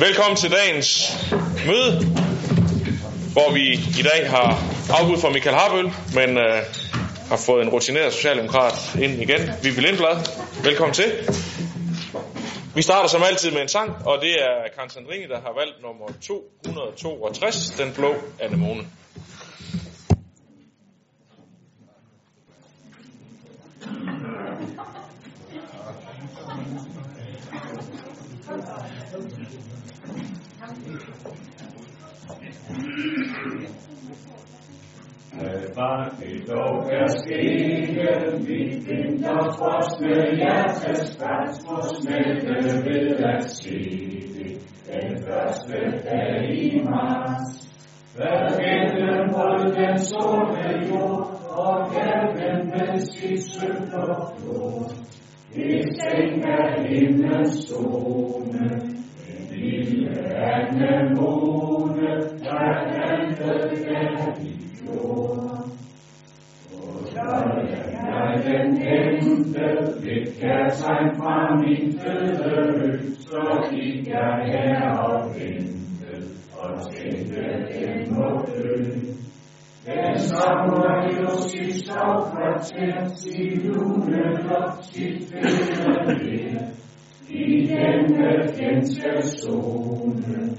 Velkommen til dagens møde, hvor vi i dag har afbud for Michael Harbøl, men har fået en rutineret socialdemokrat ind igen. Vivi Lindblad, velkommen til. Vi starter som altid med en sang, og det er Karen Sandrini, der har valgt nummer 262, Den Blå Anemone. Hvad det dog er sket, mit vinterfrost med hjertes fast må smelte ved at se det den første dag i marts. Hvad gennem hold den sorte jord og gaden med sit sødt og flod. I seng af himlens zone, en lille anemone, der landede der i jord. Jeg den endte, lidt kærtegn fra min fødde ø, så gik jeg her og vente, og tænkte, den må dø. Den samler jo sit sovkvarter, sit lunet og sit fede ved, i denne kendte zone.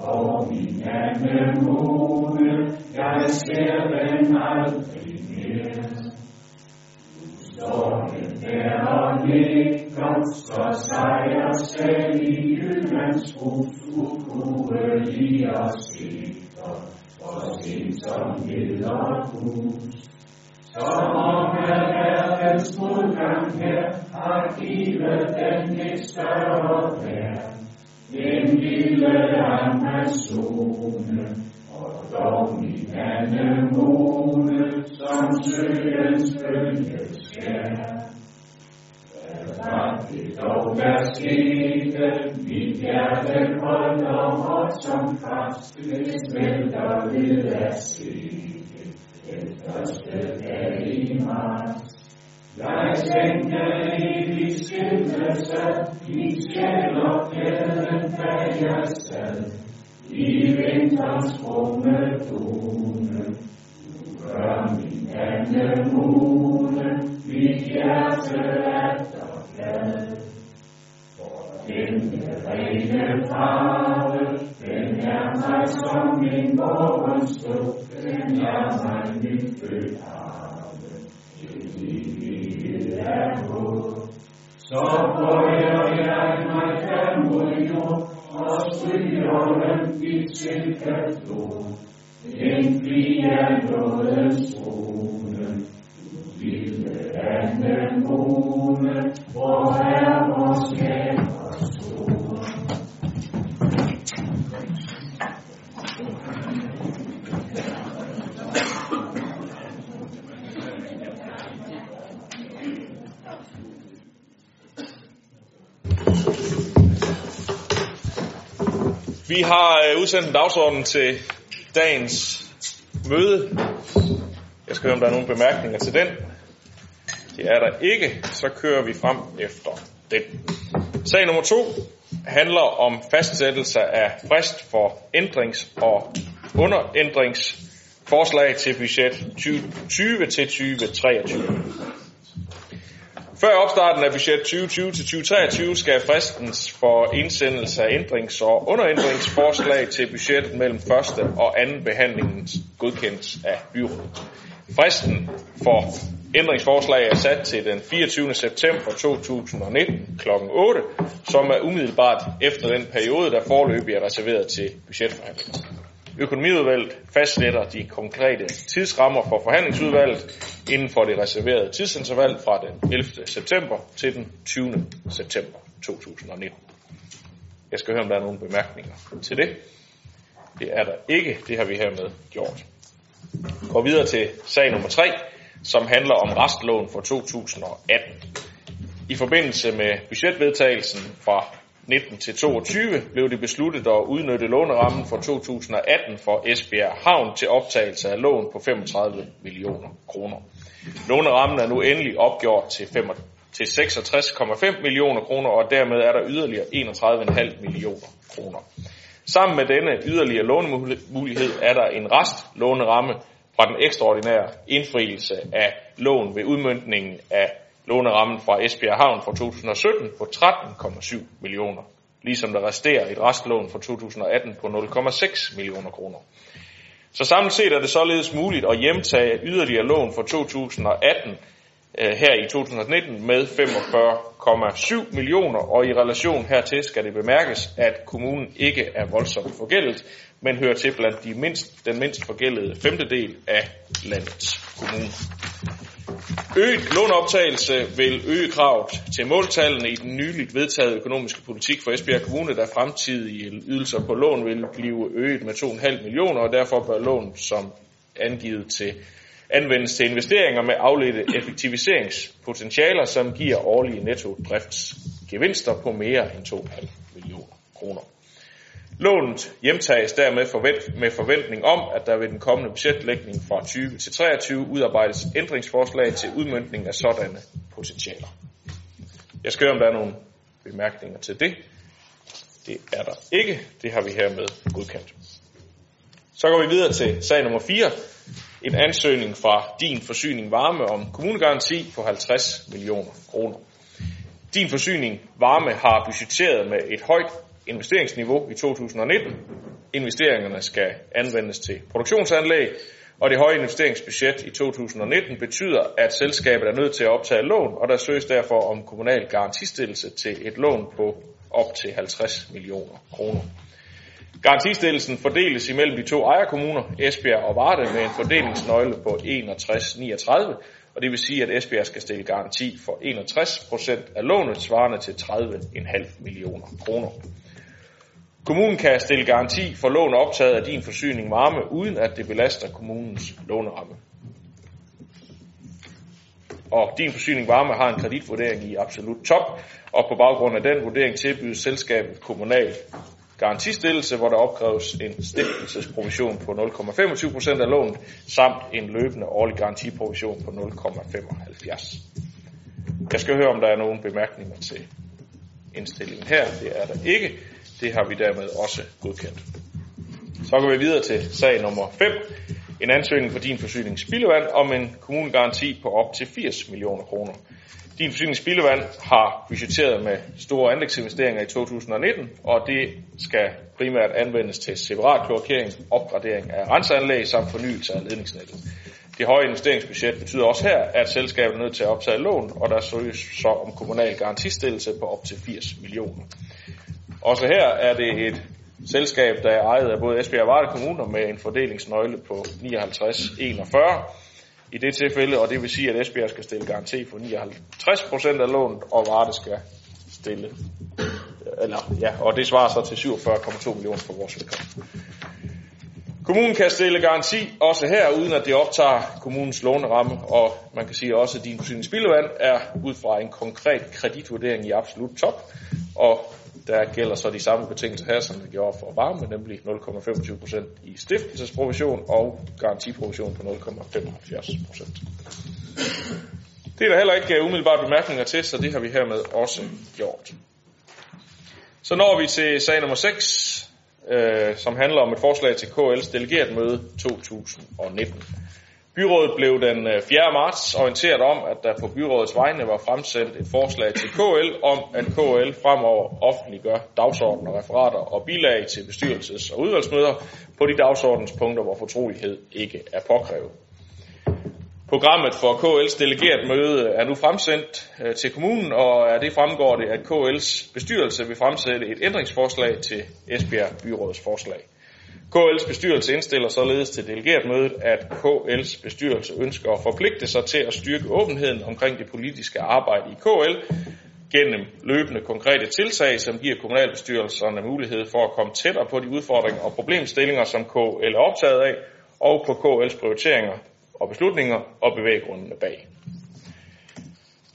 Og min anemone, jeg ser den aldrig mere. Stormen der og ligger, så sejrer selv i Jyllands hus, ukuelige og sikre, og sindsomhed og pust. Som om at verdens modgang her har givet den et større værd. Den lille Amazone, og dog min anemone, som søens bølges skær. Hvad var det dog, der skete? Mit hjerte holder hårdt som kraft, det smelter ved at se det, den første dag i marts. Jeg tænkte i de skildelser, i sjæl og kæden, da jeg sad i vinterens rumme dune. Nu gør min anemone, mit hjerte er der glad. For denne rene farve, den er mig som min morgens stå, den er mig mit fødhavn. Så bøjer jeg mig der mod jord, og stryger den i tilkæftlod. Den bliver nådens trone, du lille anemone, hvor er vores hænders tål. Vi har udsendt en dagsorden til dagens møde. Jeg skal høre, om der er nogle bemærkninger til den. Det er der ikke, så kører vi frem efter den. Sag nummer 2 handler om fastsættelse af frist for ændrings- og underændringsforslag til budget 2020 til 2023. Før opstarten af budget 2020 til 2023 skal fristen for indsendelse af ændrings- og underændringsforslag til budgettet mellem første og anden behandlingen godkendes af byrådet. Fristen for ændringsforslag er sat til den 24. september 2019 kl. 8, som er umiddelbart efter den periode, der foreløbig er reserveret til budgetforhandlinger. Økonomiudvalget fastsætter de konkrete tidsrammer for forhandlingsudvalget inden for det reserverede tidsinterval fra den 11. september til den 20. september 2019. Jeg skal høre, om der er nogle bemærkninger til det. Det er der ikke. Det har vi hermed gjort. Gå videre til sag nummer 3, som handler om restloven for 2018. I forbindelse med budgetvedtagelsen fra 19 til 22 blev det besluttet at udnytte lånerammen for 2018 for Esbjerg Havn til optagelse af lån på 35 millioner kroner. Lånerammen er nu endelig opgjort til til 66,5 millioner kroner, og dermed er der yderligere 31,5 millioner kroner. Sammen med denne yderligere lånemulighed er der en restlåneramme fra den ekstraordinære indfrielse af lån ved udmøntningen af lånerammen fra Esbjerg Havn fra 2017 på 13,7 millioner, ligesom der resterer et restlån fra 2018 på 0,6 millioner kroner. Så samlet set er det således muligt at hjemtage yderligere lån fra 2018 her i 2019 med 45,7 millioner, og i relation hertil skal det bemærkes, at kommunen ikke er voldsomt forgældet, men hører til blandt den mindst forgældede femtedel af landets kommuner. Øget låneoptagelse vil øge kravet til måltallene i den nyligt vedtagede økonomiske politik for Esbjerg Kommune, der fremtidige ydelser på lån vil blive øget med 2,5 millioner, og derfor bør lån som angivet til anvendes til investeringer med afledte effektiviseringspotentialer, som giver årlige nettodriftsgevinster på mere end 2,5 millioner kroner. Lånet hjemtages dermed med forventning om, at der ved den kommende budgetlægning fra 20 til 23 udarbejdes ændringsforslag til udmøntning af sådanne potentialer. Jeg skal høre, om der er nogle bemærkninger til det. Det er der ikke. Det har vi hermed godkendt. Så går vi videre til sag nummer 4. En ansøgning fra DIN Forsyning Varme om kommunegaranti på 50 millioner kroner. DIN Forsyning Varme har budgetteret med et højt investeringsniveau i 2019. Investeringerne skal anvendes til produktionsanlæg, og det høje investeringsbudget i 2019 betyder, at selskabet er nødt til at optage lån, og der søges derfor om kommunal garantistillelse til et lån på op til 50 millioner kroner. Garantistillelsen fordeles imellem de to ejerkommuner, Esbjerg og Varde, med en fordelingsnøgle på 61-39, og det vil sige, at Esbjerg skal stille garanti for 61% af lånet, svarende til 30,5 millioner kroner. Kommunen kan stille garanti for lån optaget af DIN Forsyning Varme, uden at det belaster kommunens låneramme. Og DIN Forsyning Varme har en kreditvurdering i absolut top, og på baggrund af den vurdering tilbydes selskabet kommunal garantistillelse, hvor der opkræves en stiftelsesprovision på 0,25% af lånet, samt en løbende årlig garantiprovision på 0,75. Jeg skal høre, om der er nogen bemærkninger til indstillingen her. Det er der ikke. Det har vi dermed også godkendt. Så går vi videre til sag nummer 5. En ansøgning for DIN Forsyning Spildevand om en kommunegaranti på op til 80 millioner kroner. DIN Forsyning Spildevand har budgetteret med store anlægsinvesteringer i 2019, og det skal primært anvendes til separat kloakering, opgradering af renseanlæg samt fornyelse af ledningsnettet. Det høje investeringsbudget betyder også her, at selskabet er nødt til at optage lån, og der søges så om kommunal garantistillelse på op til 80 millioner. Også her er det et selskab, der er ejet af både Esbjerg og Varde kommuner med en fordelingsnøgle på 59-41 i det tilfælde, og det vil sige, at Esbjerg skal stille garanti for 59% af lånet, og Varde skal stille, og det svarer så til 47,2 millioner for vores vedkommende. Kommunen kan stille garanti også her, uden at det optager kommunens låneramme, og man kan sige også, at DIN Forsyning Spildevand er ud fra en konkret kreditvurdering i absolut top, og der gælder så de samme betingelser her, som vi gjorde for varme, nemlig 0,25% i stiftelsesprovision og garantiprovision på 0,75%. Det er der heller ikke umiddelbare bemærkninger til, så det har vi hermed også gjort. Så når vi til sag nummer 6, som handler om et forslag til KL's delegeret møde 2019. Byrådet blev den 4. marts orienteret om, at der på byrådets vegne var fremsendt et forslag til KL om, at KL fremover offentliggør dagsordener, referater og bilag til bestyrelses- og udvalgsmøder på de dagsordenspunkter, hvor fortrolighed ikke er påkrævet. Programmet for KL's delegeret møde er nu fremsendt til kommunen, og af det fremgår det, at KL's bestyrelse vil fremsætte et ændringsforslag til Esbjerg Byrådets forslag. KL's bestyrelse indstiller således til delegeretmødet, at KL's bestyrelse ønsker at forpligte sig til at styrke åbenheden omkring det politiske arbejde i KL gennem løbende konkrete tiltag, som giver kommunalbestyrelserne mulighed for at komme tættere på de udfordringer og problemstillinger, som KL er optaget af, og på KL's prioriteringer og beslutninger og bevæggrundene bag.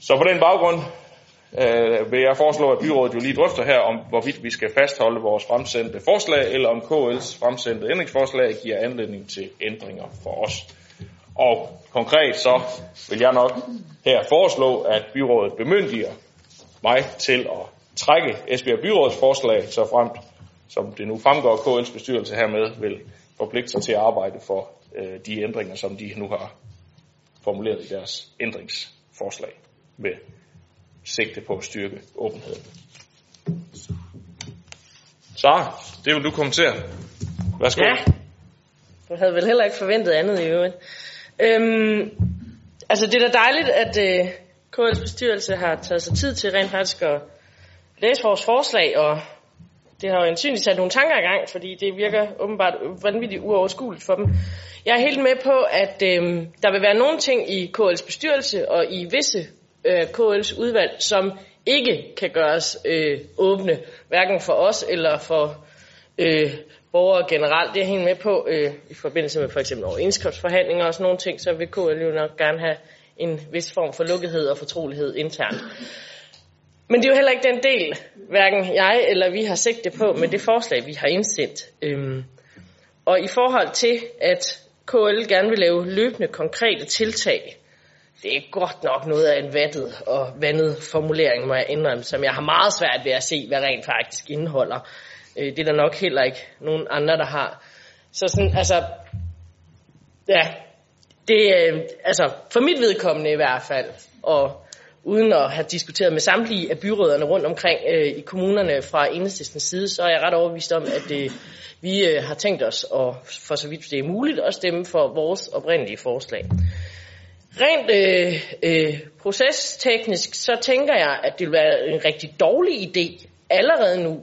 Så på den baggrund vil jeg foreslå, at byrådet jo lige drøfter her om, hvorvidt vi skal fastholde vores fremsendte forslag, eller om KL's fremsendte ændringsforslag giver anledning til ændringer for os. Og konkret så vil jeg nok her foreslå, at byrådet bemyndiger mig til at trække Esbjerg Byråds forslag, så fremt, som det nu fremgår, KL's bestyrelse hermed vil forpligte sig til at arbejde for de ændringer, som de nu har formuleret i deres ændringsforslag med sigte på at styrke åbenheden. Så, det vil du kommentere. Værsgo. Ja, du havde vel heller ikke forventet andet i øvrigt. Altså det er da dejligt, at KL's bestyrelse har taget sig tid til rent faktisk at læse vores forslag, og det har jo ansynligt sat nogle tanker i gang, fordi det virker åbenbart vanvittigt uoverskueligt for dem. Jeg er helt med på, at der vil være nogle ting i KL's bestyrelse og i visse KL's udvalg, som ikke kan gøres åbne, hverken for os eller for borgere generelt. Det er jeg helt med på i forbindelse med for eksempel overenskomstforhandlinger og sådan nogle ting, så vil KL jo nok gerne have en vis form for lukkethed og fortrolighed internt. Men det er jo heller ikke den del, hverken jeg eller vi har sigte på med det forslag, vi har indsendt. Og i forhold til, at KL gerne vil lave løbende konkrete tiltag, det er godt nok noget af en vattet og vandet formulering, må jeg indrømme, som jeg har meget svært ved at se, hvad rent faktisk indeholder. Det er der nok heller ikke nogen andre, der har. Så sådan, altså, ja, det altså, for mit vedkommende i hvert fald, og uden at have diskuteret med samtlige af byråderne rundt omkring i kommunerne fra Enhedslistens side, så er jeg ret overbevist om, at vi har tænkt os, og for så vidt det er muligt, at stemme for vores oprindelige forslag. Rent procesteknisk, så tænker jeg, at det vil være en rigtig dårlig idé allerede nu,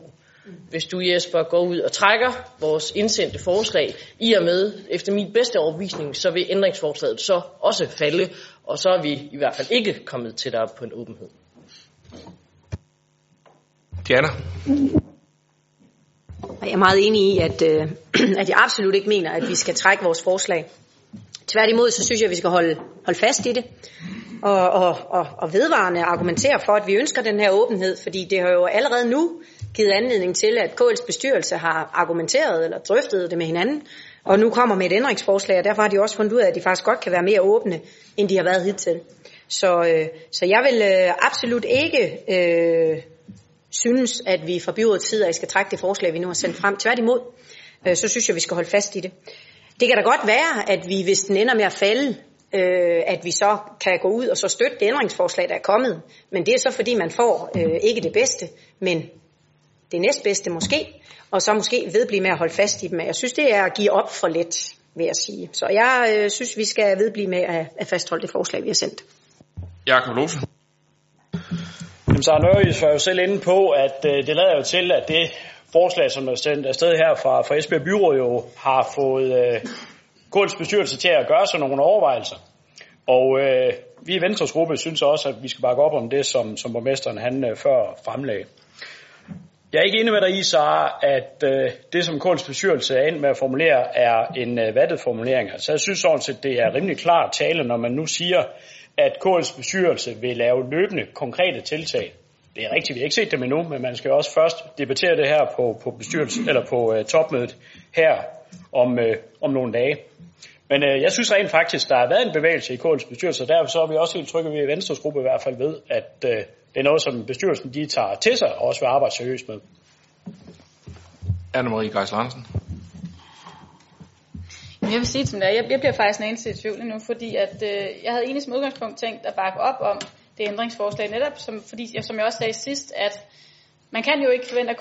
hvis du, Jesper, går ud og trækker vores indsendte forslag. I og med, efter min bedste overbevisning, så vil ændringsforslaget så også falde, og så er vi i hvert fald ikke kommet til dig på en åbenhed. Diana? Jeg er meget enig i, at jeg absolut ikke mener, at vi skal trække vores forslag. Tværtimod, så synes jeg, at vi skal holde fast i det og vedvarende argumentere for, at vi ønsker den her åbenhed, fordi det har jo allerede nu givet anledning til, at KL's bestyrelse har argumenteret eller drøftet det med hinanden, og nu kommer med et ændringsforslag, og derfor har de også fundet ud af, at de faktisk godt kan være mere åbne, end de har været hidtil. Så jeg vil absolut ikke synes, at vi fra byrådets side skal trække det forslag, vi nu har sendt frem. Tværtimod, så synes jeg, at vi skal holde fast i det. Det kan da godt være, at vi, hvis den ender med at falde, at vi så kan gå ud og så støtte det ændringsforslag, der er kommet. Men det er så, fordi man får ikke det bedste, men det næstbedste måske, og så måske vedblive med at holde fast i dem. Jeg synes, det er at give op for let, vil jeg sige. Så jeg synes, vi skal vedblive med at fastholde det forslag, vi har sendt. Jakob Lose. Jamen, Søren Øres var jo selv inde på, at det lader jo til, at det forslag, som er sendt afsted her fra Esbjerg Byråd, jo har fået KL's bestyrelse til at gøre sig nogle overvejelser. Og vi i Venstres gruppe synes også, at vi skal bakke op om det, som borgmesteren han før fremlagde. Jeg er ikke enig med dig i, så at det, som KL's bestyrelse er ind med at formulere, er en vattet formulering. Altså, jeg synes sådan set, det er rimelig klar tale, når man nu siger, at KL's bestyrelse vil lave løbende konkrete tiltag. Det er rigtigt, vi har ikke set dem endnu, men man skal også først debattere det her på bestyrelse eller på topmødet her om nogle dage. Men jeg synes rent faktisk, der har været en bevægelse i KL's bestyrelse, og derfor så er vi også helt trygge ved, at Venstres gruppe i hvert fald ved, at det er noget, som bestyrelsen de tager til sig og også vil arbejde seriøst med. Anne-Marie Geisler-Hansen. Jeg vil sige, som det er. Jeg bliver faktisk en eneste i tvivl nu, fordi at, jeg havde egentlig som udgangspunkt tænkt at bakke op om det ændringsforslag netop, fordi, som jeg også sagde sidst, at man kan jo ikke forvente, at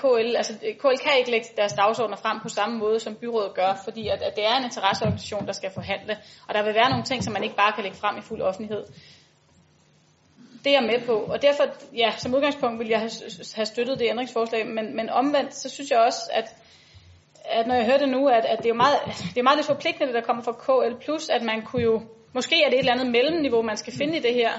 KL kan ikke lægge deres dagsordner frem på samme måde, som byrådet gør, fordi at det er en interesseorganisation, der skal forhandle, og der vil være nogle ting, som man ikke bare kan lægge frem i fuld offentlighed. Det er jeg med på, og derfor, ja, som udgangspunkt ville jeg have støttet det ændringsforslag, men omvendt, så synes jeg også, at når jeg hører det nu, at det er jo meget lidt forpligtende, der kommer fra KL+, at man kunne jo, måske er det et eller andet mellemniveau, man skal finde i det her.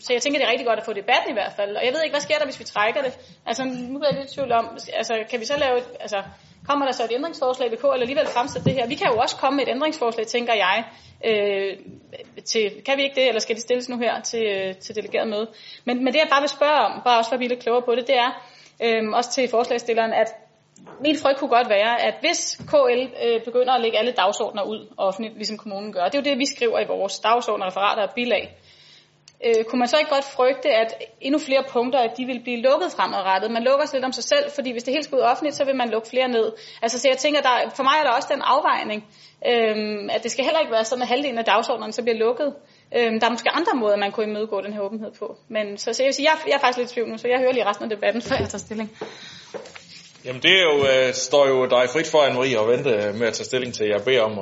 Så jeg tænker, det er rigtig godt at få debatten i hvert fald. Og jeg ved ikke, hvad sker der, hvis vi trækker det? Altså, nu bliver jeg lidt i tvivl om, altså, kan vi så lave kommer der så et ændringsforslag ved KL eller alligevel fremsætte det her? Vi kan jo også komme med et ændringsforslag, tænker jeg. Kan vi ikke det, eller skal det stilles nu her til delegeret møde? Men det, jeg bare vil spørge om, bare også for at blive lidt klogere på det, det er også til forslagstilleren, at Min frygt kunne godt være, at hvis KL begynder at lægge alle dagsordner ud offentligt, ligesom kommunen gør, det er jo det, vi skriver i vores dagsordner, referater og bilag, kunne man så ikke godt frygte, at endnu flere punkter, at de vil blive lukket fremadrettet? Man lukker sig lidt om sig selv, fordi hvis det hele skal ud offentligt, så vil man lukke flere ned. Altså, så jeg tænker, for mig er der også den afvejning, at det skal heller ikke være sådan, at halvdelen af dagsordnerne så bliver lukket. Der er måske andre måder, man kunne imødegå den her åbenhed på. Men så jeg vil sige, jeg er faktisk lidt i tvivl nu, så jeg hører lige resten af debatten, før jeg tager stilling. Jamen det er jo, står jo dig frit for, Anne-Marie, og vente med at tage stilling til, jeg beder om,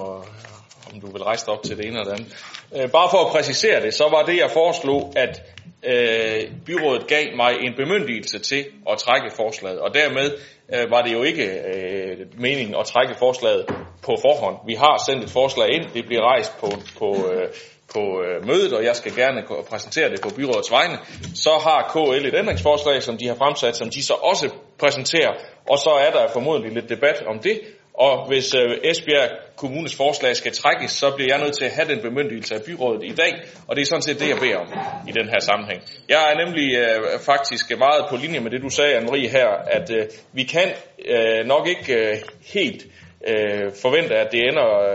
om du vil rejse dig op til det ene eller det andet. Bare for at præcisere det, så var det, jeg foreslog, at byrådet gav mig en bemyndigelse til at trække forslaget, og dermed var det jo ikke meningen at trække forslaget på forhånd. Vi har sendt et forslag ind, det bliver rejst på mødet, og jeg skal gerne præsentere det på byrådets vegne. Så har KL et ændringsforslag, som de har fremsat, som de så også præsenterer, og så er der formodentlig lidt debat om det, og hvis Esbjerg Kommunes forslag skal trækkes, så bliver jeg nødt til at have den bemyndigelse af byrådet i dag, og det er sådan set det, jeg beder om i den her sammenhæng. Jeg er nemlig faktisk meget på linje med det, du sagde, Anne-Marie, her, at vi kan nok ikke helt forvente, at det ender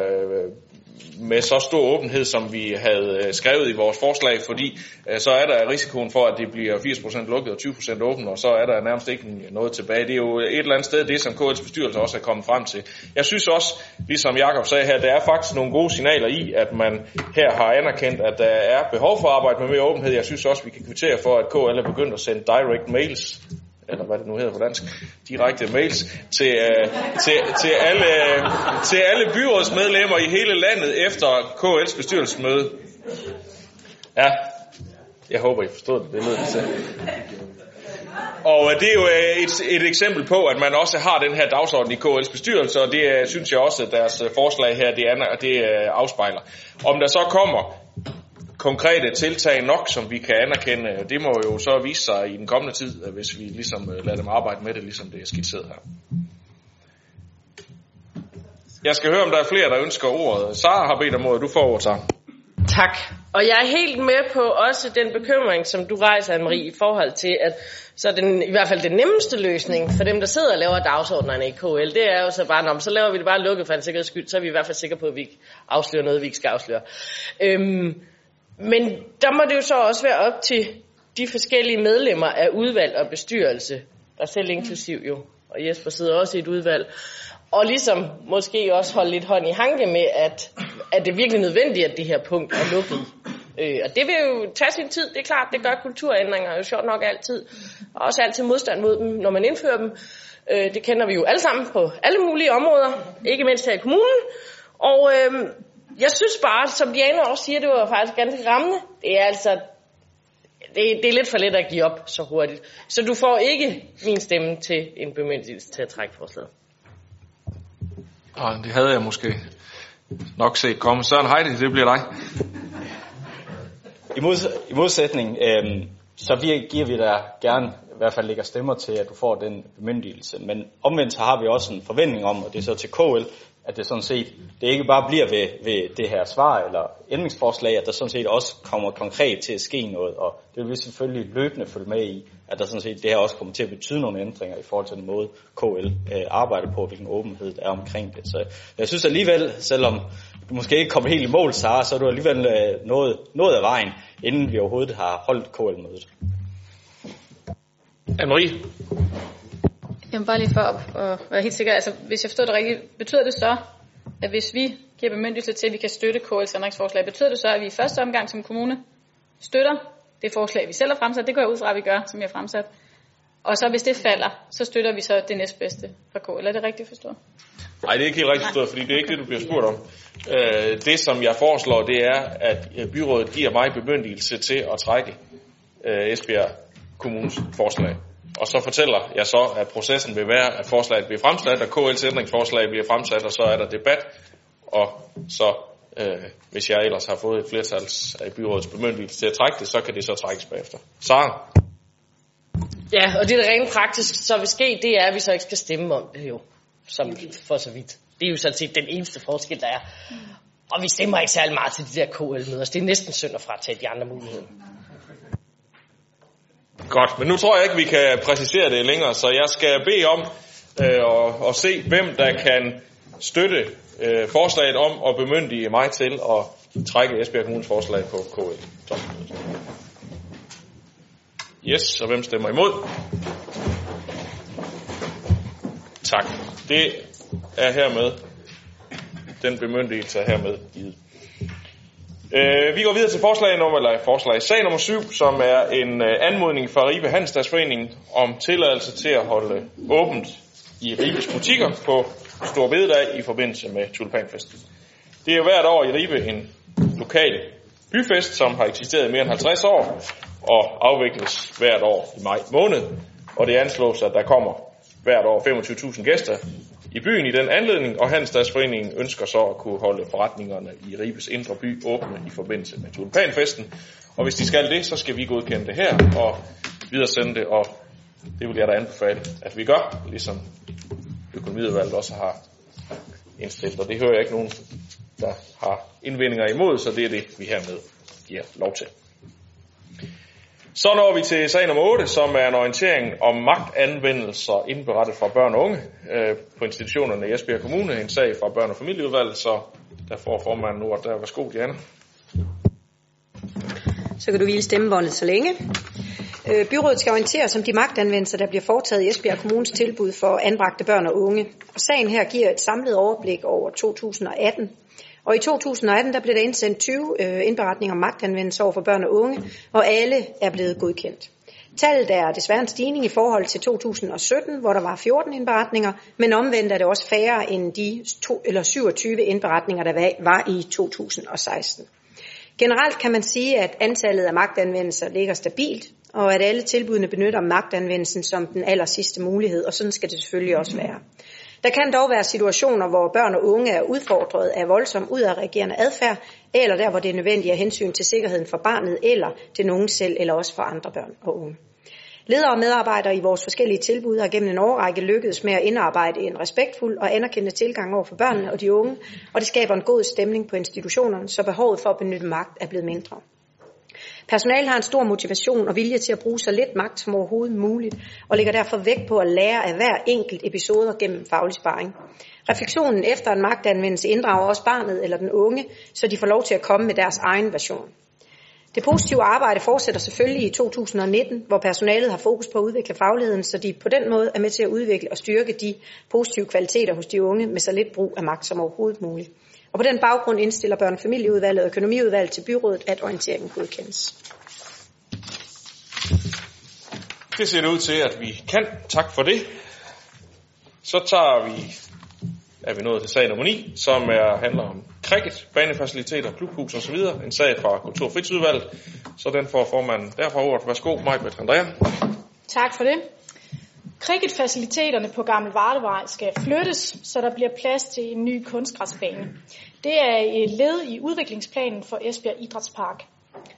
med så stor åbenhed, som vi havde skrevet i vores forslag, fordi så er der risikoen for, at det bliver 80% lukket og 20% åbent, og så er der nærmest ikke noget tilbage. Det er jo et eller andet sted, det som KL's bestyrelse også er kommet frem til. Jeg synes også, ligesom Jakob sagde her, der er faktisk nogle gode signaler i, at man her har anerkendt, at der er behov for at arbejde med mere åbenhed. Jeg synes også, vi kan kvittere for, at KL er begyndt at sende direct mails, eller hvad det nu hedder på dansk, direkte mails til alle byrådsmedlemmer i hele landet efter KL's bestyrelsesmøde. Ja, jeg håber, I forstod det. Det lød det selv. Og det er jo et eksempel på, at man også har den her dagsorden i KL's bestyrelse, og det synes jeg også, at deres forslag her, det afspejler. Om der så kommer konkrete tiltag nok, som vi kan anerkende, det må jo så vise sig i den kommende tid, hvis vi ligesom lader dem arbejde med det, ligesom det er skitseret her. Jeg skal høre, om der er flere, der ønsker ordet. Sara har bedt om ordet, du får ordet, Sara. Tak. Og jeg er helt med på også den bekymring, som du rejser, Anne-Marie, i forhold til, at så i hvert fald den nemmeste løsning for dem, der sidder og laver dagsordnerne i KL, det er jo så bare, så laver vi det bare lukket for en sikkerheds skyld, så er vi i hvert fald sikre på, at vi ikke afslører noget, vi ikke skal afsløre. Men der må det jo så også være op til de forskellige medlemmer af udvalg og bestyrelse, der selv inklusiv jo, og Jesper sidder også i et udvalg, og ligesom måske også holde lidt hånd i hanke med, at det er virkelig nødvendigt, at det her punkt er lukket. Og det vil jo tage sin tid, det er klart, det gør kulturændringer jo sjovt nok altid, og også altid modstand mod dem, når man indfører dem. Det kender vi jo alle sammen på alle mulige områder, ikke mindst her i kommunen, og jeg synes bare, som Diana også siger, det var faktisk ganske rammende. Det er altså, det er lidt for let at give op så hurtigt. Så du får ikke min stemme til en bemyndigelse til at trække forslaget. Det havde jeg måske nok set komme. Søren Heidi, det bliver dig. I modsætning, så giver vi dig gerne, i hvert fald lægger stemmer til, at du får den bemyndigelse. Men omvendt så har vi også en forventning om, og det er så til KL, at det sådan set, det ikke bare bliver ved det her svar eller ændringsforslag, at der sådan set også kommer konkret til at ske noget, og det vil vi selvfølgelig løbende følge med i, at der sådan set det her også kommer til at betyde nogle ændringer i forhold til den måde KL arbejder på, hvilken åbenhed der er omkring det. Så jeg synes alligevel, selvom du måske ikke kommer helt i mål, Sara, så er du alligevel noget af vejen, inden vi overhovedet har holdt KL-mødet. Anne-Marie? Jamen bare lige for at være helt sikker, altså hvis jeg forstår det rigtigt, betyder det så, at hvis vi giver bemyndigelse til, at vi kan støtte KL's ændringsforslag, betyder det så, at vi i første omgang som kommune støtter det forslag, vi selv har fremsat, det går jeg ud fra, at vi gør, som jeg har fremsat, og så hvis det falder, så støtter vi så det næstbedste fra KL, er det rigtigt forstået? Nej, det er ikke helt rigtigt forstået, fordi det er ikke det, du bliver spurgt om. Det, som jeg foreslår, det er, at byrådet giver mig bemyndigelse til at trække Esbjerg Kommunes forslag. Og så fortæller jeg så, at processen vil være, at forslaget bliver fremsat, og KL's ændringsforslag bliver fremsat, og så er der debat. Og så, hvis jeg ellers har fået et flertals af byrådets bemyndigelse til at trække det, så kan det så trækkes bagefter. Sara? Ja, og det der rent praktisk så vil ske, det er, at vi så ikke skal stemme om det jo, som for så vidt. Det er jo sådan set den eneste forskel, der er. Og vi stemmer ikke særlig meget til de der KL-møder, det er næsten synd at fratage de andre muligheder. Godt, men nu tror jeg ikke, vi kan præcisere det længere, så jeg skal bede om, og se, hvem der kan støtte forslaget om at bemyndige mig til at trække Esbjerg Kommunes forslag på KL. Yes, og hvem stemmer imod? Tak. Det er hermed den bemyndigelse er hermed givet. Vi går videre til forslag nummer 7, som er en anmodning fra Ribe Handelsdagsforeningen om tilladelse til at holde åbent i Ribes butikker på Store Bededag i forbindelse med Tulipanfesten. Det er jo hvert år i Ribe en lokal byfest, som har eksisteret i mere end 50 år og afvikles hvert år i maj måned. Og det anslås, at der kommer hvert år 25.000 gæster i byen i den anledning, og Handelsdagsforeningen ønsker så at kunne holde forretningerne i Ribes indre by åbne i forbindelse med Tulipanfesten. Og hvis de skal det, så skal vi godkende det her og videresende det, og det vil jeg da anbefale, at vi gør, ligesom Økonomiudvalget også har indstillet. Og det hører jeg ikke nogen, der har indvendinger imod, så det er det, vi hermed giver lov til. Så når vi til sag nummer 8, som er en orientering om magtanvendelser indberettet fra børn og unge på institutionerne i Esbjerg Kommune. En sag fra Børne- og Familieudvalget, så der får formanden nu, og der værsgo, Diana. Så kan du hvile stemmebåndet så længe. Byrådet skal orienteres om de magtanvendelser, der bliver foretaget i Esbjerg Kommunes tilbud for anbragte børn og unge. Og sagen her giver et samlet overblik over 2018. Og i 2018 der blev der indsendt 20 indberetninger om magtanvendelse over for børn og unge, og alle er blevet godkendt. Tallet er desværre en stigning i forhold til 2017, hvor der var 14 indberetninger, men omvendt er det også færre end de 27 indberetninger, der var i 2016. Generelt kan man sige, at antallet af magtanvendelser ligger stabilt, og at alle tilbudene benytter magtanvendelsen som den allersidste mulighed, og sådan skal det selvfølgelig også være. Der kan dog være situationer, hvor børn og unge er udfordret af voldsom udadreagerende adfærd, eller der, hvor det er nødvendigt af hensyn til sikkerheden for barnet, eller til nogen selv, eller også for andre børn og unge. Ledere og medarbejdere i vores forskellige tilbud har gennem en årrække lykkedes med at indarbejde en respektfuld og anerkendende tilgang over for børnene og de unge, og det skaber en god stemning på institutionerne, så behovet for at benytte magt er blevet mindre. Personalet har en stor motivation og vilje til at bruge så lidt magt som overhovedet muligt, og lægger derfor vægt på at lære af hver enkelt episode gennem faglig sparring. Refleksionen efter en magtanvendelse inddrager også barnet eller den unge, så de får lov til at komme med deres egen version. Det positive arbejde fortsætter selvfølgelig i 2019, hvor personalet har fokus på at udvikle fagligheden, så de på den måde er med til at udvikle og styrke de positive kvaliteter hos de unge med så lidt brug af magt som overhovedet muligt. Og på den baggrund indstiller Børne- og Familieudvalget og Økonomiudvalget til byrådet, at orienteringen godkendes. Det ser det ud til, at vi kan. Tak for det. Så er vi nået til sag nummer 9, som handler om cricket, banefaciliteter, klubhus og så videre. En sag fra Kultur- og Fritidsudvalget. Så den får formanden derfra ordet. Værsgo, Maj-Britt Andrea. Tak for det. Cricketfaciliteterne på Gammel Vardevej skal flyttes, så der bliver plads til en ny kunstgræsbane. Det er et led i udviklingsplanen for Esbjerg Idrætspark.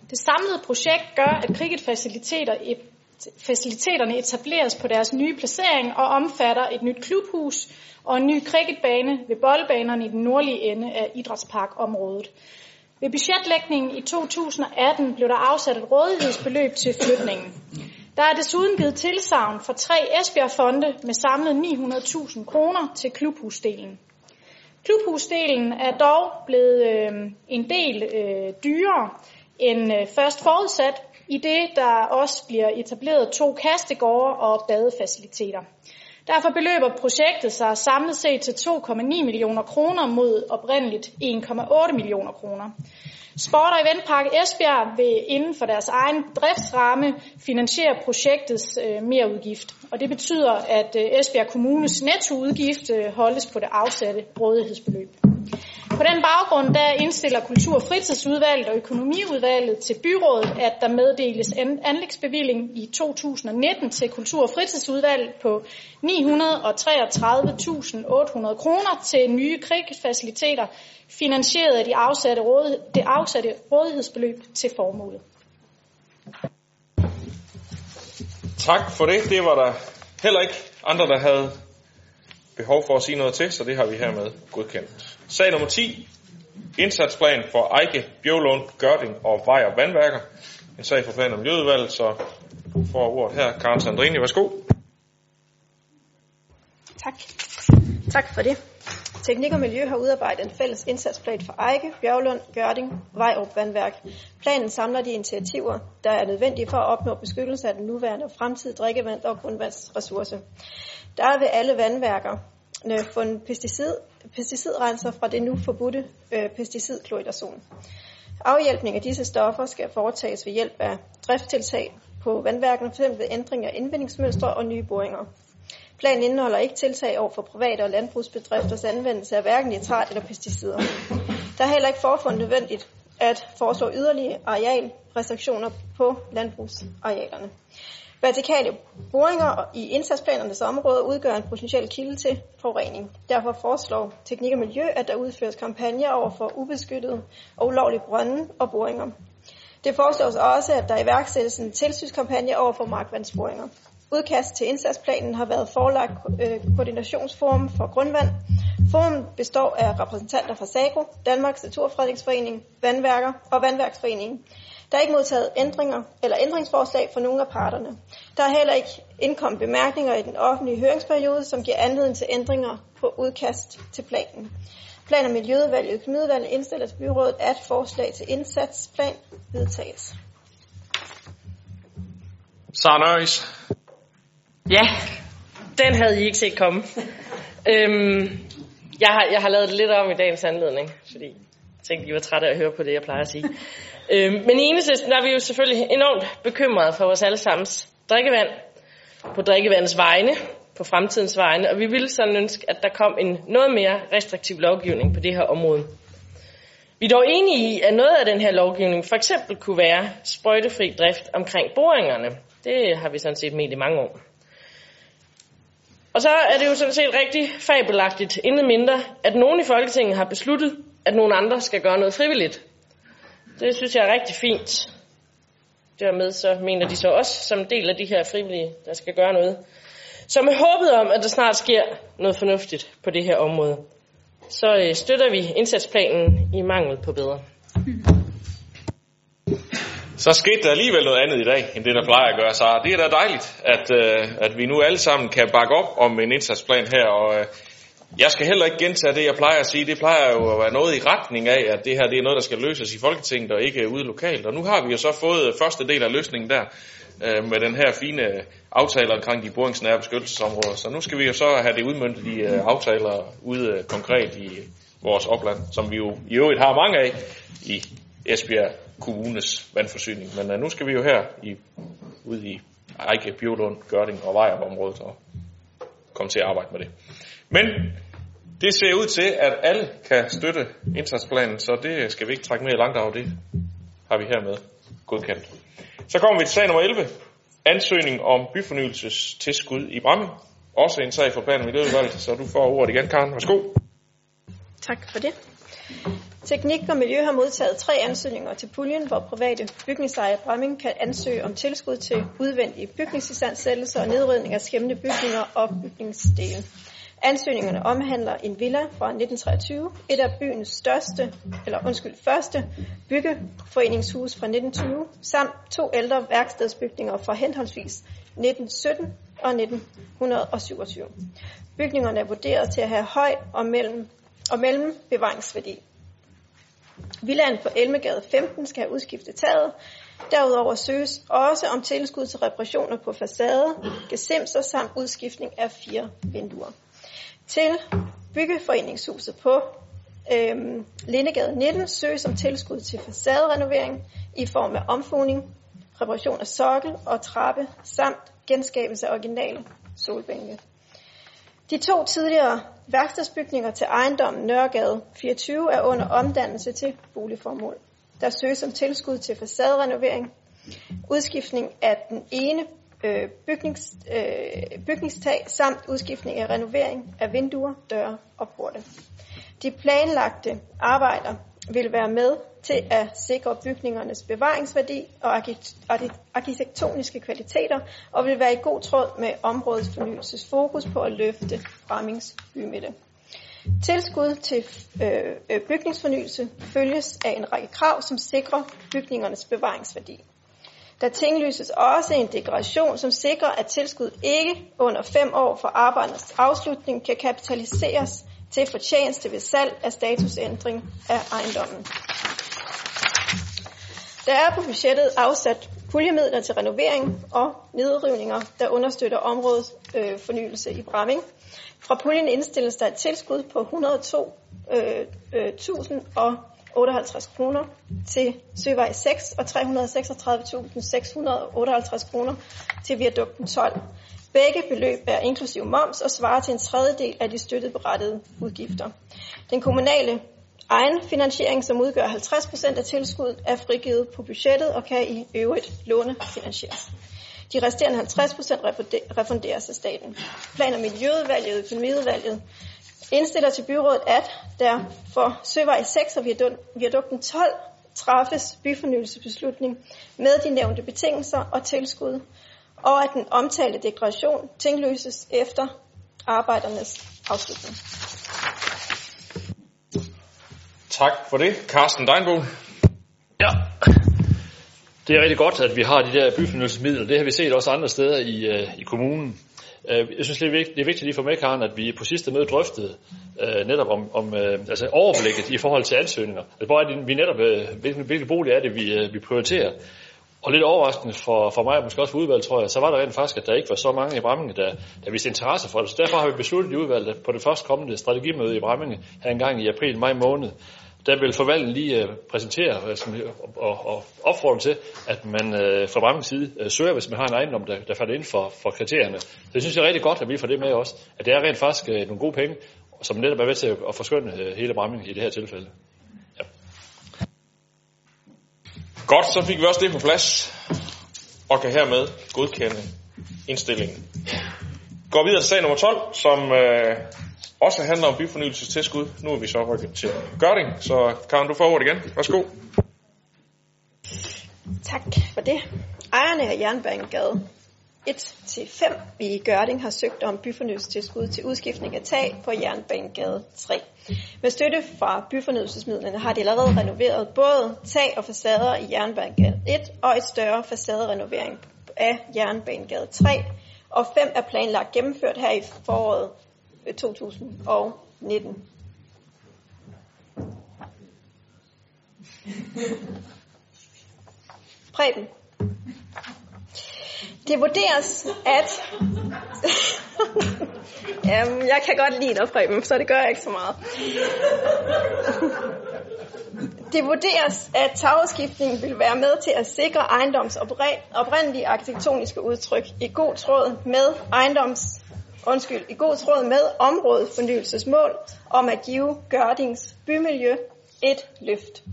Det samlede projekt gør, at cricketfaciliteterne etableres på deres nye placering og omfatter et nyt klubhus og en ny cricketbane ved boldbanerne i den nordlige ende af Idrætsparkområdet. Ved budgetlægningen i 2018 blev der afsat et rådighedsbeløb til flytningen. Der er desuden givet tilsagn fra 3 Esbjerg-fonde med samlet 900.000 kroner til klubhusdelen. Klubhusdelen er dog blevet en del dyrere end først forudsat, i det der også bliver etableret 2 kastegårde og badefaciliteter. Derfor beløber projektet sig samlet set til 2,9 millioner kroner mod oprindeligt 1,8 millioner kroner. Sport- og Eventpark Esbjerg vil inden for deres egen driftsramme finansiere projektets mereudgift. Og det betyder, at Esbjerg Kommunes nettoudgift holdes på det afsatte rådighedsbeløb. På den baggrund der indstiller Kultur- og Fritidsudvalget og Økonomiudvalget til byrådet, at der meddeles anlægsbevilling i 2019 til Kultur- og Fritidsudvalget på 933.800 kroner til nye cricketfaciliteter, finansieret af det afsatte rådighedsbeløb til formålet. Tak for det. Det var der heller ikke andre, der havde behov for at sige noget til, så det har vi hermed godkendt. Sag nummer 10. Indsatsplan for Aike, Bjøvlund, Gørding og Vejrup Vandværker. En sag for plan om miljøudvalget, så får ordet her Karen Sandrine. Værsgo. Tak for det. Teknik og Miljø har udarbejdet en fælles indsatsplan for Aike, Bjøvlund, Gørding, Vejrup, Vandværk. Planen samler de initiativer, der er nødvendige for at opnå beskyttelse af den nuværende og fremtidige drikkevand og grundvandsressource. Der er ved alle vandværkerne fundet pesticidrenser fra det nu forbudte pesticidchloridazon. Afhjælpning af disse stoffer skal foretages ved hjælp af driftstiltag på vandværkerne, f.eks. ved ændring af indvindingsmønstre og nye boringer. Planen indeholder ikke tiltag over for private og landbrugsbedrifters anvendelse af hverken nitrat eller pesticider. Der er heller ikke forfundet nødvendigt at foreslå yderligere arealrestriktioner på landbrugsarealerne. Vertikale boringer i indsatsplanernes område udgør en potentiel kilde til forurening. Derfor foreslår Teknik og Miljø, at der udføres kampagner over for ubeskyttede og ulovlige brønde og boringer. Det foreslås også, at der iværksættes en tilsynskampagne over for markvandsboringer. Udkast til indsatsplanen har været forelagt koordinationsforum for grundvand. Forumet består af repræsentanter fra SAGRO, Danmarks Naturfredningsforening, Vandværker og Vandværksforeningen. Der er ikke modtaget ændringer eller ændringsforslag fra nogen af parterne. Der er heller ikke indkommet bemærkninger i den offentlige høringsperiode, som giver anledning til ændringer på udkast til planen. Plan- og Miljøudvalget og Økonomiudvalget indstiller til byrådet, at forslag til indsatsplan vedtages. Sarnøjs. Ja, den havde I ikke set komme. Jeg har lavet lidt om i dagens anledning, fordi jeg tænkte, I var trætte af at høre på det, jeg plejer at sige. Men i Enhedslisten er vi jo selvfølgelig enormt bekymrede for vores allesammens drikkevand, på drikkevandets vegne, på fremtidens vegne, og vi ville sådan ønske, at der kom en noget mere restriktiv lovgivning på det her område. Vi er dog enige i, at noget af den her lovgivning for eksempel kunne være sprøjtefri drift omkring boringerne. Det har vi sådan set ment i mange år. Og så er det jo sådan set rigtig fabelagtigt, intet mindre, at nogen i Folketinget har besluttet, at nogen andre skal gøre noget frivilligt. Det synes jeg er rigtig fint. Dermed så mener de så også, som del af de her frivillige, der skal gøre noget. Så med håbet om, at der snart sker noget fornuftigt på det her område, så støtter vi indsatsplanen i mangel på bedre. Så skete der alligevel noget andet i dag, end det der plejer at gøre, så det er da dejligt, at vi nu alle sammen kan bakke op om en indsatsplan her, og jeg skal heller ikke gentage det, jeg plejer at sige. Det plejer jo at være noget i retning af, at det her det er noget, der skal løses i Folketinget og ikke ude lokalt. Og nu har vi jo så fået første del af løsningen der, med den her fine aftale omkring de boringsnære beskyttelsesområder. Så nu skal vi jo så have det udmøntet i aftaler ude konkret i vores opland, som vi jo i øvrigt har mange af i Esbjerg Kommunes vandforsyning. Men nu skal vi jo her ude i Aike, Bjøvlund, Gørding og Vejrup-området og komme til at arbejde med det. Men det ser ud til, at alle kan støtte indsatsplanen, så det skal vi ikke trække mere i langdrag. Det har vi hermed godkendt. Så kommer vi til sag nummer 11. Ansøgning om byfornyelsestilskud i Bramming. Også en sag for Plan- og Miljøudvalget, så du får ordet igen, Karen. Værsgo. Tak for det. Teknik og Miljø har modtaget 3 ansøgninger til puljen, hvor private bygningsejere i Bramming kan ansøge om tilskud til udvendige bygningsistandsættelser og nedrivning af skæmmende bygninger og bygningsdele. Ansøgningerne omhandler en villa fra 1923, et af byens første byggeforeningshus fra 1920, samt 2 ældre værkstedsbygninger fra henholdsvis 1917 og 1927. Bygningerne er vurderet til at have høj og mellem bevaringsværdi. Villaen på Elmegade 15 skal have udskiftet taget. Derudover søges også om tilskud til reparationer på facader, gesimser samt udskiftning af 4 vinduer. Til byggeforeningshuset på Lindegade 19 søges om tilskud til facaderenovering i form af omfugning, reparation af sokkel og trappe samt genskabelse af originale solbænke. De 2 tidligere værkstedsbygninger til ejendommen Nørregade 24 er under omdannelse til boligformål. Der søges om tilskud til facaderenovering, udskiftning af den ene bygningstag samt udskiftning af renovering af vinduer, døre og porte. De planlagte arbejder vil være med til at sikre bygningernes bevaringsværdi og arkitektoniske kvaliteter og vil være i god tråd med områdets fornyelsesfokus på at løfte Brammings bymidte. Tilskud til bygningsfornyelse følges af en række krav, som sikrer bygningernes bevaringsværdi. Der tinglyses også en deklaration, som sikrer, at tilskud ikke under 5 år fra arbejdernes afslutning kan kapitaliseres til fortjeneste ved salg af statusændring af ejendommen. Der er på budgettet afsat puljemidler til renovering og nedrivninger, der understøtter områdets fornyelse i Bramming. Fra puljen indstilles der et tilskud på 102.058 kroner til Søvej 6 og 336.658 kroner til viadukten 12. Begge beløb er inklusiv moms og svarer til en tredjedel af de støttet berettede udgifter. Den kommunale egenfinansiering, som udgør 50% af tilskuddet, er frigivet på budgettet og kan i øvrigt lånefinansieres. De resterende 50% refunderes af staten. Plan- og Miljøudvalget og Økonomiudvalget indstiller til byrådet, at der for Søvej 6 og viadukten 12 træffes byfornyelsesbeslutning med de nævnte betingelser og tilskud, og at den omtalte deklaration tinglyses efter arbejdernes afslutning. Tak for det. Carsten Deinbo. Ja, det er rigtig godt, at vi har de der byfornyelsesmidler. Det har vi set også andre steder i kommunen. Jeg synes, det er vigtigt lige for mig, Karen, at vi på sidste møde drøftede netop om overblikket i forhold til ansøgninger. Hvor er det, vi netop, hvilke bolig er det, vi prioriterer? Og lidt overraskende for mig, og måske også for udvalget, tror jeg, så var der rent faktisk, at der ikke var så mange i Bramming, der viste interesse for det. Så derfor har vi besluttet i udvalget, at på det førstkommende strategimøde i Bramming, her engang i april-maj måned, der vil forvalten lige præsentere og opfordre til, at man fra Brammings side søger, hvis man har en ejendom, der falder inden for kriterierne. Så jeg synes, det er rigtig godt, at vi får det med også, at det er rent faktisk nogle gode penge, som netop er ved til at forskønne hele Bramming i det her tilfælde. Ja. Godt, så fik vi også det på plads, og kan hermed godkende indstillingen. Går videre til sag nummer 12, som også handler om byfornyelsestilskud. Nu er vi så rykket til Gørding, så Karen, du får ordet igen. Værsgo. Tak for det. Ejerne af Jernbanegade 1-5 i Gørding har søgt om byfornyelsestilskud til udskiftning af tag på Jernbanegade 3. Med støtte fra byfornyelsesmidlerne har de allerede renoveret både tag og facader i Jernbanegade 1 og et større facaderenovering af Jernbanegade 3, og 5 er planlagt gennemført her i foråret 2019. Preben. Det vurderes, at... jeg kan godt lide dig, Preben, så det gør jeg ikke så meget. Det vurderes, at tagudskiftningen vil være med til at sikre ejendoms oprindelige arkitektoniske udtryk i god tråd med området fornyelsesmål om at give Gørdings bymiljø et løft.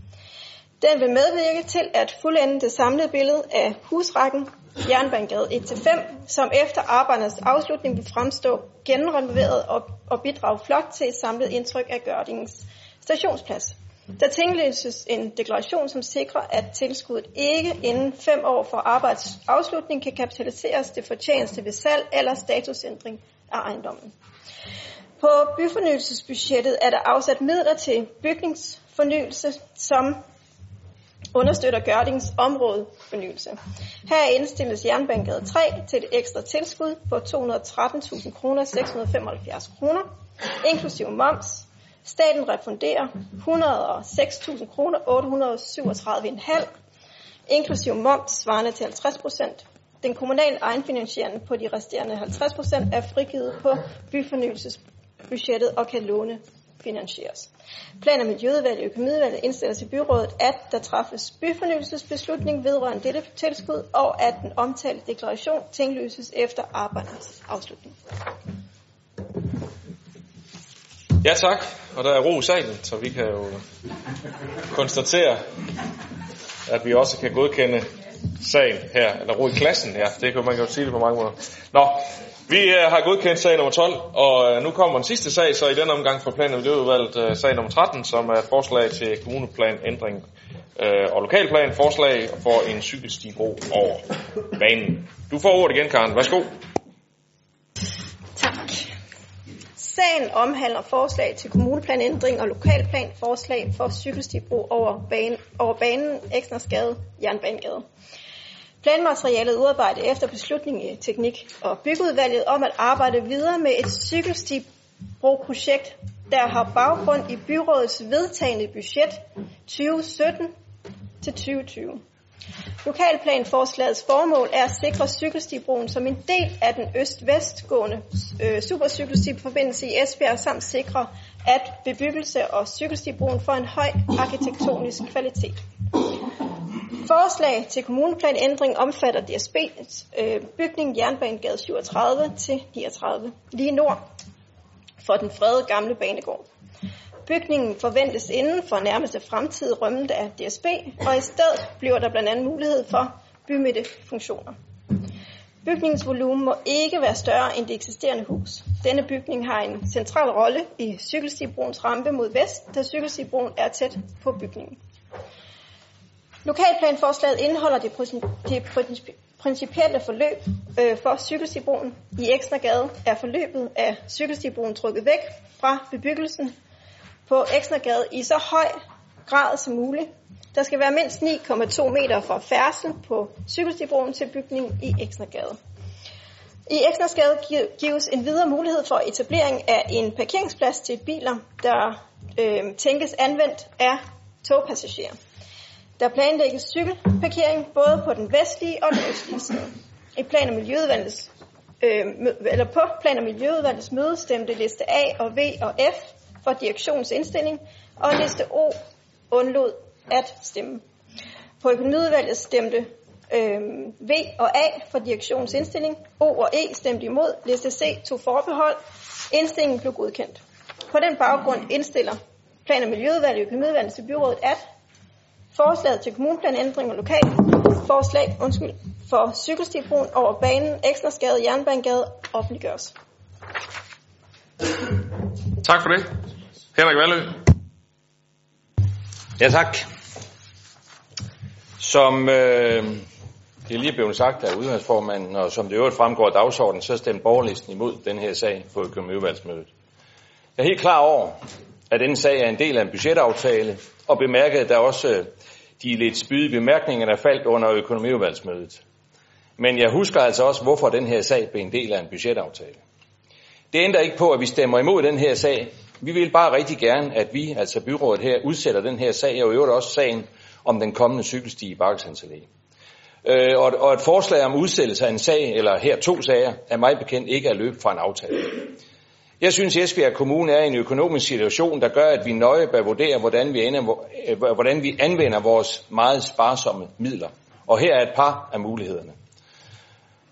Den vil medvirke til at fuldende det samlede billede af husrækken Jernbanegade 1-5, som efter arbejdernes afslutning vil fremstå genrenoveret og bidrage flot til et samlet indtryk af Gørdings stationsplads. Der tinglyses en deklaration, som sikrer, at tilskuddet ikke inden 5 år fra arbejds afslutning kan kapitaliseres til fortjeneste ved salg eller statusændring af ejendommen. På byfornyelsesbudgettet er der afsat midler til bygningsfornyelse, som understøtter Gørdings områdefornyelse. Her indstilles Jernbanegade 3 til et ekstra tilskud på 213.675 kroner, inklusive moms. Staten refunderer 106.837,5 inklusive moms svarende til 50%. Den kommunale egenfinansiering på de resterende 50% er frigivet på byfornyelsesbudgettet og kan lånefinansieres. Plan- og Miljøudvalget og Økonomiudvalget indstiller til byrådet, at der træffes byfornyelsesbeslutning vedrørende dette tilskud, og at den omtalte deklaration tinglyses efter arbejdernes afslutning. Ja tak, og der er ro i salen, så vi kan jo konstatere, at vi også kan godkende sagen her, eller ro i klassen, ja, det kan man jo sige det på mange måder. Nå, vi har godkendt sag nummer 12, og nu kommer den sidste sag, så i denne omgang fra Plan- og Miljøudvalget sag nummer 13, som er et forslag til kommuneplanændring og lokalplan, forslag for en cykelstibro over banen. Du får ordet igen, Karen, værsgo. Sagen omhandler forslag til kommuneplanændring og lokalplan, forslag for cykelstibro over banen Exnersgade, Jernbanegade. Planmaterialet udarbejdet efter beslutning i Teknik- og Miljøudvalget om at arbejde videre med et cykelstibrugprojekt, der har baggrund i byrådets vedtagne budget 2017-2020. Lokalplanforslagets formål er at sikre cykelstibroen som en del af den øst-vestgående supercykelstiforbindelse i Esbjerg, samt sikre, at bebyggelse og cykelstibroen får en høj arkitektonisk kvalitet. Forslag til kommuneplanændring omfatter DSB's bygning Jernbanegade 37-39 lige nord for den fredede gamle banegård. Bygningen forventes inden for nærmeste fremtid rømmet af DSB, og i stedet bliver der bl.a. mulighed for bymidtefunktioner. Bygningens volumen må ikke være større end det eksisterende hus. Denne bygning har en central rolle i cykelstibroens rampe mod vest, da cykelstibroen er tæt på bygningen. Lokalplanforslaget indeholder det principielle forløb for cykelstibroen. I Exnersgade er forløbet af cykelstibroen trukket væk fra bebyggelsen på Exnersgade i så høj grad som muligt. Der skal være mindst 9,2 meter fra færdsel på cykelstibroen til bygningen i Exnersgade. I Exnersgade gives en videre mulighed for etablering af en parkeringsplads til biler, der tænkes anvendt af togpassagerer. Der planlægges cykelparkering både på den vestlige og den østlige side. På Plan- og Miljøudvalgets møde stemte liste A og V og F for direktionsindstilling, og liste O undlod at stemme. På Økonomiudvalget stemte V og A for direktionsindstilling, O og E stemte imod, liste C tog forbehold, indstillingen blev godkendt. På den baggrund indstiller Plan- og Miljøudvalget og Økonomiudvalget til byrådet, at forslaget til kommuneplanændring og lokalforslag for cykelstibroen over banen Exnersgade, Jernbanegade offentliggøres. Tak for det. Henrik Valø. Ja, tak. Som det lige blev sagt af udvalgsformanden, og som det øvrigt fremgår af dagsordenen, så stemte borgerlisten imod den her sag på økonomiudvalgsmødet. Jeg er helt klar over, at denne sag er en del af en budgetaftale, og bemærkede der også de lidt spydige bemærkninger, der faldt under økonomiudvalgsmødet. Men jeg husker altså også, hvorfor den her sag blev en del af en budgetaftale. Det ændrer ikke på, at vi stemmer imod den her sag. Vi vil bare rigtig gerne, at vi, altså byrådet her, udsætter den her sag, og i øvrigt også sagen om den kommende cykelsti i Barkens Allé. Og et forslag om udsættelse af en sag, eller her to sager, er mig bekendt ikke at løbe fra en aftale. Jeg synes, at Esbjerg Kommune er i en økonomisk situation, der gør, at vi nøje bør vurdere, hvordan vi anvender vores meget sparsomme midler. Og her er et par af mulighederne.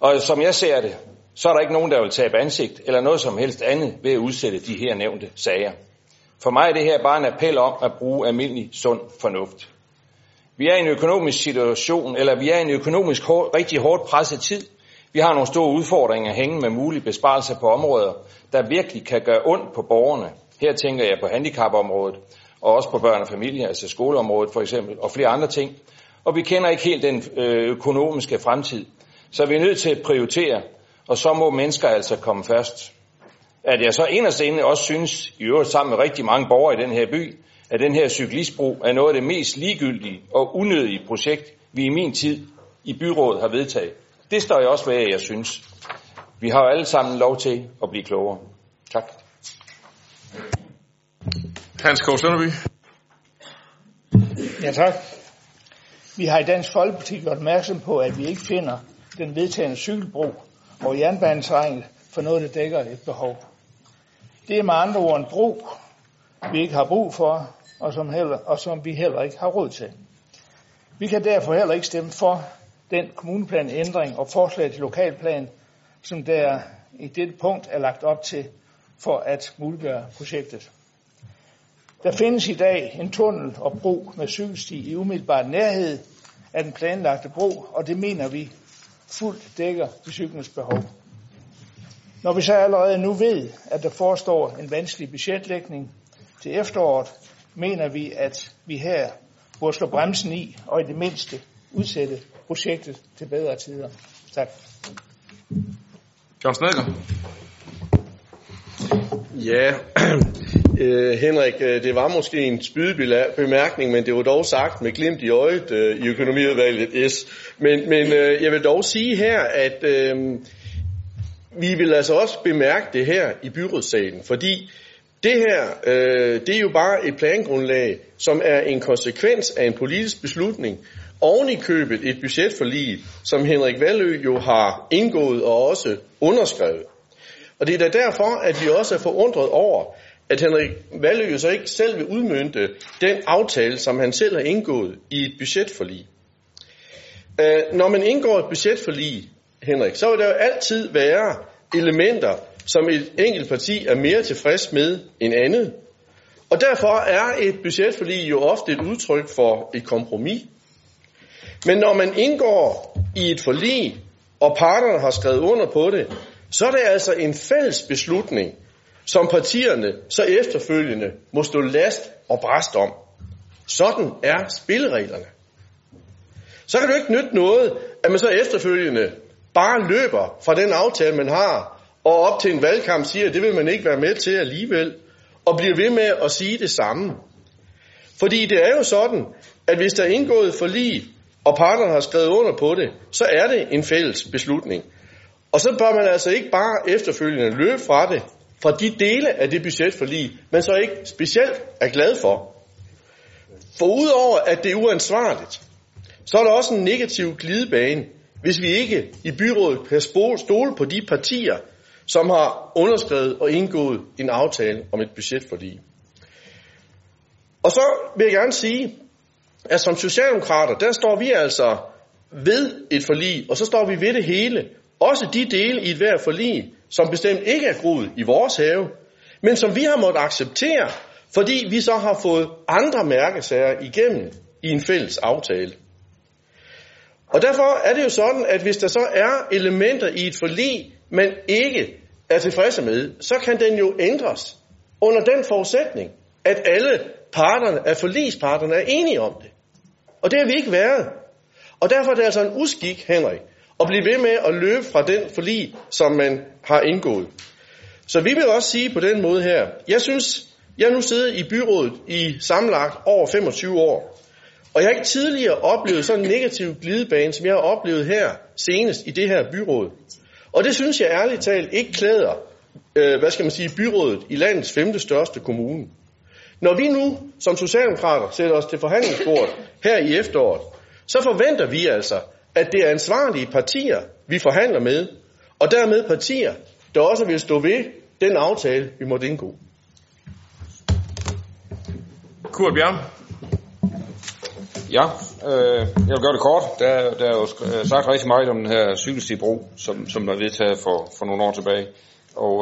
Og som jeg ser det, så er der ikke nogen, der vil tabe ansigt eller noget som helst andet ved at udsætte de her nævnte sager. For mig er det her bare en appel om at bruge almindelig sund fornuft. Vi er i en økonomisk rigtig hårdt presset tid. Vi har nogle store udfordringer hænge med mulige besparelser på områder, der virkelig kan gøre ondt på borgerne. Her tænker jeg på handicapområdet, og også på børn og familie, altså skoleområdet for eksempel, og flere andre ting. Og vi kender ikke helt den økonomiske fremtid, så vi er nødt til at prioritere, og så må mennesker altså komme først. At jeg så inderst inde også synes, i øvrigt sammen med rigtig mange borgere i den her by, at den her cyklistbro er noget af det mest ligegyldige og unødige projekt, vi i min tid i byrådet har vedtaget. Det står jeg også ved, jeg synes. Vi har jo alle sammen lov til at blive klogere. Tak. Hans K. Sønderby. Ja, tak. Vi har i Dansk Folkeparti gjort opmærksom på, at vi ikke finder den vedtagne cykelbro og jernbaneterrænet for noget, der dækker et behov. Det er med andre ord en bro, vi ikke har brug for, og som vi heller ikke har råd til. Vi kan derfor heller ikke stemme for den kommuneplanændring og forslag til lokalplan, som der i dette punkt er lagt op til for at muliggøre projektet. Der findes i dag en tunnel og bro med cykelsti i umiddelbar nærhed af den planlagte bro, og det mener vi fuldt dækker de cyklens behov. Når vi så allerede nu ved, at der forestår en vanskelig budgetlægning til efteråret, mener vi, at vi her burde slå bremsen i og i det mindste udsætte projektet til bedre tider. Tak. John Snedker. Ja, Henrik, det var måske en spydebemærkning, men det var dog sagt med glimt i øjet i økonomiudvalget S. Men jeg vil dog sige her, at vi vil altså også bemærke det her i byrådssalen, fordi det her, det er jo bare et plangrundlag, som er en konsekvens af en politisk beslutning, oven i købet et budgetforlig, som Henrik Vallø jo har indgået og også underskrevet. Og det er da derfor, at vi også er forundret over, at Henrik Vallø så ikke selv vil udmønte den aftale, som han selv har indgået i et budgetforlig. Når man indgår et budgetforlig, Henrik, så vil der jo altid være elementer, som et enkelt parti er mere tilfreds med end andet. Og derfor er et budgetforlig jo ofte et udtryk for et kompromis. Men når man indgår i et forlig, og parterne har skrevet under på det, så er det altså en fælles beslutning, som partierne så efterfølgende må stå last og bræst om. Sådan er spillereglerne. Så kan det jo ikke nytte noget, at man så efterfølgende bare løber fra den aftale, man har, og op til en valgkamp siger, at det vil man ikke være med til alligevel, og bliver ved med at sige det samme. Fordi det er jo sådan, at hvis der er indgået forlig, og parterne har skrevet under på det, så er det en fælles beslutning. Og så bør man altså ikke bare efterfølgende løbe fra det, fra de dele af det budgetforlig, man så ikke specielt er glad for. For udover at det er uansvarligt, så er der også en negativ glidebane, hvis vi ikke i byrådet kan stole på de partier, som har underskrevet og indgået en aftale om et budgetforlig. Og så vil jeg gerne sige, at som socialdemokrater, der står vi altså ved et forlig, og så står vi ved det hele. Også de dele i et hvert forlig, som bestemt ikke er groet i vores have, men som vi har måttet acceptere, fordi vi så har fået andre mærkesager igennem i en fælles aftale. Og derfor er det jo sådan, at hvis der så er elementer i et forlig, man ikke er tilfredse med, så kan den jo ændres under den forudsætning, at alle parterne af forligsparterne er enige om det. Og det har vi ikke været. Og derfor er det altså en uskik, Henrik, og blive ved med at løbe fra den forlig, som man har indgået. Så vi vil også sige på den måde her, jeg synes, jeg nu sidder i byrådet i sammenlagt over 25 år, og jeg har ikke tidligere oplevet sådan en negativ glidebane, som jeg har oplevet her senest i det her byråd. Og det synes jeg ærligt talt ikke klæder, byrådet i landets 5. største kommune. Når vi nu som socialdemokrater sætter os til forhandlingsbordet her i efteråret, så forventer vi altså, at det er ansvarlige partier, vi forhandler med, og dermed partier, der også vil stå ved den aftale, vi måtte indgå. Kurt Bjørn. Ja, jeg vil gøre det kort. Der er jo sagt rigtig meget om den her cykelstibro, som der er vedtaget for nogle år tilbage. Og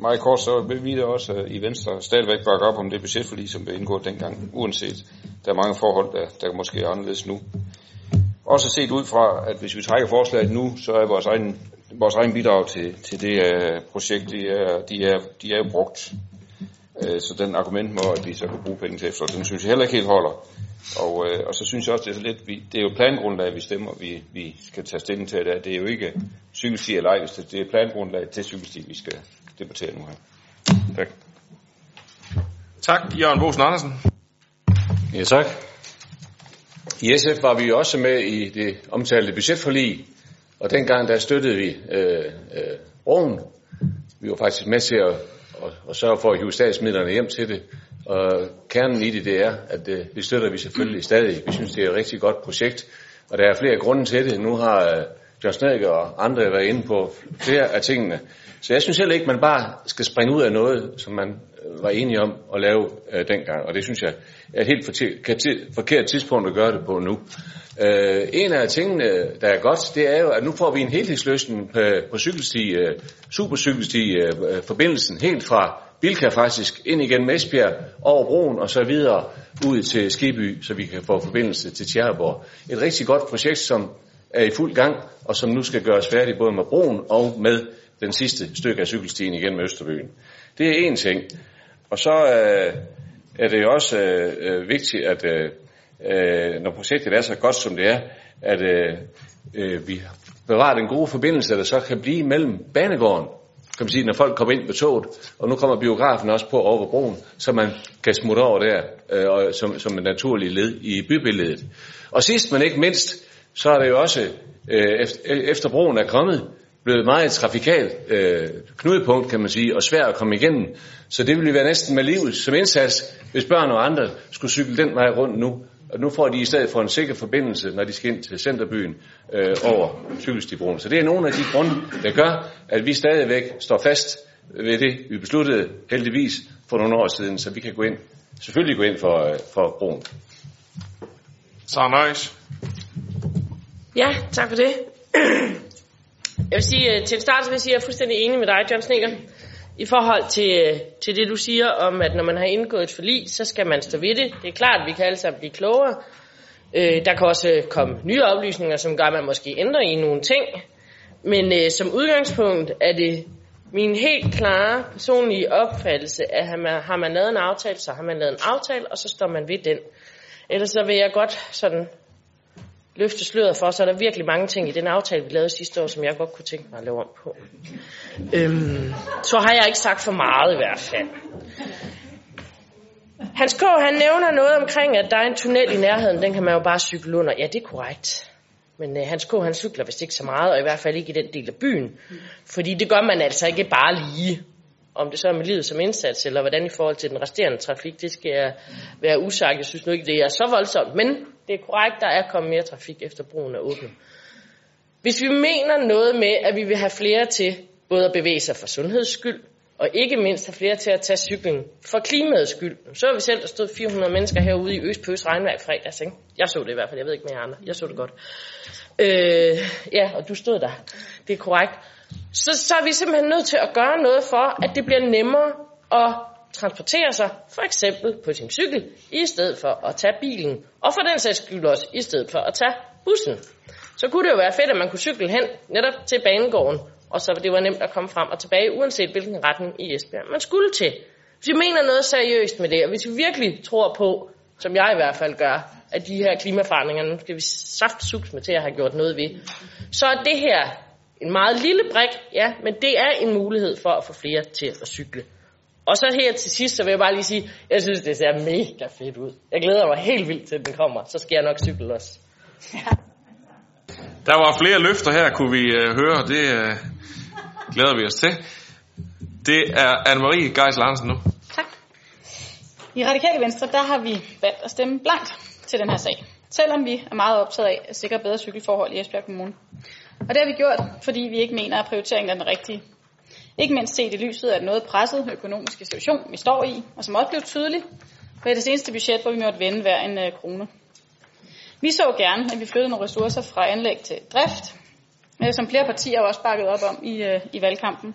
meget kort, så vil vi da også i Venstre stadigvæk bakke op om det budgetforlig, som blev indgået dengang, uanset der er mange forhold, der måske er anderledes nu. Også set ud fra, at hvis vi trækker forslaget nu, så er vores egen bidrag til det projekt, de er brugt. Så den argument med, at vi så kan bruge penge til efter, den synes jeg heller ikke helt holder. Og så synes jeg også, det er så lidt, det er jo plangrundlag, vi stemmer, vi skal tage stilling til det. Det er jo ikke cykelsti eller ej, hvis det er plangrundlag til cykelsti, vi skal debattere nu her. Tak. Tak, Jørgen Bosen Andersen. Ja, tak. I SF var vi også med i det omtalte budgetforlig, og dengang der støttede vi broen. Vi var faktisk med til at sørge for at hive statsmidlerne hjem til det, og kernen i det er, at det støtter vi selvfølgelig stadig. Vi synes, det er et rigtig godt projekt, og der er flere grunde til det. Nu har John Snedker og andre været inde på flere af tingene. Så jeg synes heller ikke, man bare skal springe ud af noget, som man var enige om at lave dengang. Og det synes jeg er et helt forkert tidspunkt at gøre det på nu. En af tingene, der er godt, det er jo, at nu får vi en helhedsløsning på supercykelsti-forbindelsen helt fra Bilka faktisk ind igennem Esbjerg, over broen og så videre ud til Skeby, så vi kan få forbindelse til Tjæreborg. Et rigtig godt projekt, som er i fuld gang, og som nu skal gøres færdig både med broen og med den sidste stykke af cykelstien igennem Østerbyen. Det er en ting. Og så er det også vigtigt, at når projektet er så godt som det er, at vi bevarer den gode forbindelse, der så kan blive mellem banegården skal man sige, når folk kommer ind på toget, og nu kommer biografen også på over broen, så man kan smutte over der som en naturlig led i bybilledet. Og sidst men ikke mindst, så er det jo også, efter broen er kommet, blevet meget et trafikalt knudepunkt, kan man sige, og svært at komme igennem. Så det ville være næsten med livet som indsats, hvis børn og andre skulle cykle den vej rundt nu. Og nu får de i stedet for en sikker forbindelse, når de skal ind til centerbyen over cykelstibroen. Så det er nogle af de grunde, der gør, at vi stadigvæk står fast ved det, vi besluttede heldigvis for nogle år siden, så vi kan gå ind for broen. Så nøjes. Ja, tak for det. Jeg vil sige, til en start vil jeg sige, at jeg er fuldstændig enig med dig, John Sneaker, i forhold til det, du siger om, at når man har indgået et forlig, så skal man stå ved det. Det er klart, at vi kan alle sammen blive klogere. Der kan også komme nye oplysninger, som gør, at man måske ændrer i nogle ting. Men som udgangspunkt er det min helt klare personlige opfattelse, at har man lavet en aftale, så har man lavet en aftale, og så står man ved den. Ellers så vil jeg godt sådan løfte sløret for, så er der virkelig mange ting i den aftale, vi lavede sidste år, som jeg godt kunne tænke mig at lave om på. Så har jeg ikke sagt for meget i hvert fald. Hans K, han nævner noget omkring, at der er en tunnel i nærheden, den kan man jo bare cykle under. Ja, det er korrekt. Men Hans K, han cykler vist ikke så meget, og i hvert fald ikke i den del af byen. Fordi det gør man altså ikke bare lige. Om det så er med livet som indsats, eller hvordan i forhold til den resterende trafik, det skal jeg være usagt. Jeg synes nu ikke, det er så voldsomt, men det er korrekt, der er kommet mere trafik efter broen er åbnet. Hvis vi mener noget med, at vi vil have flere til både at bevæge sig for sundheds skyld, og ikke mindst have flere til at tage cyklen for klimaets skyld, så er vi selv, der stod 400 mennesker herude i Østpøs regnvejr fredags. Ikke? Jeg så det i hvert fald, jeg ved ikke mere andre. Jeg så det godt. Ja, og du stod der. Det er korrekt. Så er vi simpelthen nødt til at gøre noget for, at det bliver nemmere at transportere sig, for eksempel på sin cykel, i stedet for at tage bilen, og for den sags skyld også, i stedet for at tage bussen. Så kunne det jo være fedt, at man kunne cykle hen netop til banegården, og så det var nemt at komme frem og tilbage, uanset hvilken retning i Esbjerg man skulle til. Hvis vi mener noget seriøst med det, og hvis vi virkelig tror på, som jeg i hvert fald gør, at de her klimaforandringer, nu skal vi saftsugs med til at have gjort noget ved, så er det her en meget lille brik, ja, men det er en mulighed for at få flere til at cykle. Og så her til sidst, så vil jeg bare lige sige, jeg synes, det ser mega fedt ud. Jeg glæder mig helt vildt til, at den kommer. Så skal jeg nok cykle også. Ja. Der var flere løfter her, kunne vi høre. Det glæder vi os til. Det er Anne-Marie Geisler-Hansen nu. Tak. I Radikale Venstre, der har vi valgt at stemme blankt til den her sag. Selvom vi er meget optaget af at sikre bedre cykelforhold i Esbjerg Kommune. Og det har vi gjort, fordi vi ikke mener, at prioriteringen er den rigtige. Ikke mindst set i lyset af den noget pressede økonomiske situation, vi står i, og som også blev tydelig ved det seneste budget, hvor vi måtte vende hver en krone. Vi så gerne, at vi flyttede nogle ressourcer fra anlæg til drift, som flere partier også bakket op om i valgkampen.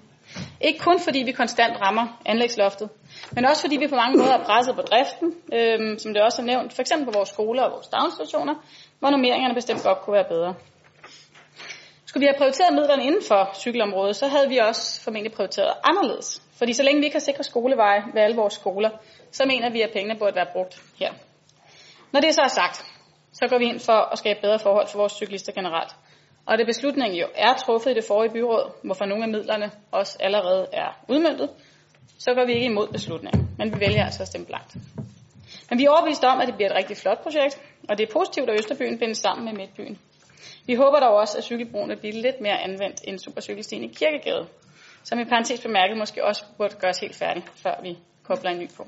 Ikke kun fordi vi konstant rammer anlægsloftet, men også fordi vi på mange måder er presset på driften, som det også er nævnt, f.eks. på vores skoler og vores daginstitutioner, hvor normeringerne bestemt godt kunne være bedre. Skulle vi have prioriteret midlerne inden for cykelområdet, så havde vi også formentlig prioriteret anderledes. Fordi så længe vi ikke har sikret skoleveje ved alle vores skoler, så mener vi, at pengene burde være brugt her. Når det så er sagt, så går vi ind for at skabe bedre forhold for vores cyklister generelt. Og det beslutningen jo er truffet i det forrige byråd, hvorfor nogle af midlerne også allerede er udmøntet, så går vi ikke imod beslutningen, men vi vælger altså at stemme blankt. Men vi er overbevist om, at det bliver et rigtig flot projekt, og det er positivt, at Østerbyen bindes sammen med Midtbyen. Vi håber dog også, at cykelbroen vil blive lidt mere anvendt end supercykelstien i Kirkegade, som i parentes bemærket måske også burde gøres helt færdig, før vi kobler en ny på.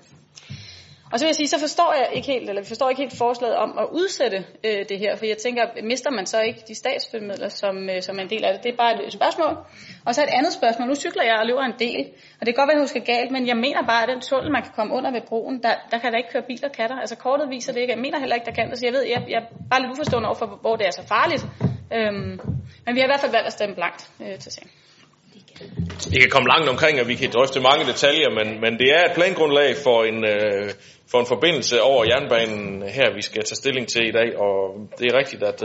Og så vil jeg sige, så forstår vi ikke helt forslaget om at udsætte det her, for jeg tænker, mister man så ikke de statsstøttemidler, som er en del af det? Det er bare et spørgsmål. Og så et andet spørgsmål. Nu cykler jeg og løber en del, og det kan godt være, at jeg husker galt, men jeg mener bare, at den tunnel, man kan komme under ved broen, der kan der ikke køre biler og katter. Altså kortet viser det ikke. Jeg mener heller ikke, der kan det, så jeg ved, jeg er bare lidt uforstående overfor, hvor det er så farligt. Men vi har i hvert fald valgt at stemme blankt til sagen. Vi kan komme langt omkring, og vi kan drøfte mange detaljer, men det er et plangrundlag for en forbindelse over jernbanen her, vi skal tage stilling til i dag, og det er rigtigt, at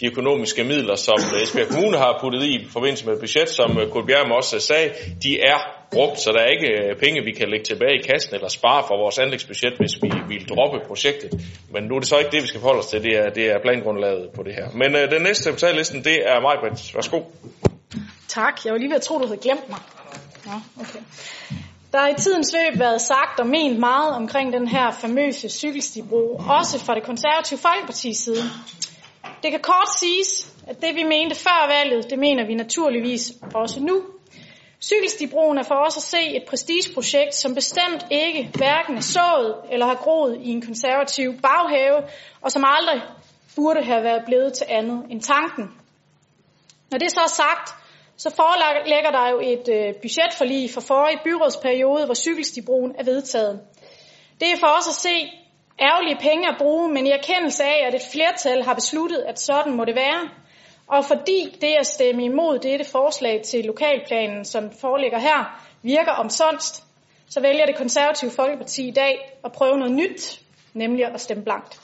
de økonomiske midler, som Esbjerg Kommune har puttet i forbindelse med budget, som Kurt Bjerg også sagde, de er brugt, så der er ikke penge, vi kan lægge tilbage i kassen eller spare for vores anlægsbudget, hvis vi vil droppe projektet. Men nu er det så ikke det, vi skal forholde os til, det er plangrundlaget på det her. Men den næste på tallisten, det er Maj-Britt. Værsgo. Tak, jeg var lige ved at tro, du havde glemt mig. Ja, okay. Der har i tidens løb været sagt og ment meget omkring den her famøse cykelstibro, også fra Det Konservative Folkepartis side. Det kan kort siges, at det vi mente før valget, det mener vi naturligvis også nu. Cykelstibroen er for os at se et prestigeprojekt, som bestemt ikke hverken er sået eller har groet i en konservativ baghave, og som aldrig burde have været blevet til andet end tanken. Når det så er sagt, så forelægger der jo et budgetforlig for forrige byrådsperiode, hvor cykelstibroen er vedtaget. Det er for os at se ærgerlige penge at bruge, men i erkendelse af, at et flertal har besluttet, at sådan må det være, og fordi det at stemme imod dette forslag til lokalplanen, som foreligger her, virker omsonst, så vælger Det Konservative Folkeparti i dag at prøve noget nyt, nemlig at stemme blankt.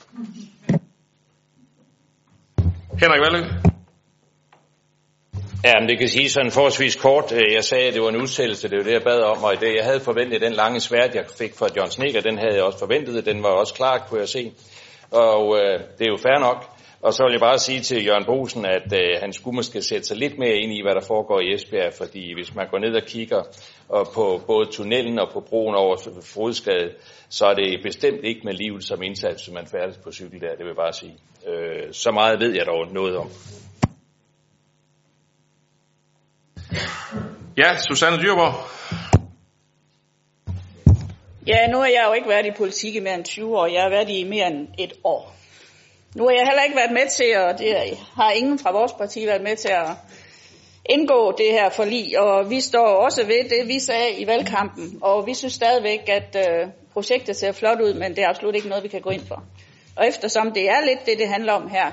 Henrik Valø. Ja, men det kan sige sådan forholdsvis kort. Jeg sagde, at det var en udsættelse, det var det, jeg bad om, og jeg havde forventet den lange sværd, jeg fik fra John Sneker, den havde jeg også forventet, den var også klar, kunne jeg se. Og det er jo fair nok. Og så vil jeg bare sige til Jørgen Bosen, at han skulle måske sætte sig lidt mere ind i, hvad der foregår i Esbjerg, fordi hvis man går ned og kigger på både tunnelen og på broen over Frodskade, så er det bestemt ikke med livet som indsats, som man færdes på cykel der, det vil jeg bare sige. Så meget ved jeg dog noget om. Ja, Susanne Dyrborg. Ja, nu har jeg jo ikke været i politik i mere end 20 år, jeg har været i mere end et år. Nu har jeg heller ikke været med til, og det har ingen fra vores parti været med til at indgå det her forlig, og vi står også ved det, vi sagde i valgkampen, og vi synes stadigvæk, at projektet ser flot ud, men det er absolut ikke noget, vi kan gå ind for. Og eftersom det er lidt det handler om her,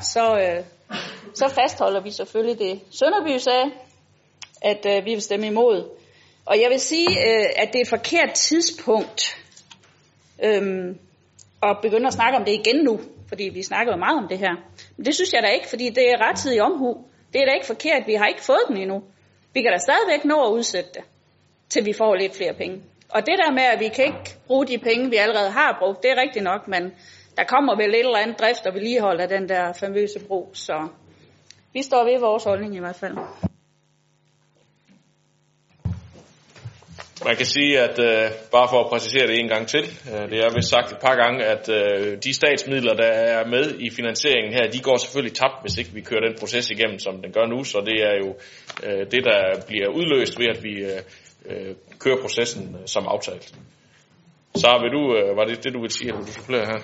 så fastholder vi selvfølgelig det Sønderby sagde, at vi vil stemme imod. Og jeg vil sige, at det er et forkert tidspunkt at begynde at snakke om det igen nu, fordi vi snakker jo meget om det her. Men det synes jeg da ikke, fordi det er rettidig omhu. Det er da ikke forkert, vi har ikke fået den endnu. Vi kan da stadigvæk nå at udsætte det, til vi får lidt flere penge. Og det der med, at vi kan ikke bruge de penge, vi allerede har brugt, det er rigtigt nok, men der kommer vel et eller andet drift og vedligehold af den der famøse bro, så vi står ved vores holdning i hvert fald. Man kan sige, at bare for at præcisere det en gang til, det er vist sagt et par gange, at de statsmidler, der er med i finansieringen her, de går selvfølgelig tabt, hvis ikke vi kører den proces igennem, som den gør nu. Så det er jo det, der bliver udløst ved, at vi kører processen som aftalt. Så vil du, var det det, du ville sige, at du supplerer her?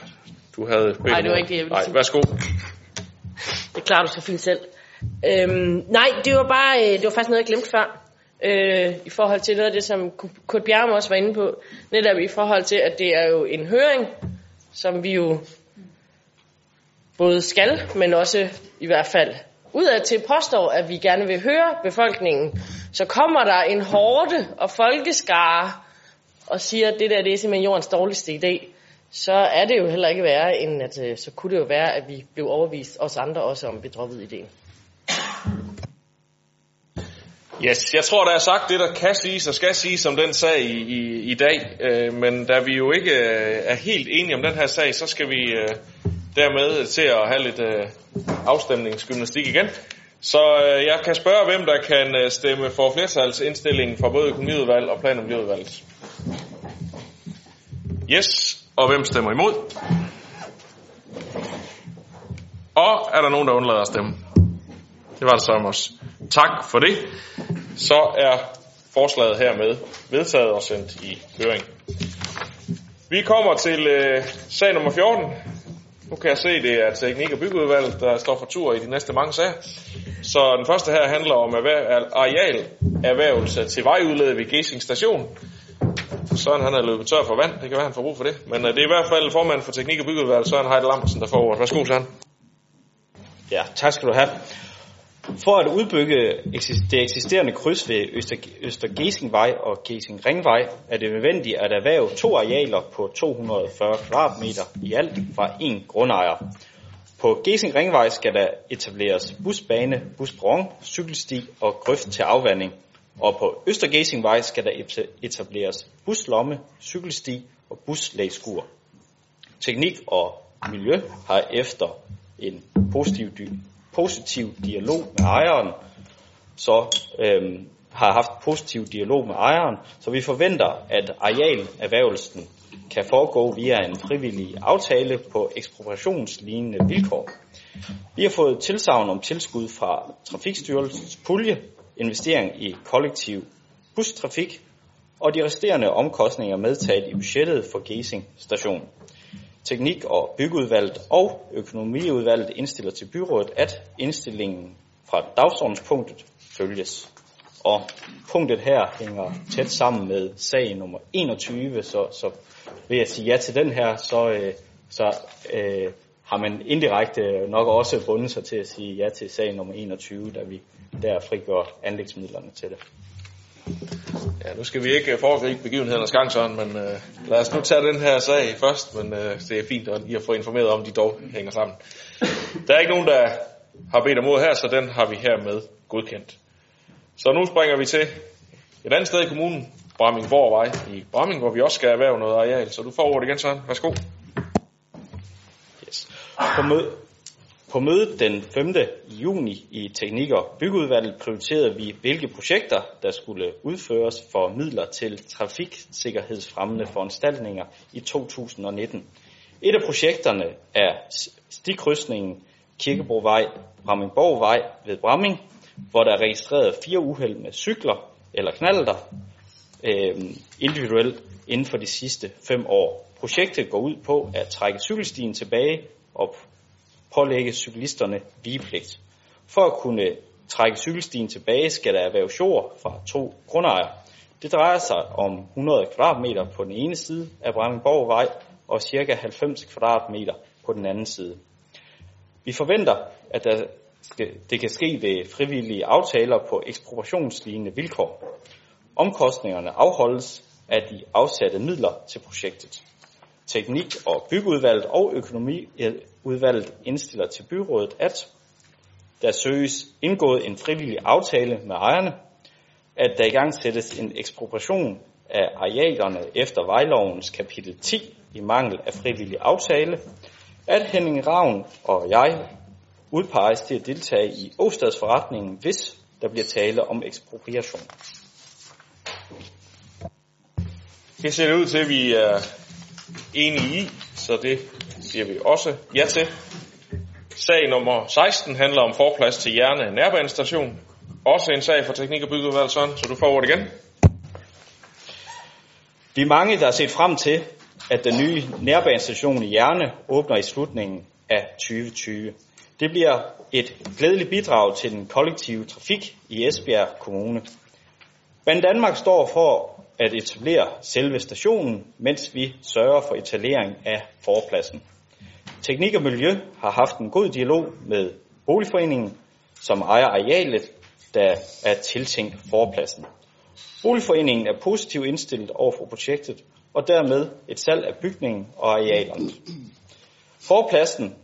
Du havde nej, det var ikke det, jeg ville sige. Nej, værsgo. Det er klart, du skal finde selv. Nej, det var faktisk noget, jeg glemte før. I forhold til noget af det, som Kurt Bjerrum også var inde på, netop i forhold til, at det er jo en høring, som vi jo både skal, men også i hvert fald udadtil påstår, at vi gerne vil høre befolkningen. Så kommer der en horde og folkeskare og siger, at det der, det er simpelthen jordens dårligste idé, så er det jo heller ikke værre, end at så kunne det jo være, at vi blev overvist os andre også om bedroppet idéen. Yes, jeg tror, der er sagt det, der kan siges og skal siges om den sag i dag, men da vi jo ikke er helt enige om den her sag, så skal vi dermed til at have lidt afstemningsgymnastik igen. Så jeg kan spørge, hvem der kan stemme for flertalsindstillingen fra både økonomiudvalg og plan- og miljøudvalget. Yes, og hvem stemmer imod? Og er der nogen, der undlader at stemme? Det var det samme også. Tak for det. Så er forslaget hermed vedtaget og sendt i høring. Vi kommer til sag nummer 14. Nu kan jeg se, at det er Teknik- og Miljøudvalget, der står for tur i de næste mange sager. Så den første her handler om arealerhvervelse til vejudledet ved Gjesing Station. Søren, han er løbet tør for vand. Det kan være, han får brug for det. Men det er i hvert fald formanden for Teknik- og Miljøudvalget, Søren Heide Lamsen, der får ordet. Værsgo, Søren. Ja, tak skal du have. For at udbygge det eksisterende kryds ved Øster Gjesingvej og Gjesing Ringvej, er det nødvendigt at erhverve to arealer på 240 kvadratmeter i alt fra én grundejer. På Gjesing Ringvej skal der etableres busbane, busperron, cykelsti og grøft til afvanding. Og på Øster Gjesingvej skal der etableres buslomme, cykelsti og buslægskur. Teknik og miljø har efter en positiv dialog med ejeren, så har haft positiv dialog med ejeren, så vi forventer, at arealerhvervelsen kan foregå via en frivillig aftale på ekspropriationslignende vilkår. Vi har fået tilsagn om tilskud fra Trafikstyrelsens pulje, investering i kollektiv bustrafik og de resterende omkostninger medtaget i budgettet for Gjesing Station. Teknik- og byggeudvalget og økonomiudvalget indstiller til byrådet, at indstillingen fra dagsordenspunktet følges. Og punktet her hænger tæt sammen med sag nummer 21, så ved at sige ja til den her, så har man indirekte nok også bundet sig til at sige ja til sag nummer 21, da vi der frigør anlægsmidlerne til det. Ja, nu skal vi ikke foregribe begivenhedernes gang, sådan, men lad os nu tage den her sag først, men det er fint at I har fået informeret om, de dog hænger sammen. Der er ikke nogen, der har bedt om ordet her, så den har vi hermed godkendt. Så nu springer vi til et andet sted i kommunen, Brammingborgvej i Bramming, hvor vi også skal erhverve noget areal. Så du får ordet igen, Søren. Værsgo. Yes. På mødet den 5. juni i Teknik- og Byggeudvalget prioriterede vi, hvilke projekter, der skulle udføres for midler til trafiksikkerhedsfremmende foranstaltninger i 2019. Et af projekterne er stikrydsningen Kirkebrovej, Brammingborgvej ved Bramming, hvor der er registreret 4 uheld med cykler eller knalder individuelt inden for de sidste 5 år. Projektet går ud på at trække cykelstien tilbage og pålægge cyklisterne vigepligt. For at kunne trække cykelstien tilbage, skal der erhverves jord fra 2 grundejere. Det drejer sig om 100 kvadratmeter på den ene side af Brammingborgvej og ca. 90 kvadratmeter på den anden side. Vi forventer, at det kan ske ved frivillige aftaler på ekspropriationslignende vilkår. Omkostningerne afholdes af de afsatte midler til projektet. Teknik- og byggeudvalget og økonomiudvalget indstiller til byrådet, at der søges indgået en frivillig aftale med ejerne, at der igangsættes en ekspropriation af arealerne efter vejlovens kapitel 10 i mangel af frivillig aftale, at Henning Ravn og jeg udpeges til at deltage i Åstadsforretningen, hvis der bliver tale om ekspropriation. Det ser ud til, at vi er enige i, så det siger vi også ja til. Sag nummer 16 handler om forplads til Jerne Nærbanestation. Også en sag for Teknik- og Byggeudvalget, så du får ordet igen. Vi er mange, der har set frem til, at den nye nærbanestation i Jerne åbner i slutningen af 2020. Det bliver et glædeligt bidrag til den kollektive trafik i Esbjerg Kommune. Banedanmark står for at etablere selve stationen, mens vi sørger for etablering af forpladsen. Teknik og Miljø har haft en god dialog med Boligforeningen, som ejer arealet, der er tiltænkt forpladsen. Boligforeningen er positivt indstillet over for projektet, og dermed et salg af bygningen og arealerne. Forpladsen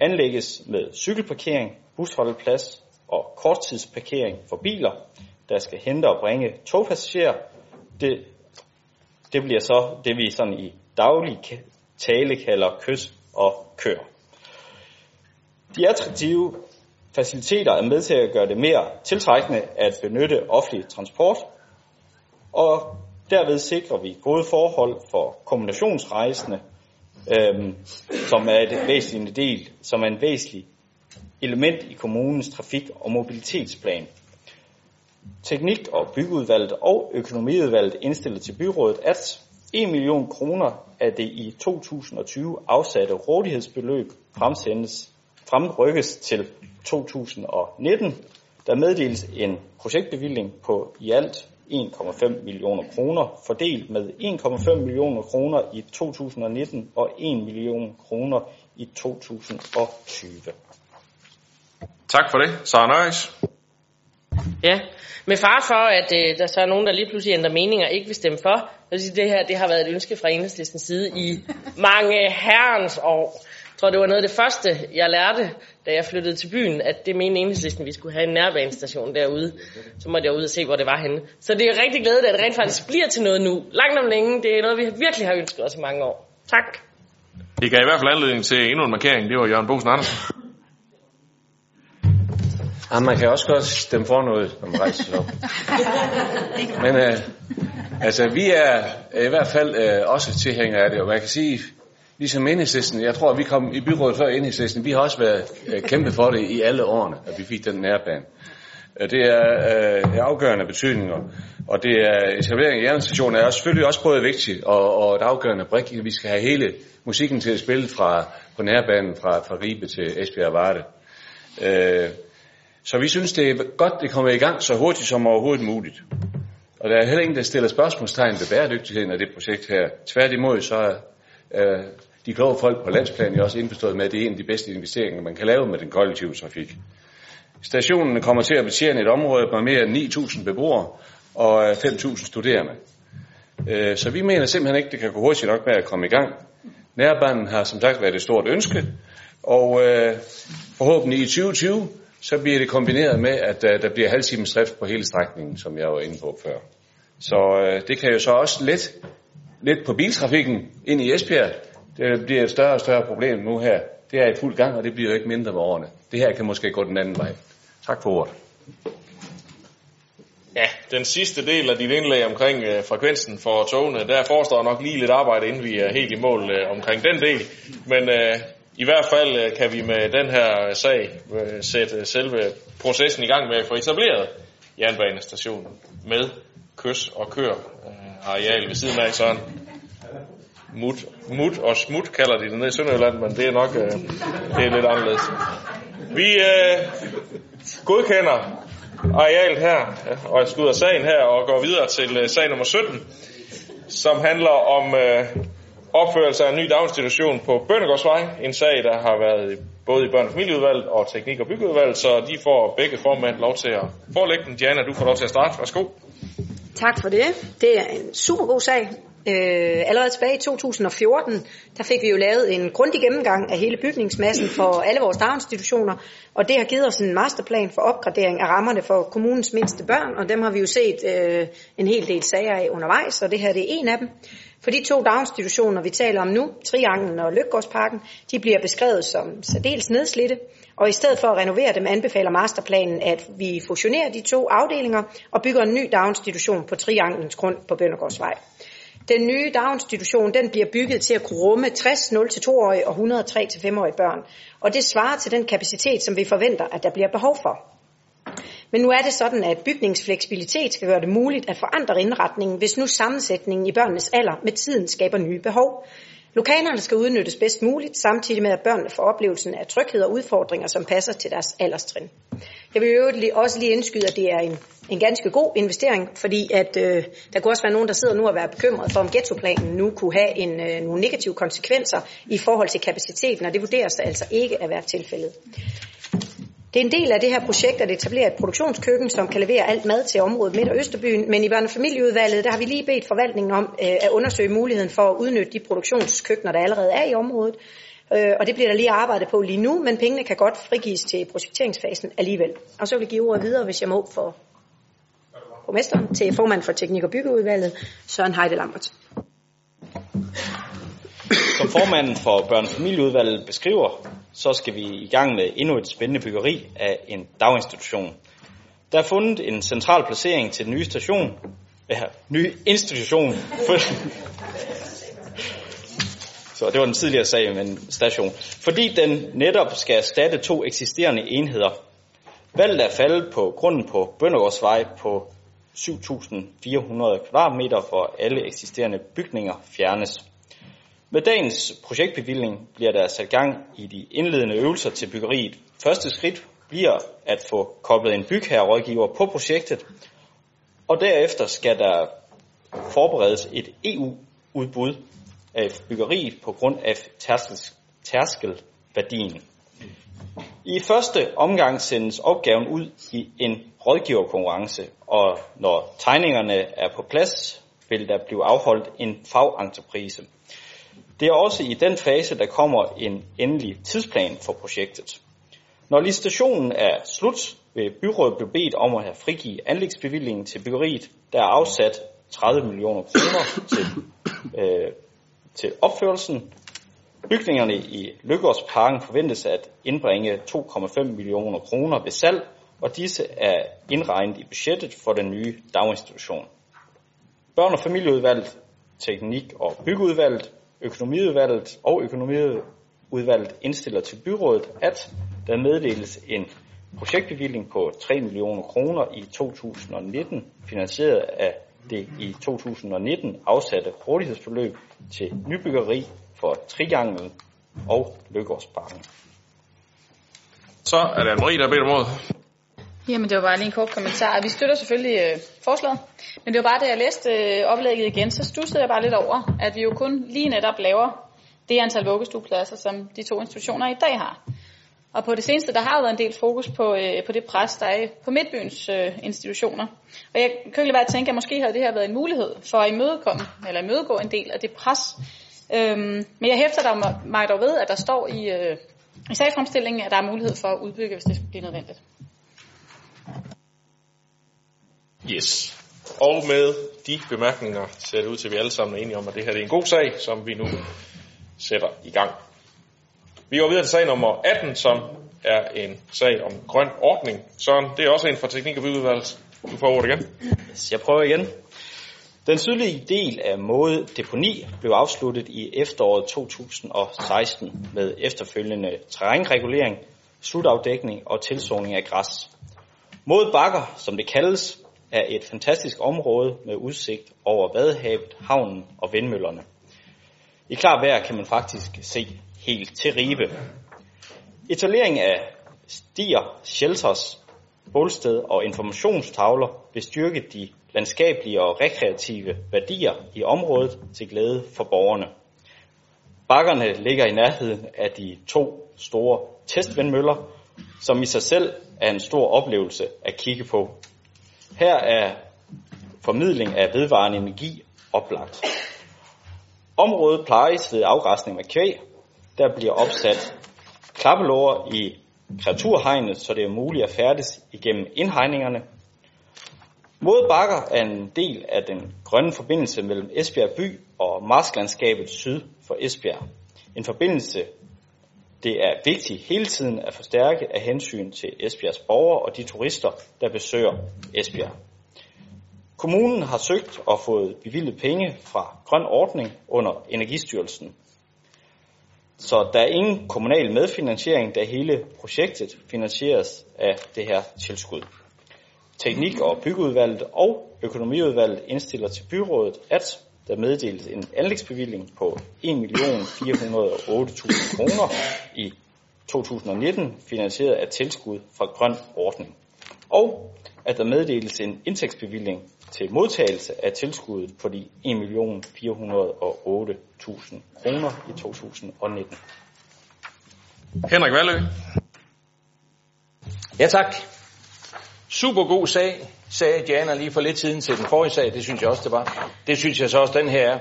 anlægges med cykelparkering, busholdeplads og korttidsparkering for biler, der skal hente og bringe togpassagerer. Det bliver så det, vi sådan i daglig tale kalder kys og kør. De attraktive faciliteter er med til at gøre det mere tiltrækkende at benytte offentlig transport, og derved sikrer vi gode forhold for kombinationsrejsende, som er en væsentlig element i kommunens trafik- og mobilitetsplan. Teknik- og byggeudvalget og økonomiudvalget indstiller til byrådet, at 1 million kroner af det i 2020 afsatte rådighedsbeløb fremrykkes til 2019, der meddeles en projektbevilling på i alt 1,5 millioner kroner, fordelt med 1,5 millioner kroner i 2019 og 1 million kroner i 2020. Tak for det. Sarah Nøjes. Ja, med fare for, at der så er nogen, der lige pludselig ændrer meninger og ikke vil stemme for. Jeg vil sige, det her det har været et ønske fra Enhedslistens side i mange herrens år. Jeg tror, det var noget af det første, jeg lærte, da jeg flyttede til byen, at det mente Enhedslisten, vi skulle have en nærbanestation derude. Så måtte jeg ud og se, hvor det var henne. Så det er rigtig glædeligt, at det rent faktisk bliver til noget nu. Langt om længe, det er noget, vi virkelig har ønsket os i mange år. Tak. Det gav i hvert fald anledning til endnu en markering. Det var Jørgen Bosen Andersen. Ja, man kan også godt stemme for noget, når man rejser sig op. Men altså, vi er i hvert fald også tilhængere af det, og man kan sige, ligesom Enhedslisten, jeg tror, at vi kom i byrådet før Enhedslisten, vi har også været kæmpet for det i alle årene, at vi fik den nærbane. Det er afgørende betydninger, og det er etablering af Gjesing Station er også, selvfølgelig også både vigtigt og et afgørende brik. Vi skal have hele musikken til at spille på nærbanen fra Ribe til Esbjerg Varde. Så vi synes, det er godt, det kommer i gang så hurtigt som overhovedet muligt. Og der er heller ingen, der stiller spørgsmålstegn ved bæredygtigheden af det projekt her. Tværtimod, så er de kloge folk på landsplan også indforstået med, at det er en af de bedste investeringer, man kan lave med den kollektive trafik. Stationen kommer til at betjene et område med mere end 9.000 beboere og 5.000 studerende. Så vi mener simpelthen ikke, det kan gå hurtigt nok med at komme i gang. Nærbanen har som sagt været et stort ønske, og forhåbentlig i 2020, så bliver det kombineret med, at der bliver halvtimes drift på hele strækningen, som jeg var inde på før. Så det kan jo så også lidt på biltrafikken ind i Esbjerg. Det bliver et større og større problem nu her. Det er i fuld gang, og det bliver jo ikke mindre med årene. Det her kan måske gå den anden vej. Tak for ordet. Ja, den sidste del af dit indlæg omkring frekvensen for togene, der forestår nok lige lidt arbejde, inden vi er helt i mål omkring den del. Men i hvert fald kan vi med den her sag sætte selve processen i gang med at få etableret jernbanestationen med kys og kør areal ved siden af sådan. Mut og smut kalder de det nede i Sønderjylland, men det er nok det er lidt anderledes. Vi godkender arealet her, og slutter sagen her, og går videre til sag nummer 17, som handler om opførelse af en ny daginstitution på Bøndergårdsvej. En sag, der har været både i Børne- og Familieudvalget og Teknik- og Miljøudvalget, så de får begge formand lov til at forelægge den. Diana, du får lov til at starte. Værsgo. Tak for det. Det er en super god sag. Allerede tilbage i 2014, der fik vi jo lavet en grundig gennemgang af hele bygningsmassen for alle vores daginstitutioner, og det har givet os en masterplan for opgradering af rammerne for kommunens mindste børn, og dem har vi jo set en hel del sager af undervejs, og det her det er en af dem. For de to daginstitutioner, vi taler om nu, Trianglen og Løkgårdsparken, de bliver beskrevet som særdeles nedslidte, og i stedet for at renovere dem, anbefaler masterplanen, at vi fusionerer de to afdelinger og bygger en ny daginstitution på Trianglens grund på Bøndergårdsvej. Den nye daginstitution, den bliver bygget til at kunne rumme 60 0-2-årige og 103-5-årige børn, og det svarer til den kapacitet, som vi forventer, at der bliver behov for. Men nu er det sådan, at bygningsfleksibilitet skal gøre det muligt at forandre indretningen, hvis nu sammensætningen i børnenes alder med tiden skaber nye behov. Lokalerne skal udnyttes bedst muligt, samtidig med at børnene får oplevelsen af tryghed og udfordringer, som passer til deres alderstrin. Jeg vil jo også lige indskyde, at det er en ganske god investering, fordi at, der kunne også være nogen, der sidder nu og være bekymret for, om ghettoplanen nu kunne have nogle negative konsekvenser i forhold til kapaciteten, og det vurderes altså ikke at være tilfældet. Det er en del af det her projekt, at etablere et produktionskøkken, som kan levere alt mad til området midt og Østerbyen, men i Børne- og Familieudvalget, der har vi lige bedt forvaltningen om at undersøge muligheden for at udnytte de produktionskøkkener, der allerede er i området, og det bliver der lige arbejdet på lige nu, men pengene kan godt frigives til projekteringsfasen alligevel. Og så vil jeg give ordet videre, hvis jeg må, for borgmesteren til formand for Teknik- og Byggeudvalget, Søren Heide Lambert. Som formanden for Børne- og Familieudvalget beskriver, så skal vi i gang med endnu et spændende byggeri af en daginstitution. Der er fundet en central placering til den nye station. Ja, nye institution. Så det var den tidligere sag, men station. Fordi den netop skal erstatte to eksisterende enheder. Valget er faldet på grunden på Bøndergårdsvej på 7.400 kvadratmeter, hvor alle eksisterende bygninger fjernes. Med dagens projektbevilling bliver der sat gang i de indledende øvelser til byggeriet. Første skridt bliver at få koblet en bygherrerådgiver på projektet, og derefter skal der forberedes et EU-udbud af byggeriet på grund af tærskelværdien. I første omgang sendes opgaven ud i en rådgiverkonkurrence, og når tegningerne er på plads, vil der blive afholdt en fagentreprise. Det er også i den fase, der kommer en endelig tidsplan for projektet. Når licitationen er slut, vil byrådet blive bedt om at have frigive anlægsbevillingen til byggeriet, der er afsat 30 millioner kroner til opførelsen. Bygningerne i Løkgårdsparken forventes at indbringe 2,5 millioner kroner ved salg, og disse er indregnet i budgettet for den nye daginstitution. Børne- og Familieudvalget, Teknik- og Byggeudvalget, Økonomiudvalget og Økonomiudvalget indstiller til byrådet, at der meddeles en projektbevilling på 3 millioner kroner i 2019, finansieret af det i 2019 afsatte rådighedsbeløb til nybyggeri for Trianglen og Løkkersparken. Så er der Marie, der beder om ordet. Jamen, det var bare lige en kort kommentar. Vi støtter selvfølgelig forslaget, men det var bare, da jeg læste oplægget igen, så studsede jeg bare lidt over, at vi jo kun lige netop laver det antal vuggestuepladser, som de to institutioner i dag har. Og på det seneste, der har jo været en del fokus på det pres, der er på Midtbyens institutioner. Og jeg kan ikke bare tænke, at måske havde det her været en mulighed for at imødegå en del af det pres. Men jeg hæfter mig dog ved, at der står i sagsfremstillingen, at der er mulighed for at udbygge, hvis det skulle blive nødvendigt. Yes. Og med de bemærkninger ser det ud til, at vi alle sammen er enige om, at det her er en god sag, som vi nu sætter i gang. Vi går videre til sag nummer 18, som er en sag om grøn ordning. Søren, det er også en fra Teknik- og Miljøudvalget. Du får ordet igen. Jeg prøver igen. Den sydlige del af Måde deponi blev afsluttet i efteråret 2016 med efterfølgende terrænregulering, slutafdækning og tilsåning af græs. Måde Bakker, som det kaldes, er et fantastisk område med udsigt over Vadehavet, havnen og vindmøllerne. I klart vejr kan man faktisk se helt til Ribe. Etablering af stier, shelters, bålsted og informationstavler vil styrke de landskabelige og rekreative værdier i området til glæde for borgerne. Bakkerne ligger i nærheden af de to store testvindmøller, som i sig selv er en stor oplevelse at kigge på. Her er formidling af vedvarende energi oplagt. Området plejes ved afgræsning med kvæg. Der bliver opsat klappelåger i kreaturhegnet, så det er muligt at færdes igennem indhegningerne. Måde Bakker er en del af den grønne forbindelse mellem Esbjerg by og marsklandskabet syd for Esbjerg. En forbindelse, det er vigtigt hele tiden at forstærke af hensyn til Esbjergs borgere og de turister, der besøger Esbjerg. Kommunen har søgt og fået bevilget penge fra Grøn Ordning under Energistyrelsen. Så der er ingen kommunal medfinansiering, da hele projektet finansieres af det her tilskud. Teknik- og Byggeudvalget og Økonomiudvalget indstiller til byrådet, at der meddeles en anlægsbevilling på 1.408.000 kroner i 2019, finansieret af tilskud fra Grøn Ordning. Og at der meddeles en indtægtsbevilling til modtagelse af tilskuddet på de 1.408.000 kroner i 2019. Henrik Vallø. Ja, tak. Super god sag, sagde Diana lige for lidt siden til den forrige sag. Det synes jeg også, det var. Det synes jeg så også, den her er.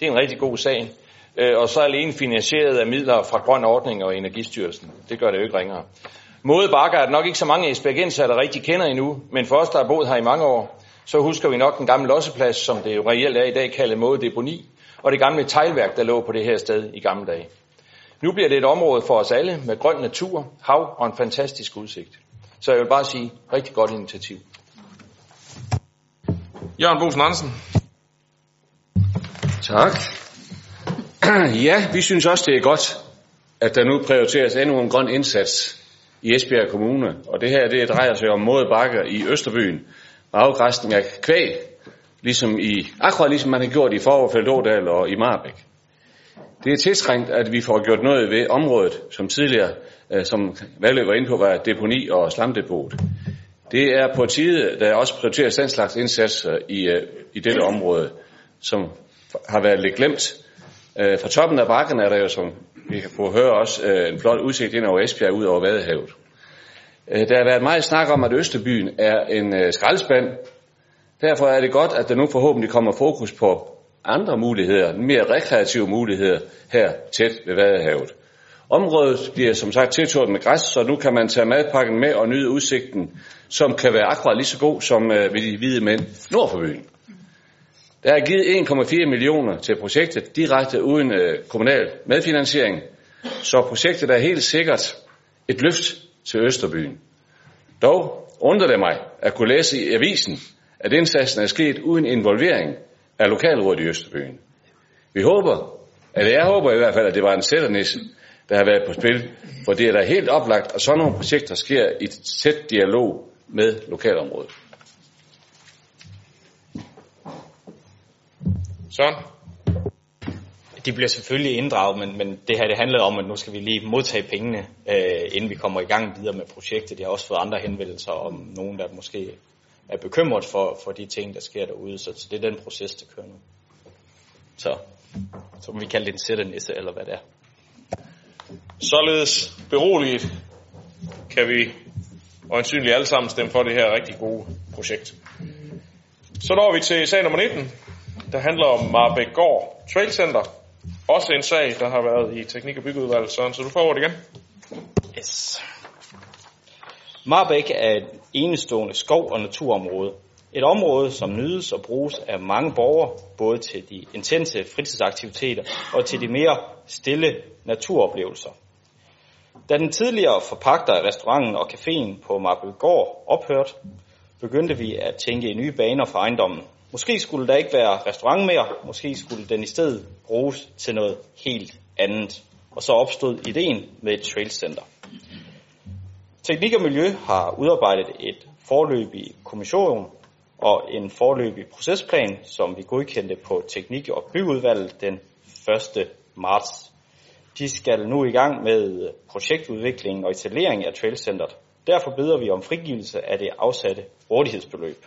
Det er en rigtig god sag. Og så alene finansieret af midler fra Grøn Ordning og Energistyrelsen. Det gør det jo ikke ringere. Måde Bakker er nok ikke så mange esbjergenser, der rigtig kender endnu, men for os, der har boet her i mange år, så husker vi nok den gamle losseplads, som det jo reelt er i dag, kaldet Måde deponi, og det gamle teglværk, der lå på det her sted i gamle dage. Nu bliver det et område for os alle med grøn natur, hav og en fantastisk udsigt. Så jeg vil bare sige, rigtig godt initiativ. Jørgen Bosen Andersen. Tak. Ja, vi synes også, det er godt, at der nu prioriteres endnu en grøn indsats i Esbjerg Kommune, og det her det drejer sig om Måde Bakker i Østerbyen og afgræsning af kvæg, ligesom man har gjort i Forfeld Ådal og i Marbæk. Det er tiltrængt, at vi får gjort noget ved området, som tidligere, som Valø var inde på, var deponi og slamdepot. Det er på tide, der også prioriteres den slags indsatser i dette område, som har været lidt glemt. Fra toppen af bakken er der jo, som vi kan få høre også, en flot udsigt ind over Esbjerg ud over Vadehavet. Der har været meget snak om, at Østerbyen er en skraldespand. Derfor er det godt, at der nu forhåbentlig kommer fokus på andre muligheder, mere rekreative muligheder her tæt ved Vadehavet. Området bliver som sagt tiltrådt med græs, så nu kan man tage madpakken med og nyde udsigten, som kan være akkurat lige så god som ved de hvide mænd nord for byen. Der er givet 1,4 millioner til projektet direkte uden kommunal medfinansiering, så projektet er helt sikkert et løft til Østerbyen. Dog undrer det mig at kunne læse i avisen, at indsatsen er sket uden involvering af lokalrådet i Østerbyen. Vi håber, eller jeg håber i hvert fald, at det var en sætternisse, der har været på spil, for det er da helt oplagt, at sådan nogle projekter sker i tæt dialog med lokalområdet. Sådan. De bliver selvfølgelig inddraget, men det her det handler om, at nu skal vi lige modtage pengene, inden vi kommer i gang videre med projektet. Jeg har også fået andre henvendelser om nogen, der måske er bekymret for de ting, der sker derude. Så det er den proces, der kører nu. Så må vi kalde det en sætternisse, eller hvad det er. Således beroliget kan vi øjensynligt alle sammen stemme for det her rigtig gode projekt. Så når vi til sag nummer 19, der handler om Marbækgård Trailcenter. Også en sag, der har været i Teknik- og Miljøudvalget, Søren, så du får ordet igen. Yes. Marbæk er et enestående skov- og naturområde. Et område, som nydes og bruges af mange borgere, både til de intense fritidsaktiviteter og til de mere stille naturoplevelser. Da den tidligere forpagter af restauranten og caféen på Marbækgård ophørte, begyndte vi at tænke i nye baner for ejendommen. Måske skulle der ikke være restaurant mere, måske skulle den i stedet bruges til noget helt andet. Og så opstod ideen med et trailcenter. Teknik og Miljø har udarbejdet et foreløbigt kommissorium og en foreløbig procesplan, som vi godkendte på Teknik- og Miljøudvalget den 1. marts. De skal nu i gang med projektudviklingen og etablering af trailcenteret. Derfor beder vi om frigivelse af det afsatte rådighedsbeløb.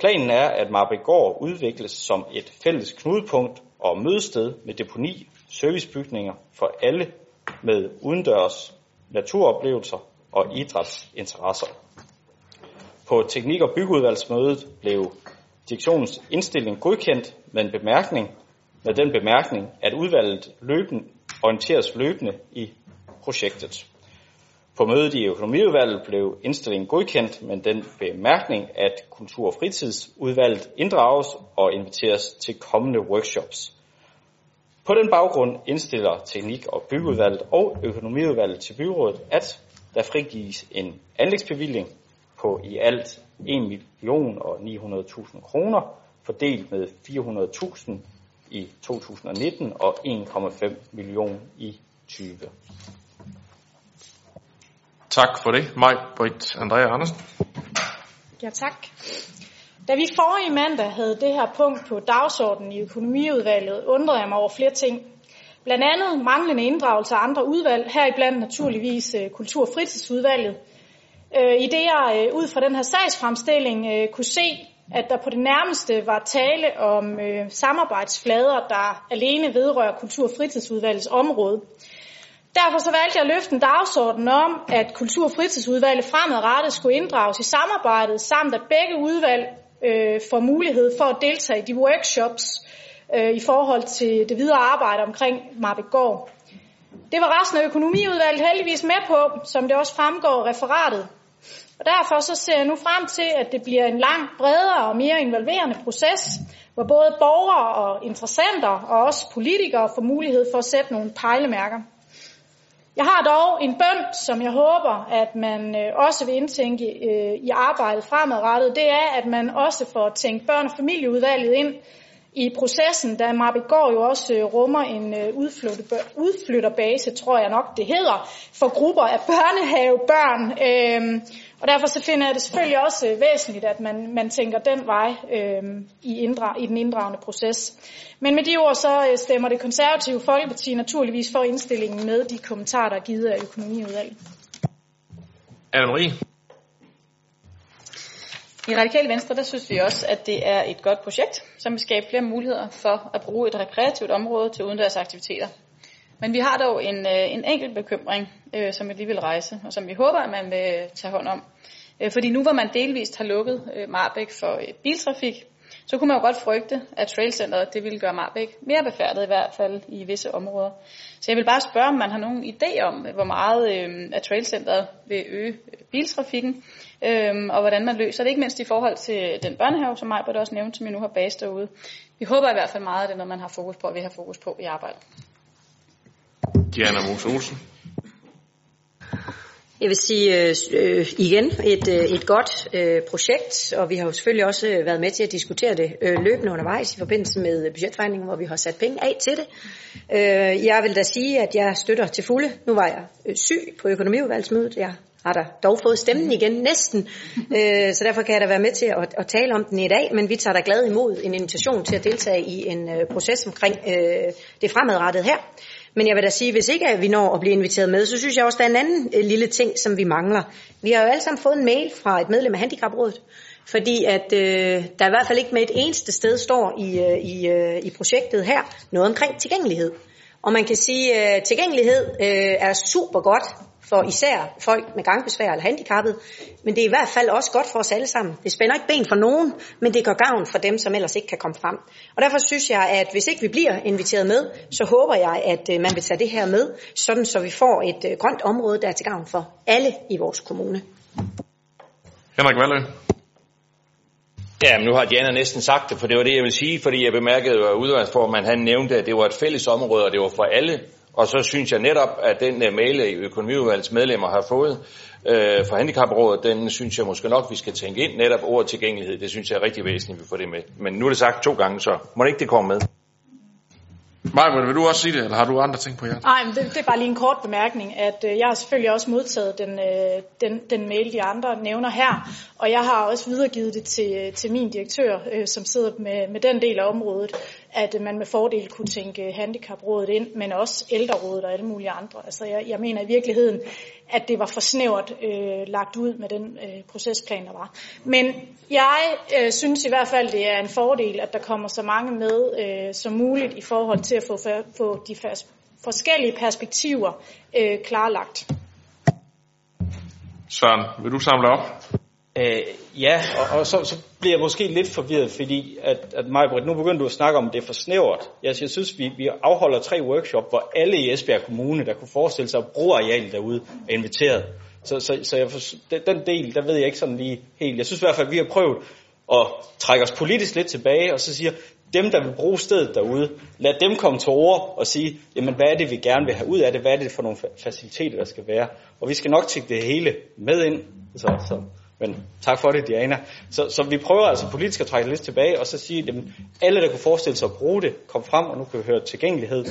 Planen er, at Marbækgård udvikles som et fælles knudepunkt og mødested med deponi, servicebygninger for alle med udendørs naturoplevelser og idrætsinteresser. På Teknik- og Byggeudvalgsmødet blev direktionens indstilling godkendt med den bemærkning, at udvalget orienteres løbende i projektet. På mødet i Økonomiudvalget blev indstillingen godkendt, men den bemærkning, at Kultur- og Fritidsudvalget inddrages og inviteres til kommende workshops. På den baggrund indstiller Teknik- og Byggeudvalget og Økonomiudvalget til byrådet, at der frigives en anlægsbevilling på i alt 1.900.000 kroner, fordelt med 400.000 i 2019 og 1,5 million i 2020. Tak for det. Maj-Britt Andrea Andersen. Ja, tak. Da vi forrige mandag havde det her punkt på dagsordenen i Økonomiudvalget, undrede jeg mig over flere ting. Blandt andet manglende inddragelse af andre udvalg, heriblandt naturligvis Kultur- og Fritidsudvalget. I det jeg ud fra den her sagsfremstilling kunne se, at der på det nærmeste var tale om samarbejdsflader, der alene vedrører Kultur- og Fritidsudvalgets område. Derfor så valgte jeg at løfte en dagsorden om, at Kultur- og Fritidsudvalget fremadrettet skulle inddrages i samarbejdet, samt at begge udvalg får mulighed for at deltage i de workshops i forhold til det videre arbejde omkring Marbækgård. Det var resten af Økonomiudvalget heldigvis med på, som det også fremgår af referatet. Og derfor så ser jeg nu frem til, at det bliver en langt bredere og mere involverende proces, hvor både borgere og interessenter og også politikere får mulighed for at sætte nogle pejlemærker. Jeg har dog en bøn, som jeg håber, at man også vil indtænke i arbejdet fremadrettet. Det er, at man også får tænkt børne- og familieudvalget ind i processen, da Marbækgård jo også rummer en udflytterbase, tror jeg nok det hedder, for grupper af børnehavebørn. Og derfor så finder jeg det selvfølgelig også væsentligt, at man tænker den vej i den inddragende proces. Men med de ord så stemmer det konservative Folkeparti naturligvis for indstillingen med de kommentarer, der er givet af Økonomiudvalget. Anne-Marie? I Radikale Venstre, der synes vi også, at det er et godt projekt, som vil skabe flere muligheder for at bruge et rekreativt område til udendørs aktiviteter. Men vi har dog en enkelt bekymring, som vi lige vil rejse, og som vi håber, at man vil tage hånd om. Fordi nu hvor man delvist har lukket Marbæk for biltrafik, så kunne man jo godt frygte, at trailcenteret det ville gøre Marbæk mere befærdet, i hvert fald i visse områder. Så jeg vil bare spørge, om man har nogen idé om, hvor meget at trailcenteret vil øge biltrafikken, og hvordan man løser det, ikke mindst i forhold til den børnehave, som Maj-Britt også nævnte, som jeg nu har base derude. Vi håber i hvert fald meget, at det er noget, man har fokus på, og vi har fokus på i arbejdet. Diana Mose Olsen. Jeg vil sige igen et godt projekt, og vi har jo selvfølgelig også været med til at diskutere det løbende undervejs i forbindelse med budgetforhandlingen, hvor vi har sat penge af til det. Jeg vil da sige, at jeg støtter til fulde. Nu var jeg syg på økonomiudvalgsmødet. Jeg har da dog fået stemmen igen næsten, så derfor kan jeg da være med til at tale om den i dag, men vi tager da glad imod en invitation til at deltage i en proces omkring det fremadrettede her. Men jeg vil da sige, at hvis ikke vi når at blive inviteret med, så synes jeg også, der er en anden lille ting, som vi mangler. Vi har jo alle sammen fået en mail fra et medlem af Handicaprådet, fordi at der i hvert fald ikke med et eneste sted står i projektet her noget omkring tilgængelighed. Og man kan sige, at tilgængelighed er super godt for især folk med gangbesvær eller handicappede, men det er i hvert fald også godt for os alle sammen. Det spænder ikke ben for nogen, men det gør gavn for dem, som ellers ikke kan komme frem. Og derfor synes jeg, at hvis ikke vi bliver inviteret med, så håber jeg, at man vil tage det her med, sådan så vi får et grønt område, der er til gavn for alle i vores kommune. Henrik Valø. Ja, men nu har Diana næsten sagt det, for det var det, jeg vil sige, fordi jeg bemærkede, at udvalgsformanden han nævnte, at det var et fælles område, og det var for alle. Og så synes jeg netop, at den mail, økonomiudvalgets medlemmer har fået fra Handicaprådet, den synes jeg måske nok, vi skal tænke ind. Netop ord tilgængelighed, det synes jeg er rigtig væsentligt, at vi får det med. Men nu er det sagt 2 gange, så må det ikke det komme med. Maja, vil du også sige det, eller har du andre ting på hjertet? Nej, men det er bare lige en kort bemærkning, at jeg har selvfølgelig også modtaget den mail, de andre nævner her, og jeg har også videregivet det til min direktør, som sidder med den del af området, at man med fordel kunne tænke handicaprådet ind, men også ældrerådet og alle mulige andre. Altså jeg mener i virkeligheden, at det var for snævert lagt ud med den procesplan, der var. Men jeg synes i hvert fald, det er en fordel, at der kommer så mange med som muligt i forhold til at få de forskellige perspektiver klarlagt. Søren, vil du samle op? Ja, og så bliver jeg måske lidt forvirret, fordi at Maj-Britt, nu begynder du at snakke om, at det er for snævert. Jeg synes, vi afholder 3 workshop, hvor alle i Esbjerg Kommune, der kunne forestille sig at bruge arealet derude, er inviteret. Så jeg den del, der ved jeg ikke sådan lige helt. Jeg synes i hvert fald, at vi har prøvet at trække os politisk lidt tilbage, og så siger, dem der vil bruge stedet derude, lad dem komme til ord og sige, jamen hvad er det, vi gerne vil have ud af det? Hvad er det for nogle faciliteter, der skal være? Og vi skal nok tække det hele med ind, så. Men tak for det, Diana. Så vi prøver altså politisk at trække lidt tilbage, og så sige, at alle, der kunne forestille sig at bruge det, kom frem, og nu kan vi høre tilgængelighed,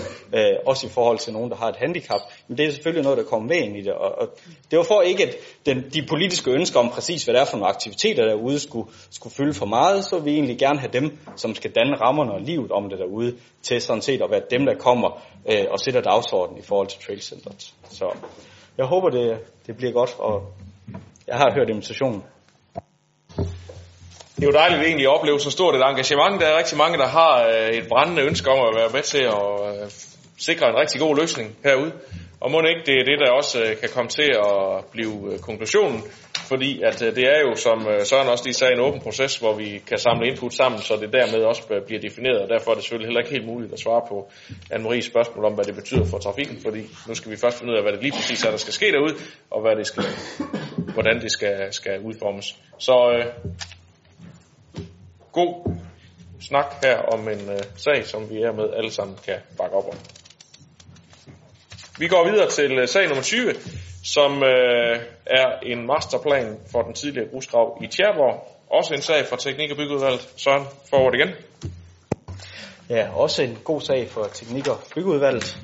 også i forhold til nogen, der har et handicap. Men det er selvfølgelig noget, der kommer med ind i det. Og det var for ikke, at de politiske ønsker om præcis, hvad det er for nogle aktiviteter derude, skulle fylde for meget, så vi egentlig gerne have dem, som skal danne rammerne og livet om det derude, til sådan set at være dem, der kommer og sætter dagsordenen i forhold til trailcenteret. Så jeg håber, det bliver godt, og jeg har hørt invitationen. Det er jo dejligt egentlig at opleve så stort et engagement. Der er rigtig mange, der har et brændende ønske om at være med til at sikre en rigtig god løsning herude. Og må ikke, det er det, der også kan komme til at blive konklusionen. Fordi at det er jo, som Søren også lige sagde, en åben proces, hvor vi kan samle input sammen, så det dermed også bliver defineret. Og derfor er det selvfølgelig heller ikke helt muligt at svare på Anne-Maries spørgsmål om, hvad det betyder for trafikken. Fordi nu skal vi først finde ud af, hvad det lige præcis er, der skal ske derude, og hvordan det skal udformes. Så god snak her om en sag, som vi hermed alle sammen kan bakke op om. Vi går videre til sag nummer 20, som er en masterplan for den tidligere grusgrav i Tjæreborg. Også en sag fra Teknik- og Miljøudvalget. Søren, forward igen. Ja, også en god sag for Teknik- og Miljøudvalget.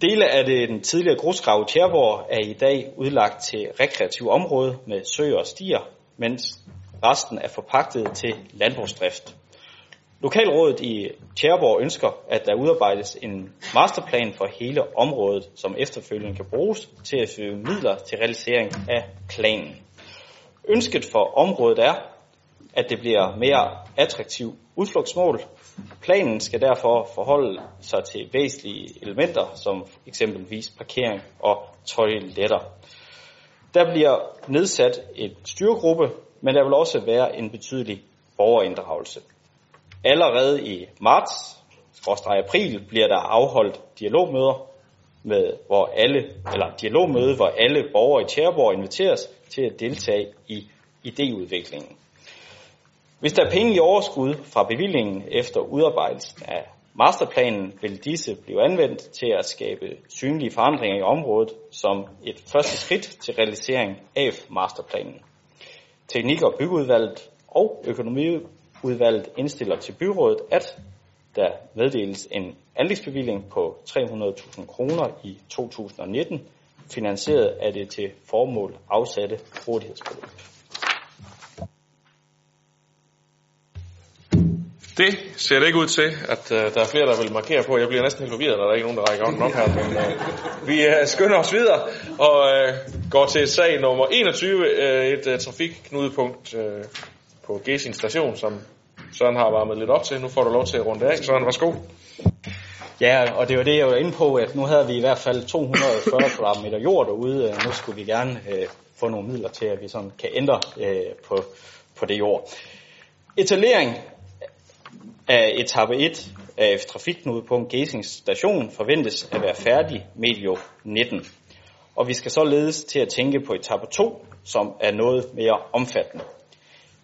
Dele af den tidligere grusgrav i Tjæreborg er i dag udlagt til rekreative område med søer og stier, mens resten er forpagtet til landbrugsdrift. Lokalrådet i Tjæreborg ønsker, at der udarbejdes en masterplan for hele området, som efterfølgende kan bruges til at søge midler til realisering af planen. Ønsket for området er, at det bliver mere attraktivt udflugtsmål. Planen skal derfor forholde sig til væsentlige elementer, som eksempelvis parkering og toiletter. Der bliver nedsat en styregruppe, men der vil også være en betydelig borgerinddragelse. Allerede i marts/april bliver der afholdt dialogmøde, hvor alle borgere i Tjæreborg inviteres til at deltage i idéudviklingen. Hvis der er penge i overskud fra bevillingen efter udarbejdelsen af Masterplanen vil disse blive anvendt til at skabe synlige forandringer i området som et første skridt til realisering af masterplanen. Teknik- og byggeudvalget og økonomiudvalget indstiller til byrådet, at der meddeles en anlægsbevilling på 300.000 kroner i 2019, finansieret af det til formål afsatte rådighedsbeløb. Det ser det ikke ud til, at der er flere, der vil markere på. Jeg bliver næsten helt forvirret, når der er ikke nogen, der rækker hånden op her. Men, vi skynder os videre og går til sag nummer 21, et trafikknudepunkt på Gjesing Station, som Søren har varmet lidt op til. Nu får du lov til at runde af. Søren, værsgo. Ja, og det var det, jeg var inde på, at nu havde vi i hvert fald 240 kvadratmeter jord derude. Nu skulle vi gerne få nogle midler til, at vi sådan kan ændre på det jord. Etablering af etape 1 af trafikknudepunkt Gjesing Station forventes at være færdig medio 19. Og vi skal således til at tænke på etape 2, som er noget mere omfattende.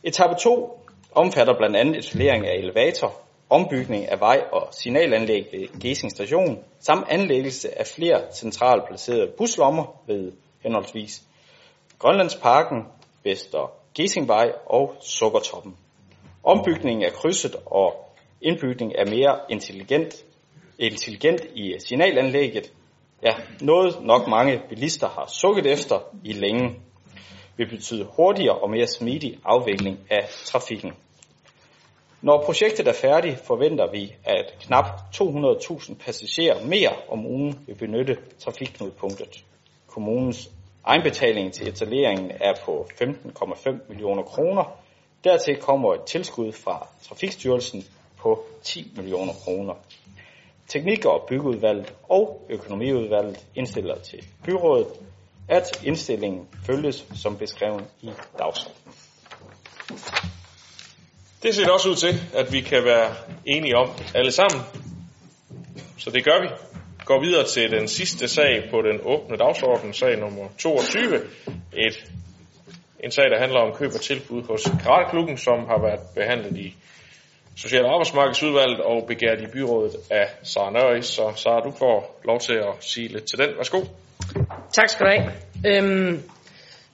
Etape 2 omfatter blandt andet etablering af elevator, ombygning af vej- og signalanlæg ved Gjesing Station, samt anlæggelse af flere centralt placerede buslommer ved henholdsvis Grønlandsparken, Øster Gjesingvej og Sukkertoppen. Ombygningen af krydset og indbygning af mere intelligent i signalanlægget, ja, noget nok mange bilister har sukket efter i længe, vil betyde hurtigere og mere smidig afvikling af trafikken. Når projektet er færdigt, forventer vi, at knap 200.000 passagerer mere om ugen vil benytte trafikknudepunktet. Kommunens egenbetaling til etableringen er på 15,5 millioner kroner. Dertil kommer et tilskud fra Trafikstyrelsen på 10 millioner kroner. Teknik- og byggeudvalget og økonomiudvalget indstiller til byrådet, at indstillingen følges som beskrevet i dagsordenen. Det ser også ud til, at vi kan være enige om alle sammen. Så det gør vi. Går videre til den sidste sag på den åbne dagsorden, sag nummer 22. En sag, der handler om køb og tilbud hos Karateklubben, som har været behandlet i Social- og Arbejdsmarkedsudvalget og begært i byrådet af Sara Nørre. Så Sara, du får lov til at sige lidt til den. Værsgo. Tak skal du have.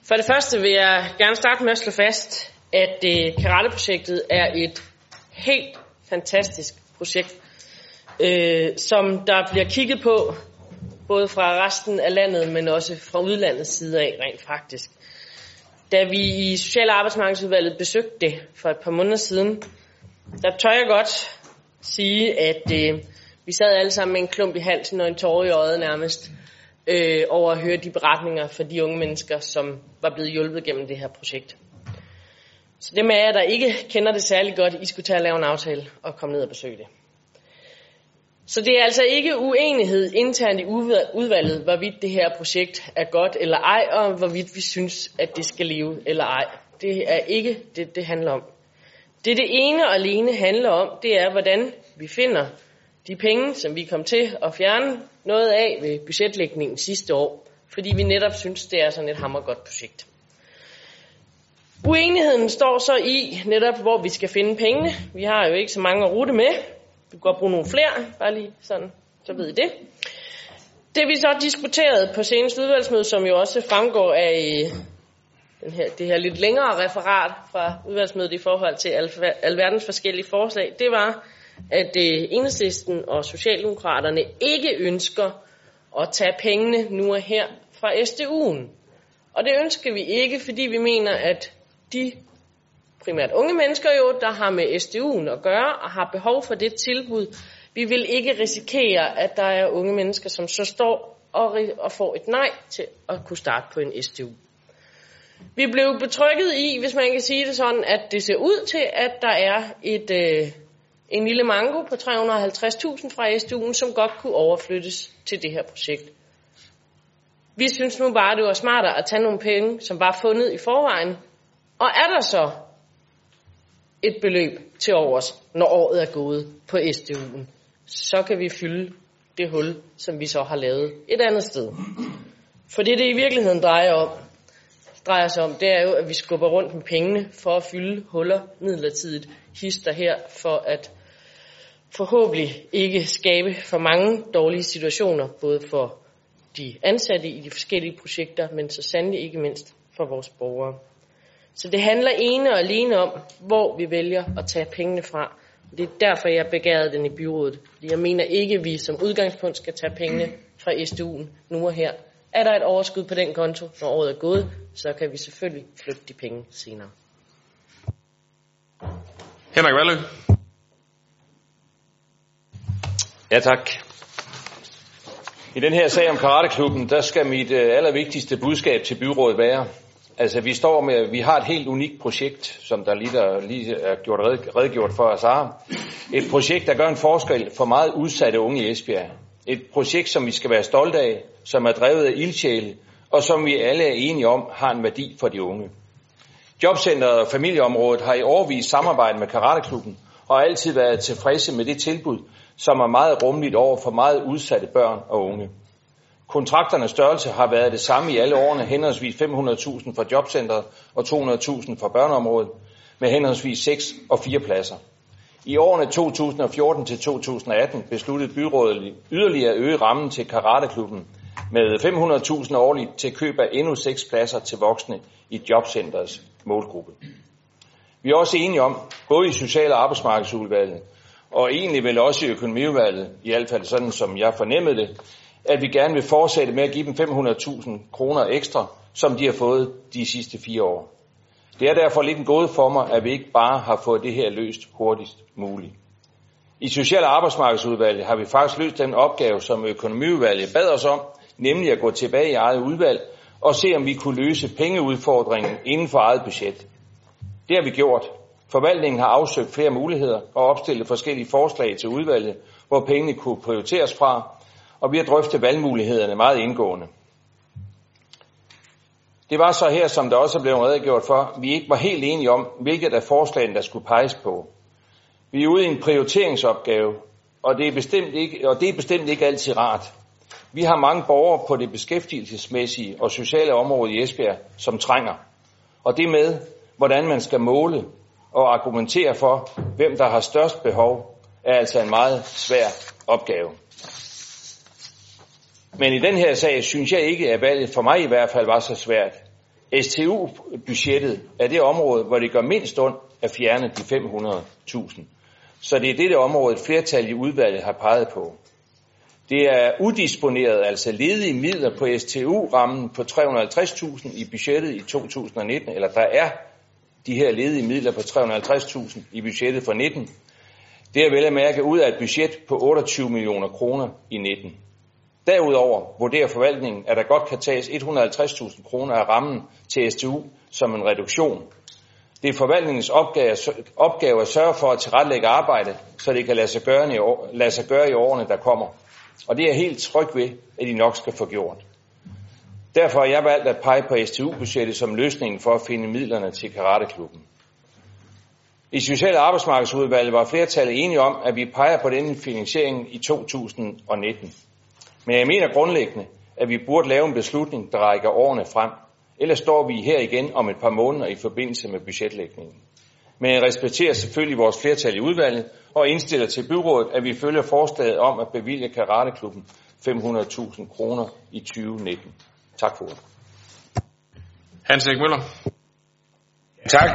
For det første vil jeg gerne starte med at slå fast, at karateprojektet er et helt fantastisk projekt, som der bliver kigget på, både fra resten af landet, men også fra udlandets side af rent faktisk. Da vi i Social- og Arbejdsmarkedsudvalget besøgte det for et par måneder siden, der tør jeg godt sige, at vi sad alle sammen med en klump i halsen og en tårer i øjet nærmest, over at høre de beretninger fra de unge mennesker, som var blevet hjulpet gennem det her projekt. Så det med jer, der ikke kender det særlig godt, I skulle tage og lave en aftale og komme ned og besøge det. Så det er altså ikke uenighed internt i udvalget, hvorvidt det her projekt er godt eller ej, og hvorvidt vi synes, at det skal leve eller ej. Det er ikke det, det handler om. Det ene og alene handler om, det er, hvordan vi finder de penge, som vi kom til at fjerne noget af ved budgetlægningen sidste år, fordi vi netop synes, det er sådan et hammergodt projekt. Uenigheden står så i netop, hvor vi skal finde pengene. Vi har jo ikke så mange at rute med. Vi kan godt bruge nogle flere, bare lige sådan, så ved I det. Det vi så diskuterede på seneste udvalgsmøde, som jo også fremgår af det her lidt længere referat fra udvalgsmødet i forhold til alverdens forskellige forslag, det var, at Enhedslisten og Socialdemokraterne ikke ønsker at tage pengene nu og her fra STU'en. Og det ønsker vi ikke, fordi vi mener, at de primært unge mennesker jo, der har med STU'en at gøre og har behov for det tilbud. Vi vil ikke risikere, at der er unge mennesker, som så står og får et nej til at kunne starte på en STU. Vi blev betrygget i, hvis man kan sige det sådan, at det ser ud til, at der er en lille manko på 350.000 fra STU'en, som godt kunne overflyttes til det her projekt. Vi synes nu bare, det var smartere at tage nogle penge, som var fundet i forvejen. Og er der så et beløb til overs, når året er gået på STU'en, så kan vi fylde det hul, som vi så har lavet et andet sted. For det i virkeligheden drejer sig om, det er jo, at vi skubber rundt med pengene for at fylde huller midlertidigt hister her, for at forhåbentlig ikke skabe for mange dårlige situationer, både for de ansatte i de forskellige projekter, men så sandelig ikke mindst for vores borgere. Så det handler ene og alene om, hvor vi vælger at tage pengene fra. Og det er derfor, jeg begærede den i byrådet. Jeg mener ikke, at vi som udgangspunkt skal tage pengene fra STU'en nu og her. Er der et overskud på den konto, når året er gået, så kan vi selvfølgelig flytte de penge senere. Henrik Valø. Ja, tak. I den her sag om Karateklubben, der skal mit allervigtigste budskab til byrådet være, altså vi har et helt unikt projekt, som der lige er redegjort for af Sara. Et projekt, der gør en forskel for meget udsatte unge i Esbjerg. Et projekt, som vi skal være stolte af, som er drevet af ildsjæle, og som vi alle er enige om har en værdi for de unge. Jobcenteret og familieområdet har i årevis samarbejdet med Karateklubben og har altid været tilfredse med det tilbud, som er meget rummeligt over for meget udsatte børn og unge. Kontrakternes størrelse har været det samme i alle årene, henholdsvis 500.000 for jobcentret og 200.000 for børneområdet, med henholdsvis 6 og 4 pladser. I årene 2014 til 2018 besluttede byrådet yderligere at øge rammen til Karateklubben med 500.000 årligt til køb af endnu 6 pladser til voksne i jobcentrets målgruppe. Vi er også enige om, både i Social- og Arbejdsmarkedsudvalget og egentlig vel også i Økonomiudvalget, i hvert fald sådan som jeg fornemmede det, at vi gerne vil fortsætte med at give dem 500.000 kroner ekstra, som de har fået de sidste 4 år. Det er derfor lidt en gåde for mig, at vi ikke bare har fået det her løst hurtigst muligt. I Social- og Arbejdsmarkedsudvalget har vi faktisk løst den opgave, som Økonomiudvalget bad os om, nemlig at gå tilbage i eget udvalg og se, om vi kunne løse pengeudfordringen inden for eget budget. Det har vi gjort. Forvaltningen har afsøgt flere muligheder og opstillet forskellige forslag til udvalget, hvor pengene kunne prioriteres fra, og vi har drøftet valgmulighederne meget indgående. Det var så her, som der også blev redegjort for, vi ikke var helt enige om, hvilket af forslagene, der skulle peges på. Vi er ude i en prioriteringsopgave, og det er bestemt ikke altid rart. Vi har mange borgere på det beskæftigelsesmæssige og sociale område i Esbjerg, som trænger. Og det med, hvordan man skal måle og argumentere for, hvem der har størst behov, er altså en meget svær opgave. Men i den her sag synes jeg ikke, at valget for mig i hvert fald var så svært. STU-budgettet er det område, hvor det gør mindst ondt at fjerne de 500.000. Så det er dette område, et flertal i udvalget har peget på. Det er udisponeret, altså ledige midler på STU-rammen på 350.000 i budgettet i 2019, eller der er de her ledige midler på 350.000 i budgettet for 19. Det er vel at mærke ud af et budget på 28 millioner kroner i 19. Derudover vurderer forvaltningen, at der godt kan tages 150.000 kroner af rammen til STU som en reduktion. Det er forvaltningens opgave at sørge for at tilrettelægge arbejdet, så det kan lade sig gøre i årene, der kommer. Og det er jeg helt tryg ved, at de nok skal få gjort. Derfor har jeg valgt at pege på STU-budgettet som løsningen for at finde midlerne til Karateklubben. I Social- og Arbejdsmarkedsudvalget var flertallet enige om, at vi peger på denne finansiering i 2019. Men jeg mener grundlæggende, at vi burde lave en beslutning, der rækker årene frem. Ellers står vi her igen om et par måneder i forbindelse med budgetlægningen. Men jeg respekterer selvfølgelig vores flertal i udvalget og indstiller til byrådet, at vi følger forslaget om at bevilge Karateklubben 500.000 kroner i 2019. Tak for det. Hans-Erik Møller. Tak.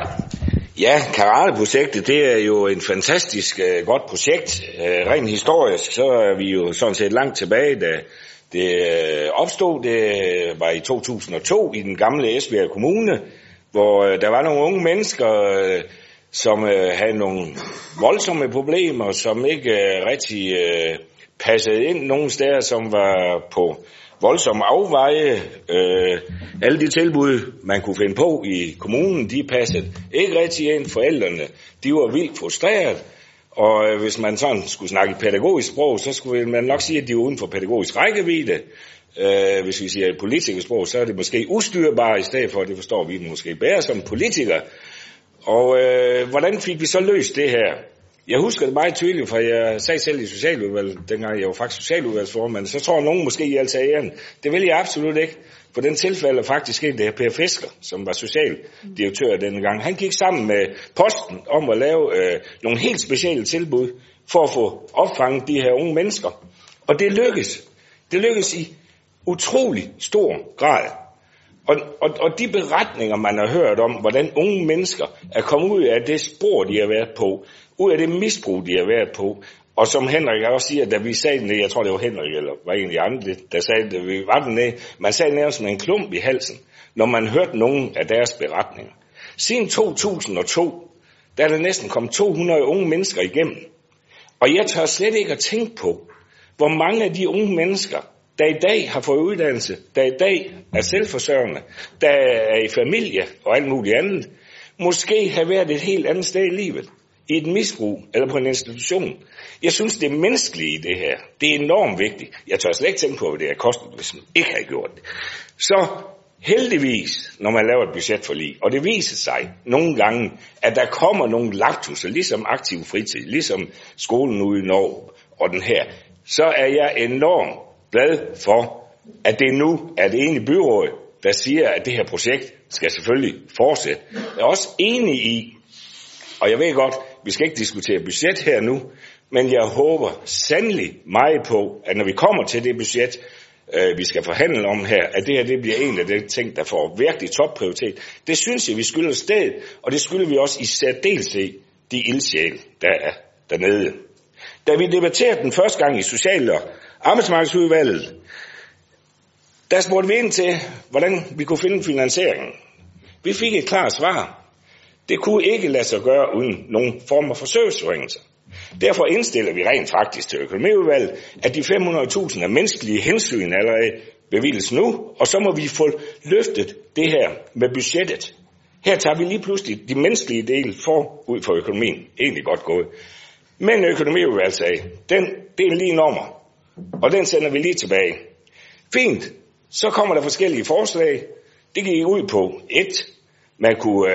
Ja, Karate-projektet, det er jo en fantastisk godt projekt. Rent historisk, så er vi jo sådan set langt tilbage, da det opstod. Det var i 2002 i den gamle Esbjerg Kommune, hvor der var nogle unge mennesker, som havde nogle voldsomme problemer, som ikke rigtig passede ind nogle steder, som var på voldsomme afveje. Alle de tilbud, man kunne finde på i kommunen, de passede ikke rigtig ind. Forældrene, de var vildt frustreret, og hvis man sådan skulle snakke pædagogisk sprog, så skulle man nok sige, at de var uden for pædagogisk rækkevidde. Hvis vi siger politikersprog, så er det måske ustyrbare i stedet for, at det forstår vi måske bedre som politikere. Og hvordan fik vi så løst det her? Jeg husker det meget tydeligt, for jeg sagde selv i socialudvalget, dengang jeg var faktisk socialudvalgsformand, så tror nogen måske, jeg altid æren. Det vil jeg absolut ikke. For den tilfælde faktisk en, det her Per Fisker, som var socialdirektør denne gang, han gik sammen med posten om at lave nogle helt specielle tilbud for at få opfanget de her unge mennesker. Og det lykkedes. Det lykkedes i utrolig stor grad. Og de beretninger, man har hørt om, hvordan unge mennesker er kommet ud af det spor, de har været på, ud af det misbrug, de har været på, og som Henrik også siger, da vi sagde den, jeg tror det var Henrik, eller var egentlig andre, der sagde, da vi var den, man sagde nærmest med en klump i halsen, når man hørte nogen af deres beretninger. Siden 2002, der er der næsten kommet 200 unge mennesker igennem. Og jeg tør slet ikke at tænke på, hvor mange af de unge mennesker, der i dag har fået uddannelse, der i dag er selvforsørgende, der er i familie og alt muligt andet, måske har været et helt andet sted i livet, i et misbrug eller på en institution. Jeg synes, det menneskelige i det her, det er enormt vigtigt. Jeg tør slet ikke tænke på, hvad det har kostet, hvis man ikke har gjort det. Så heldigvis, når man laver et budgetforlig, og det viser sig nogle gange, at der kommer nogle lapsusser, ligesom aktiv fritid, ligesom skolen ude i Norge og den her, så er jeg enormt glad for, at det nu er det ene byråd, der siger, at det her projekt skal selvfølgelig fortsætte. Jeg er også enig i, og jeg ved godt, vi skal ikke diskutere budget her nu, men jeg håber sandelig meget på, at når vi kommer til det budget, vi skal forhandle om her, at det her det bliver en af de ting, der får virkelig topprioritet. Det synes jeg, vi skylder stedet, og det skylder vi også i særdeleshed de ildsjæle, der er dernede. Da vi debatterede den første gang i Social- og Arbejdsmarkedsudvalget, der spurgte vi ind til, hvordan vi kunne finde finansieringen. Vi fik et klart svar. Det kunne ikke lade sig gøre uden nogen form for serviceforringelser. Derfor indstiller vi rent faktisk til økonomiudvalget, at de 500.000 af menneskelige hensyn allerede bevilges nu, og så må vi få løftet det her med budgettet. Her tager vi lige pludselig de menneskelige dele forud for økonomien. Egentlig godt gået. Men økonomiudvalget sagde, det er lige nummer, og den sender vi lige tilbage. Fint, så kommer der forskellige forslag. Det gik ud på et, man kunne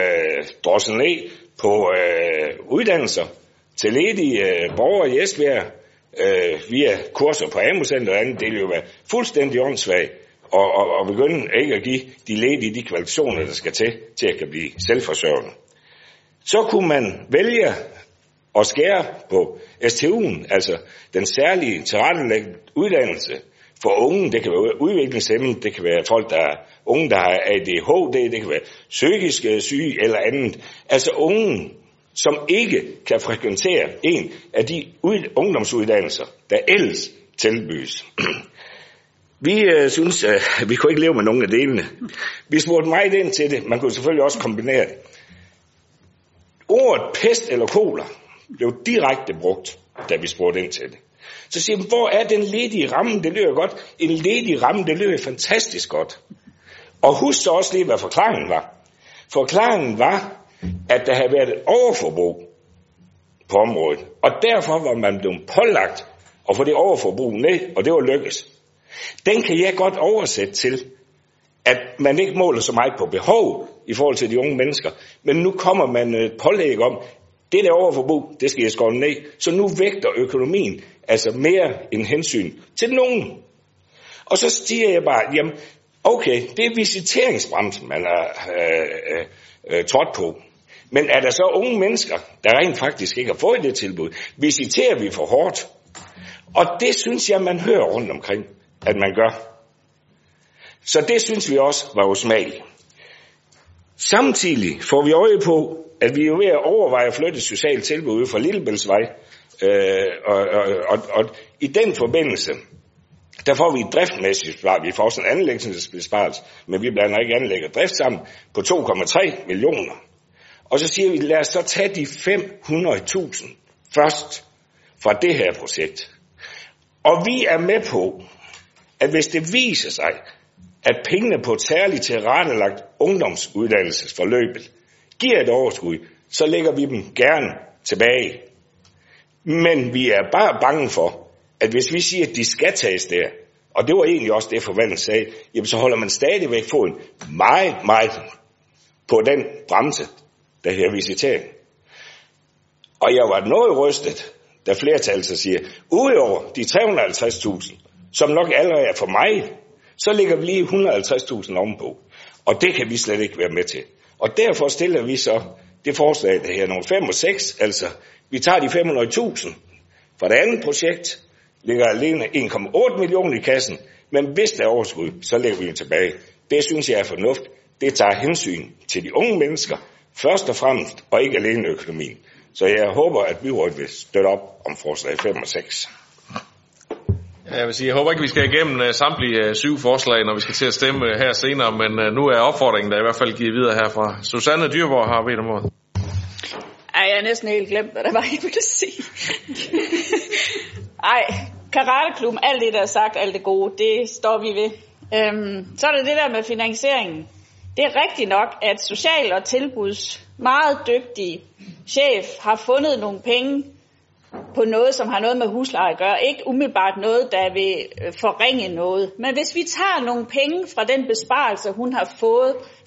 drosse ned på uddannelser til ledige borgere i Esbjerg via kurser på AMU-center og andet. Det ville jo være fuldstændig åndssvagt og begynde ikke at give de ledige de kvalifikationer, der skal til at kan blive selvforsørgende. Så kunne man vælge at skære på STU'en, altså den særlige tilrettelæggende uddannelse for unge. Det kan være udviklingshæmmede, det kan være folk, der er unge, der har ADHD, det kan være psykisk syge eller andet. Altså unge, som ikke kan frekventere en af de ungdomsuddannelser, der ellers tilbydes. Vi synes, vi kunne ikke leve med nogen af delene. Vi spurgte meget ind til det. Man kunne selvfølgelig også kombinere det. Ordet pest eller kolera blev direkte brugt, da vi spurgte ind til det. Så siger man, hvor er den ledige ramme? Det lyder godt. En ledig ramme, det lyder fantastisk godt. Og husk så også lige, hvad forklaringen var. Forklaringen var, at der havde været et overforbrug på området. Og derfor var man blevet pålagt at få det overforbrug ned, og det var lykkes. Den kan jeg godt oversætte til, at man ikke måler så meget på behov i forhold til de unge mennesker. Men nu kommer man et pålæg om, det der overforbrug, det skal jeg skåle ned. Så nu vægter økonomien altså mere end hensyn til nogen. Og så stiger jeg bare, jamen, okay, det er visiteringsbremsen, man har trådt på. Men er der så unge mennesker, der rent faktisk ikke har fået det tilbud? Visiterer vi for hårdt? Og det synes jeg, man hører rundt omkring, at man gør. Så det synes vi også var usmageligt. Samtidig får vi øje på, at vi er ved at overveje at flytte socialt tilbud ude fra Lillebæltsvej. Og i den forbindelse, der får vi et driftmæssigt besparelse. Vi får også en anlæggelsesbesparelse, men vi blander ikke anlæg og drift sammen på 2,3 millioner. Og så siger vi, lad os så tage de 500.000 først fra det her projekt. Og vi er med på, at hvis det viser sig, at pengene på et særligt tilrettelagt ungdomsuddannelsesforløbet giver et overskud, så lægger vi dem gerne tilbage. Men vi er bare bange for, at hvis vi siger, at de skal tages der, og det var egentlig også det, forvaltningen sagde, jamen så holder man stadigvæk foden meget, meget på den bremse, der her visitering. Og jeg var noget rystet, da flertallet så siger, udover de 350.000, som nok allerede er for mig, så ligger vi lige 150.000 ovenpå. Og det kan vi slet ikke være med til. Og derfor stiller vi så det forslag, der her nummer 5 og 6, altså vi tager de 500.000 fra det andet projekt, ligger alene 1,8 millioner i kassen, men hvis der er overskud, så lægger vi den tilbage. Det synes jeg er fornuft. Det tager hensyn til de unge mennesker, først og fremmest, og ikke alene økonomien. Så jeg håber, at byrådet vil støtte op om forslag 5 og 6. Jeg vil sige, jeg håber ikke, vi skal igennem samtlige 7 forslag, når vi skal til at stemme her senere, men nu er opfordringen der i hvert fald givet videre herfra. Susanne Dyrborg har bedt om ordet. Ej, jeg har næsten helt glemt, hvad der var, jeg ville sige. Ej, Karateklubben, alt det, der er sagt, alt det gode, det står vi ved. Så er det det der med finansieringen. Det er rigtigt nok, at social- og tilbuds meget dygtige chef har fundet nogle penge på noget, som har noget med husleje at gøre. Ikke umiddelbart noget, der vil forringe noget. Men hvis vi tager nogle penge fra den besparelse, hun har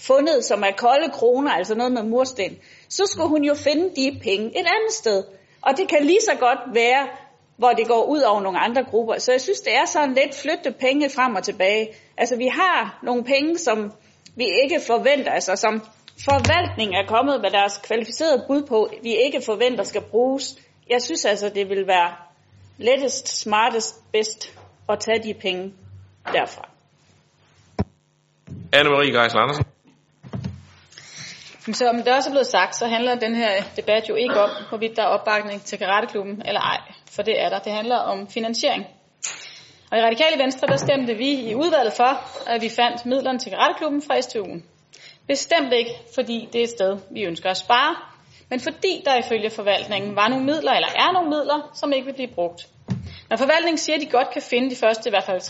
fundet, som er kolde kroner, altså noget med mursten, så skulle hun jo finde de penge et andet sted. Og det kan lige så godt være, hvor det går ud over nogle andre grupper. Så jeg synes, det er sådan lidt flytte penge frem og tilbage. Altså, vi har nogle penge, som vi ikke forventer, altså som forvaltning er kommet med deres kvalificerede bud på, vi ikke forventer skal bruges. Jeg synes altså, det vil være lettest, smartest, bedst at tage de penge derfra. Anne-Marie Geisler Andersen. Som det også er blevet sagt, så handler den her debat jo ikke om, hvorvidt der er opbakning til Karateklubben eller ej, for det er der. Det handler om finansiering. Og i Radikale Venstre, der stemte vi i udvalget for, at vi fandt midlerne til Karateklubben fra STU'en. Bestemt ikke, fordi det er et sted, vi ønsker at spare, men fordi der ifølge forvaltningen var nogle midler, eller er nogle midler, som ikke vil blive brugt. Når forvaltningen siger, at de godt kan finde de første i hvert fald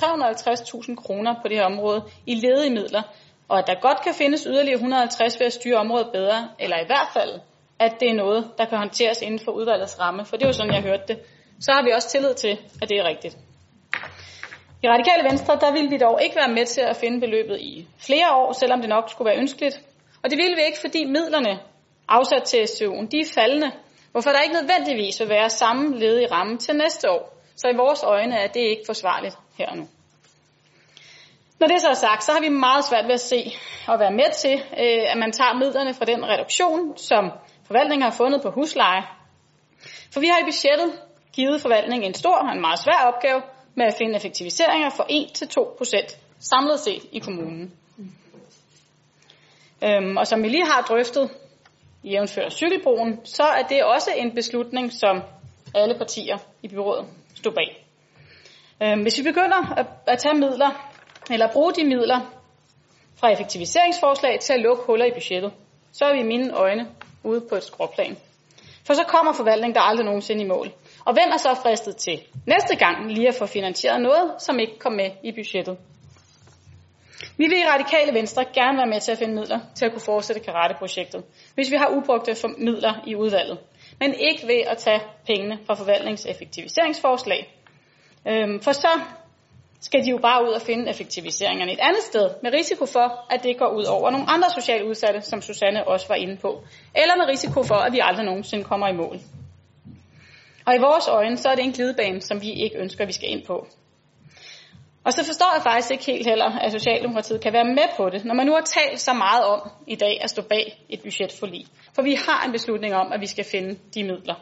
350.000 kroner på det her område i ledige midler, og at der godt kan findes yderligere 150 ved at styre området bedre, eller i hvert fald, at det er noget, der kan håndteres inden for udvalgets ramme, for det er jo sådan, jeg hørte det, så har vi også tillid til, at det er rigtigt. I Radikale Venstre, der ville vi dog ikke være med til at finde beløbet i flere år, selvom det nok skulle være ønskeligt. Og det ville vi ikke, fordi midlerne afsat til STU'en, de er faldende, hvorfor der ikke nødvendigvis vil være samme ledige ramme til næste år. Så i vores øjne er det ikke forsvarligt her og nu. Når det så er sagt, så har vi meget svært ved at se og være med til, at man tager midlerne fra den reduktion, som forvaltningen har fundet på husleje. For vi har i budgettet givet forvaltningen en stor og en meget svær opgave, med at finde effektiviseringer for 1-2% samlet set i kommunen. Og som vi lige har drøftet i jævnfører cykelbroen, så er det også en beslutning, som alle partier i byrådet stod bag. Hvis vi begynder at tage midler, eller bruge de midler fra effektiviseringsforslag til at lukke huller i budgettet, så er vi i mine øjne ude på et skråplan. For så kommer forvaltningen der aldrig nogensinde i mål. Og hvem er så fristet til næste gang lige at få finansieret noget, som ikke kom med i budgettet? Vi vil i Radikale Venstre gerne være med til at finde midler til at kunne fortsætte karateprojektet, hvis vi har ubrugte midler i udvalget, men ikke ved at tage pengene fra forvaltningseffektiviseringsforslag. For så skal de jo bare ud og finde effektiviseringerne et andet sted, med risiko for, at det går ud over nogle andre socialt udsatte, som Susanne også var inde på, eller med risiko for, at vi aldrig nogensinde kommer i mål. Og i vores øjne, så er det en glidebane, som vi ikke ønsker, vi skal ind på. Og så forstår jeg faktisk ikke helt heller, at Socialdemokratiet kan være med på det, når man nu har talt så meget om i dag at stå bag et budgetforlig. For vi har en beslutning om, at vi skal finde de midler.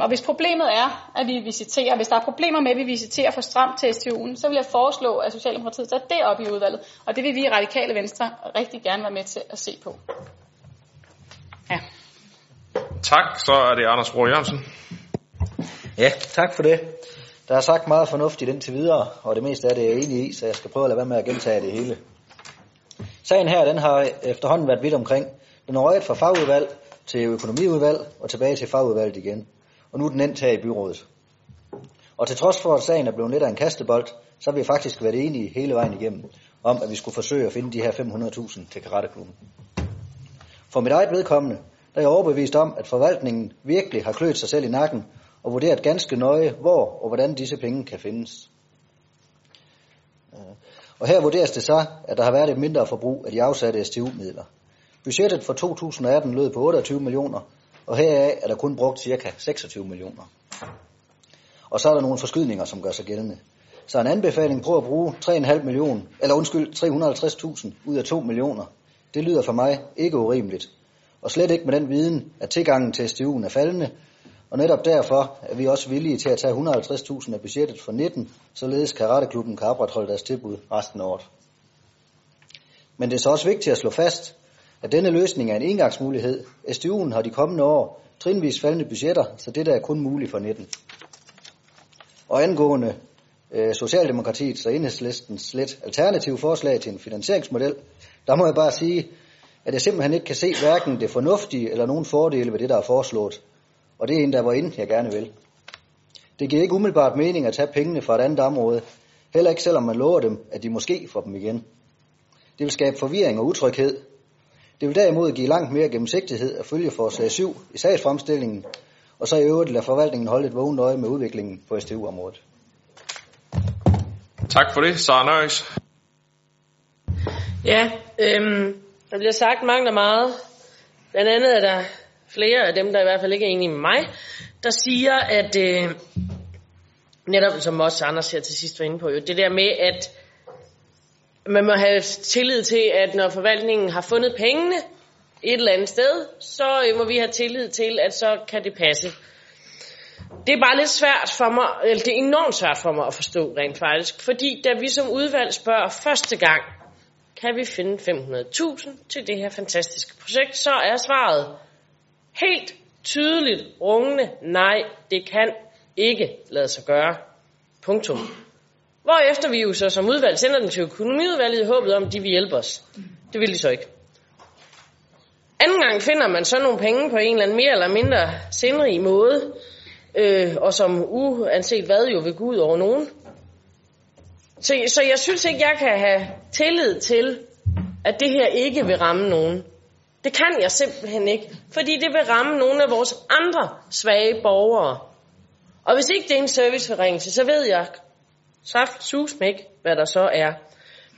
Og hvis problemet er, at vi visiterer, hvis der er problemer med, at vi visiterer for stramt til STU'en, så vil jeg foreslå, at Socialdemokratiet tager det op i udvalget. Og det vil vi i Radikale Venstre rigtig gerne være med til at se på. Ja. Tak, så er det Anders Brug Jørgensen. Ja, tak for det. Der er sagt meget fornuftigt indtil videre, og det meste af det er jeg enig i, så jeg skal prøve at lade være med at gentage det hele. Sagen her, den har efterhånden været vidt omkring. Den er røget fra fagudvalg til økonomiudvalg og tilbage til fagudvalget igen. Og nu er den endt her i byrådet. Og til trods for, at sagen er blevet lidt af en kastebold, så har vi faktisk været enige hele vejen igennem om, at vi skulle forsøge at finde de her 500.000 til Karateklubben. For mit eget vedkommende, der er jeg overbevist om, at forvaltningen virkelig har kløet sig selv i nakken og vurderet ganske nøje, hvor og hvordan disse penge kan findes. Og her vurderes det så, at der har været et mindre forbrug af de afsatte STU-midler. Budgettet for 2018 lød på 28 millioner, Og heraf er der kun brugt ca. 26 millioner. Og så er der nogle forskydninger, som gør sig gældende. Så en anbefaling på at bruge 350.000 ud af 2 millioner, det lyder for mig ikke urimeligt. Og slet ikke med den viden, at tilgangen til STU'en er faldende, og netop derfor er vi også villige til at tage 150.000 af budgettet for 19, således Karateklubben kan opretholde deres tilbud resten af året. Men det er så også vigtigt at slå fast, at denne løsning er en engangsmulighed. STU'en har de kommende år trinvis faldende budgetter, så dette er kun muligt for 19. Og angående Socialdemokratiets og Enhedslistens lidt alternative forslag til en finansieringsmodel, der må jeg bare sige, at jeg simpelthen ikke kan se hverken det fornuftige eller nogen fordele ved det, der er foreslået. Og det er en, der var inde, jeg gerne vil. Det giver ikke umiddelbart mening at tage pengene fra et andet område, heller ikke selvom man lover dem, at de måske får dem igen. Det vil skabe forvirring og utryghed. Det vil derimod give langt mere gennemsigtighed at følge forslag 7 i sagsfremstillingen, og så i øvrigt lade forvaltningen holde et vågent øje med udviklingen på STU-området. Tak for det, Sara Nøjes. Ja, der bliver sagt mangt og meget. Blandt andet er der flere af dem, der i hvert fald ikke er enige med mig, der siger, at netop som også Anders her til sidst var inde på, jo, det der med, at man må have tillid til, at når forvaltningen har fundet pengene et eller andet sted, så må vi have tillid til, at så kan det passe. Det er bare lidt svært for mig, eller det er enormt svært for mig at forstå rent faktisk, fordi da vi som udvalg spørger første gang, kan vi finde 500.000 til det her fantastiske projekt, så er svaret helt tydeligt rungende, nej, det kan ikke lade sig gøre. Punktum. Hvorefter vi jo så som udvalg sender den til økonomiudvalget i håbet om, de vil hjælpe os. Det vil de så ikke. Anden gang finder man så nogle penge på en eller anden mere eller mindre sindrig måde, og som uanset hvad jo vil gå ud over nogen. Så jeg synes ikke, jeg kan have tillid til, at det her ikke vil ramme nogen. Det kan jeg simpelthen ikke, fordi det vil ramme nogle af vores andre svage borgere. Og hvis ikke det er en serviceforringelse, så ved jeg ikke, hvad der så er.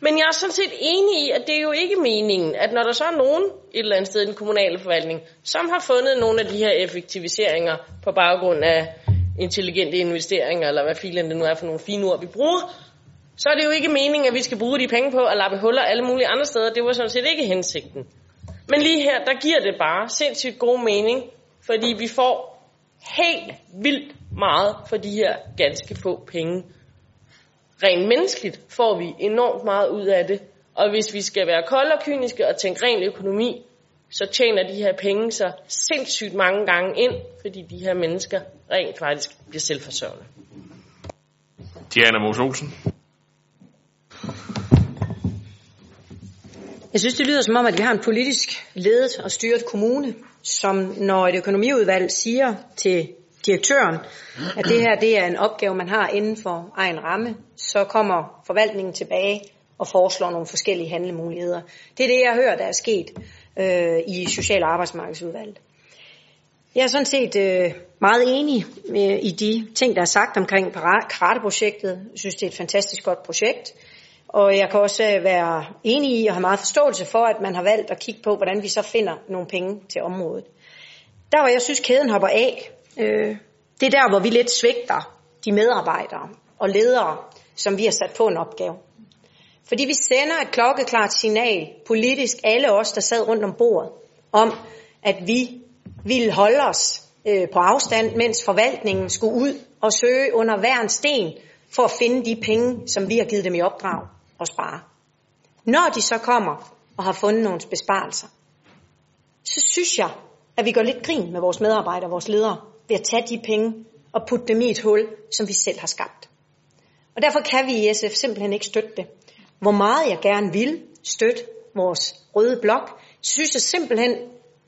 Men jeg er sådan set enig i, at det er jo ikke meningen, at når der så er nogen et eller andet sted i den kommunale forvaltning, som har fundet nogle af de her effektiviseringer på baggrund af intelligente investeringer, eller hvad filen det nu er for nogle fine ord, vi bruger, så er det jo ikke meningen, at vi skal bruge de penge på at lappe huller alle mulige andre steder. Det var sådan set ikke hensigten. Men lige her, der giver det bare sindssygt god mening, fordi vi får helt vildt meget for de her ganske få penge. Rent menneskeligt får vi enormt meget ud af det, og hvis vi skal være kolde og kyniske og tænke ren økonomi, så tjener de her penge så sindssygt mange gange ind, fordi de her mennesker rent faktisk bliver selvforsørgende. Diana Mose Olsen. Jeg synes, det lyder som om, at vi har en politisk ledet og styret kommune, som når et økonomiudvalg siger til direktøren, at det her det er en opgave, man har inden for egen ramme, så kommer forvaltningen tilbage og foreslår nogle forskellige handlemuligheder. Det er det, jeg hører, der er sket i Social- og Arbejdsmarkedsudvalget. Jeg er sådan set meget enig i de ting, der er sagt omkring Karate-projektet. Jeg synes, det er et fantastisk godt projekt. Og jeg kan også være enig i og have meget forståelse for, at man har valgt at kigge på, hvordan vi så finder nogle penge til området. Der, hvor jeg synes, kæden hopper af, det er der, hvor vi lidt svigter de medarbejdere og ledere, som vi har sat på en opgave. Fordi vi sender et klokkeklart signal, politisk alle os, der sad rundt om bordet, om at vi ville holde os på afstand, mens forvaltningen skulle ud og søge under hver en sten for at finde de penge, som vi har givet dem i opdrag og spare. Når de så kommer og har fundet nogle besparelser, så synes jeg, at vi går lidt grin med vores medarbejdere og vores ledere ved at tage de penge og putte dem i et hul, som vi selv har skabt. Og derfor kan vi i SF simpelthen ikke støtte det. Hvor meget jeg gerne vil støtte vores røde blok, synes jeg simpelthen,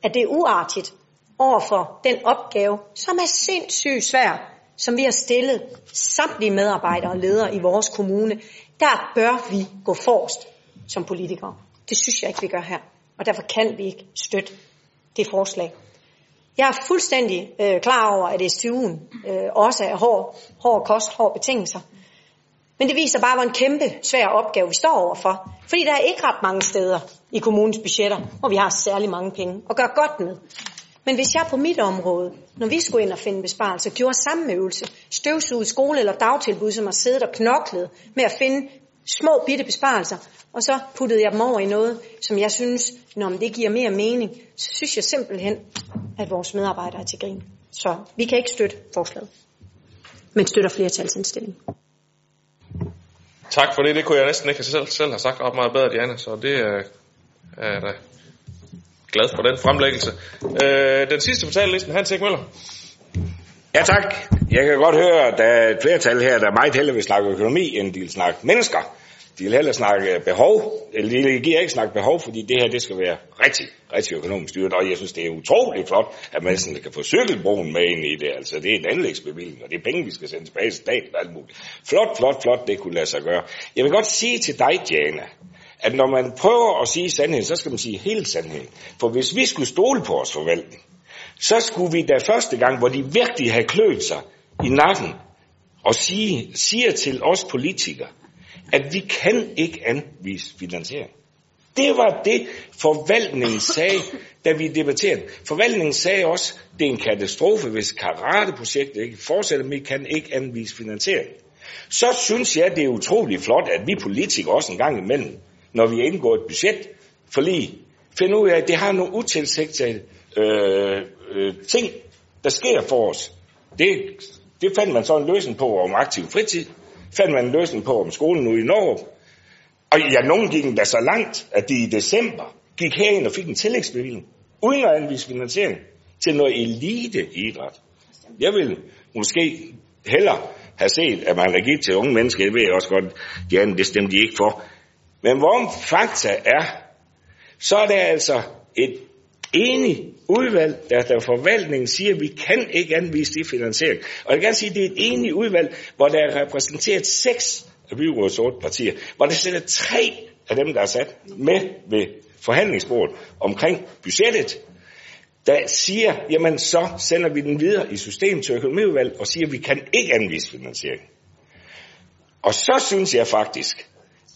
at det er uartigt overfor den opgave, som er sindssygt svær, som vi har stillet samtlige medarbejdere og ledere i vores kommune. Der bør vi gå forrest som politikere. Det synes jeg ikke, vi gør her, og derfor kan vi ikke støtte det forslag. Jeg er fuldstændig klar over, at STU'en også er hård kost, hårde betingelser. Men det viser bare, hvor en kæmpe svær opgave vi står overfor. Fordi der er ikke ret mange steder i kommunens budgetter, hvor vi har særlig mange penge at gøre godt med. Men hvis jeg på mit område, når vi skulle ind og finde besparelser, gjorde samme øvelse, støvsugede skole eller dagtilbud, som har siddet og knoklet med at finde små bitte besparelser, og så puttede jeg dem over i noget, som jeg synes, når det giver mere mening, så synes jeg simpelthen, at vores medarbejdere er til grin. Så vi kan ikke støtte forslaget, men støtter flertalsindstillingen. Tak for det. Det kunne jeg næsten ikke selv have sagt ret meget bedre, Diana, så det er da glad for den fremlæggelse. Den sidste på talelisten, Hans Erik Møller. Ja, tak. Jeg kan godt høre, at der er et flertal her, der meget hellere vil snakke økonomi, end de vil snakke mennesker. De vil hellere snakke behov, eller de giver ikke snakke behov, fordi det her, det skal være rigtig, rigtig økonomisk styret, og jeg synes, det er utroligt flot, at man sådan kan få cykelbroen med ind i det, altså det er en anlægsbevilling, og det er penge, vi skal sende tilbage til staten og alt muligt. Flot, flot, flot, det kunne lade sig gøre. Jeg vil godt sige til dig, Diana, at når man prøver at sige sandheden, så skal man sige hele sandheden, for hvis vi skulle stole på vores forvaltning, så skulle vi da første gang, hvor de virkelig havde kløet sig i nakken, og siger til os politikere, at vi kan ikke anvise finansiering. Det var det, forvaltningen sagde, da vi debatterede. Forvaltningen sagde også, at det er en katastrofe, hvis karateprojektet ikke fortsætter, men vi kan ikke anvise finansiering. Så synes jeg, det er utroligt flot, at vi politikere også en gang imellem, når vi indgår et budget, fordi finder ud af, at det har nogle utilsigtede ting, der sker for os. Det fandt man så en løsning på om aktiv fritid, fandt man en løsning på om skolen ude i Norge. Og ja, nogen gik den da så langt, at de i december gik herind og fik en tillægsbevilling, uden at anvise finansiering, til noget eliteidræt. Jeg vil måske hellere have set, at man havde givet til unge mennesker, jeg ved også godt, ja, det stemte de ikke for. Men hvorom fakta er, så er det altså et enigt udvalg, der forvaltningen siger, at vi kan ikke anvise det finansiering. Og jeg kan sige, at det er et enigt udvalg, hvor der er repræsenteret 6 af byrådets 8 partier, hvor der sidder 3 af dem, der er sat med ved forhandlingsbordet omkring budgettet, der siger, jamen så sender vi den videre i systemet til økonomiudvalget og siger, at vi kan ikke anvise finansiering. Og så synes jeg faktisk,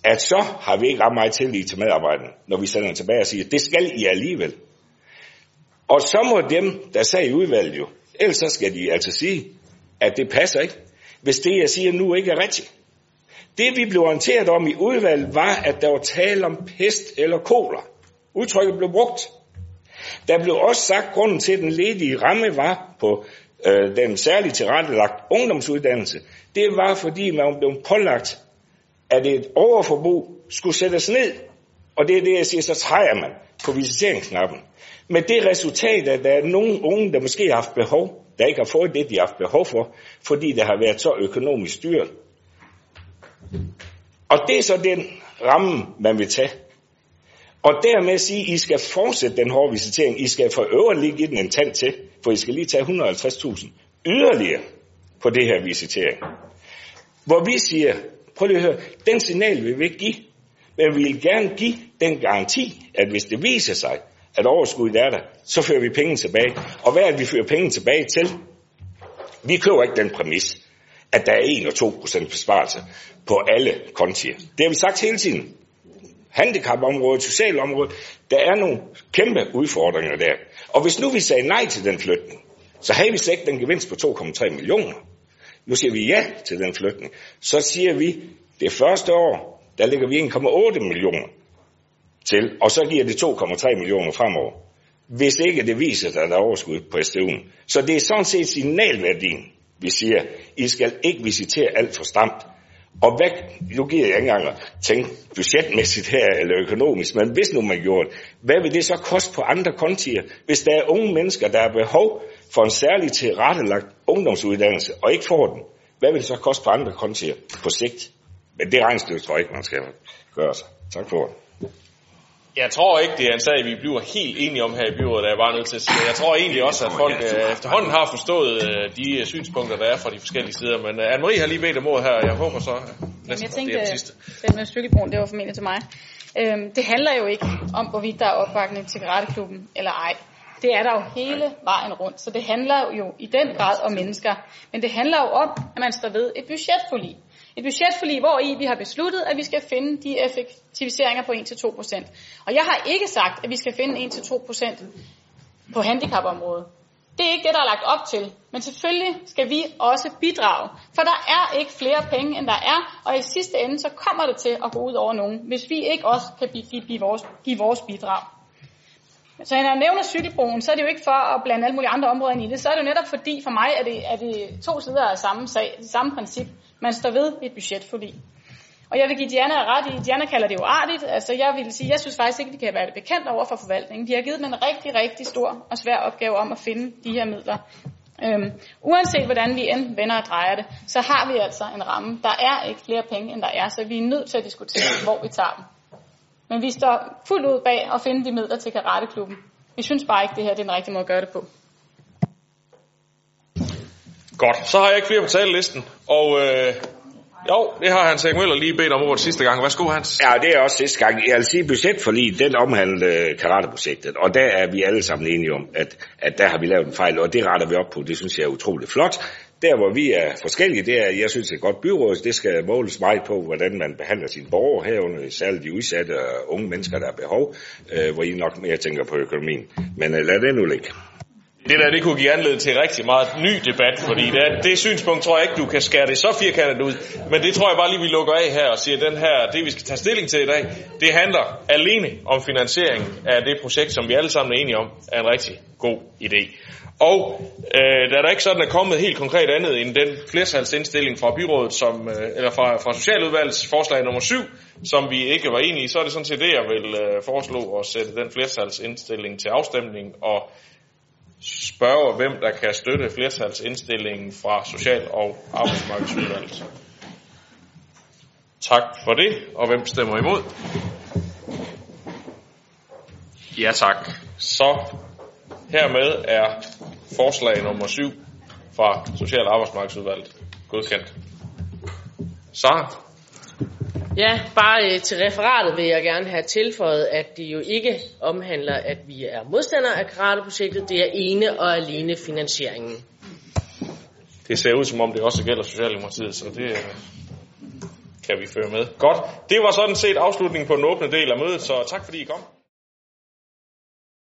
at så har vi ikke ret meget tillid til medarbejderne, når vi sender dem tilbage og siger, at det skal I alligevel. Og så må dem, der sagde i udvalget jo, ellers så skal de altså sige, at det passer ikke, hvis det, jeg siger nu, ikke er rigtigt. Det, vi blev orienteret om i udvalget, var, at der var tale om pest eller kolera. Udtrykket blev brugt. Der blev også sagt, at grunden til, at den ledige ramme var på den særligt tilrettelagt ungdomsuddannelse, det var, fordi man blev pålagt, at et overforbrug skulle sættes ned. Og det er det, jeg siger, så træder man på visiteringsknappen. Men det resultat, at der er nogle unge, der måske har haft behov, der ikke har fået det, de har haft behov for, fordi der har været så økonomisk styret. Og det er så den ramme, man vil tage. Og dermed sige, at I skal fortsætte den hårde visitering. I skal for øvrigt lige give den en tand til, for I skal lige tage 150.000 yderligere på det her visitering. Hvor vi siger, prøv lige at høre, den signal vil vi ikke give, men vi vil gerne give den garanti, at hvis det viser sig, at overskuddet er der, så fører vi penge tilbage. Og hvad er det, vi fører penge tilbage til? Vi køber ikke den præmis, at der er 1-2% besparelse på alle kontier. Det har vi sagt hele tiden. Handicapområdet, socialområdet, der er nogle kæmpe udfordringer der. Og hvis nu vi sagde nej til den flytning, så havde vi slet ikke den gevinst på 2,3 millioner. Nu siger vi ja til den flytning. Så siger vi, det første år, der lægger vi 1,8 millioner til, og så giver det 2,3 millioner fremover. Hvis ikke det viser sig, at der er overskud på STU'en. Så det er sådan set signalværdien, vi siger, I skal ikke visitere alt for stramt. Og hvad, nu giver jeg ikke engang tænke budgetmæssigt her, eller økonomisk, men hvis nu man gjorde det, hvad vil det så koste på andre kontier, hvis der er unge mennesker, der har behov for en særlig tilrettelagt ungdomsuddannelse, og ikke får den? Hvad vil det så koste på andre kontier på sigt? Men det regnestykke tror jeg ikke, man skal gøre sig. Tak for det. Jeg tror ikke, det er en sag, vi bliver helt enige om her i byrådet, da jeg var nødt til at sige. Jeg tror egentlig også, at folk efterhånden har forstået de synspunkter, der er fra de forskellige sider. Men Anne-Marie har lige bedt om ordet her, og jeg håber så, næsten jeg tænkte, det er det sidste. Den med cykelbroen, det var formentlig til mig. Det handler jo ikke om, hvorvidt der er opbakning til Karateklubben eller ej. Det er der jo hele vejen rundt, så det handler jo i den grad om mennesker. Men det handler jo om, at man står ved et budgetforlig. Et budgetforlig, hvor i vi har besluttet, at vi skal finde de effektiviseringer på 1-2%. Og jeg har ikke sagt, at vi skal finde 1-2% på handicapområdet. Det er ikke det, der er lagt op til, men selvfølgelig skal vi også bidrage, for der er ikke flere penge, end der er, og i sidste ende, så kommer det til at gå ud over nogen, hvis vi ikke også kan give vores bidrag. Så når jeg nævner cykelbroen, så er det jo ikke for at blande alle mulige andre områder ind i det, så er det jo netop fordi, for mig er det to sider af samme sag, det samme princip, man står ved et budgetforlig. Og jeg vil give Diana ret i, Diana kalder det jo artigt, altså jeg vil sige, jeg synes faktisk ikke, de kan være bekendt over for forvaltningen. De har givet dem en rigtig, rigtig stor og svær opgave om at finde de her midler. Uanset hvordan vi end vender og drejer det, så har vi altså en ramme. Der er ikke flere penge, end der er, så vi er nødt til at diskutere, hvor vi tager dem. Men vi står fuldt ud bag at finde de midler til Karateklubben. Vi synes bare ikke, det her det er den rigtige måde at gøre det på. Godt, så har jeg ikke flere på talelisten, og... Jo, det har Hans Erik Møller lige bedt om ordet sidste gang. Værsgo, Hans. Ja, det er også sidste gang. Jeg vil sige, at budgetforliget, den omhandler karateprojektet. Og der er vi alle sammen enige om, at der har vi lavet en fejl, og det retter vi op på. Det synes jeg er utroligt flot. Der, hvor vi er forskellige, det er, jeg synes, et godt byråd, det skal måles meget på, hvordan man behandler sine borgere herunder, særligt de udsatte og unge mennesker, der er behov, hvor I nok mere tænker på økonomien. Men lad det nu ligge. Det der, det kunne give anledning til rigtig meget ny debat, fordi det synspunkt tror jeg ikke, du kan skære det så firkantet ud. Men det tror jeg bare lige, vi lukker af her og siger, at den her, det vi skal tage stilling til i dag, det handler alene om finansiering af det projekt, som vi alle sammen er enige om, er en rigtig god idé. Og der er da ikke sådan er kommet helt konkret andet end den flertalsindstilling fra byrådet, som, eller fra Socialudvalgets forslag nummer 7, som vi ikke var enige i, så er det sådan set det, jeg vil foreslå at sætte den flertalsindstilling til afstemning og spørger, hvem der kan støtte flertalsindstillingen fra Social- og Arbejdsmarkedsudvalget. Tak for det, og hvem stemmer imod? Ja tak. Så hermed er forslag nummer 7 fra Social- og Arbejdsmarkedsudvalget godkendt. Sara? Ja, bare til referatet vil jeg gerne have tilføjet, at det jo ikke omhandler, at vi er modstandere af karateprojektet. Det er ene og alene finansieringen. Det ser ud som om, det også gælder Socialdemokratiet, så det kan vi føre med. Godt. Det var sådan set afslutningen på den åbne del af mødet, så tak fordi I kom.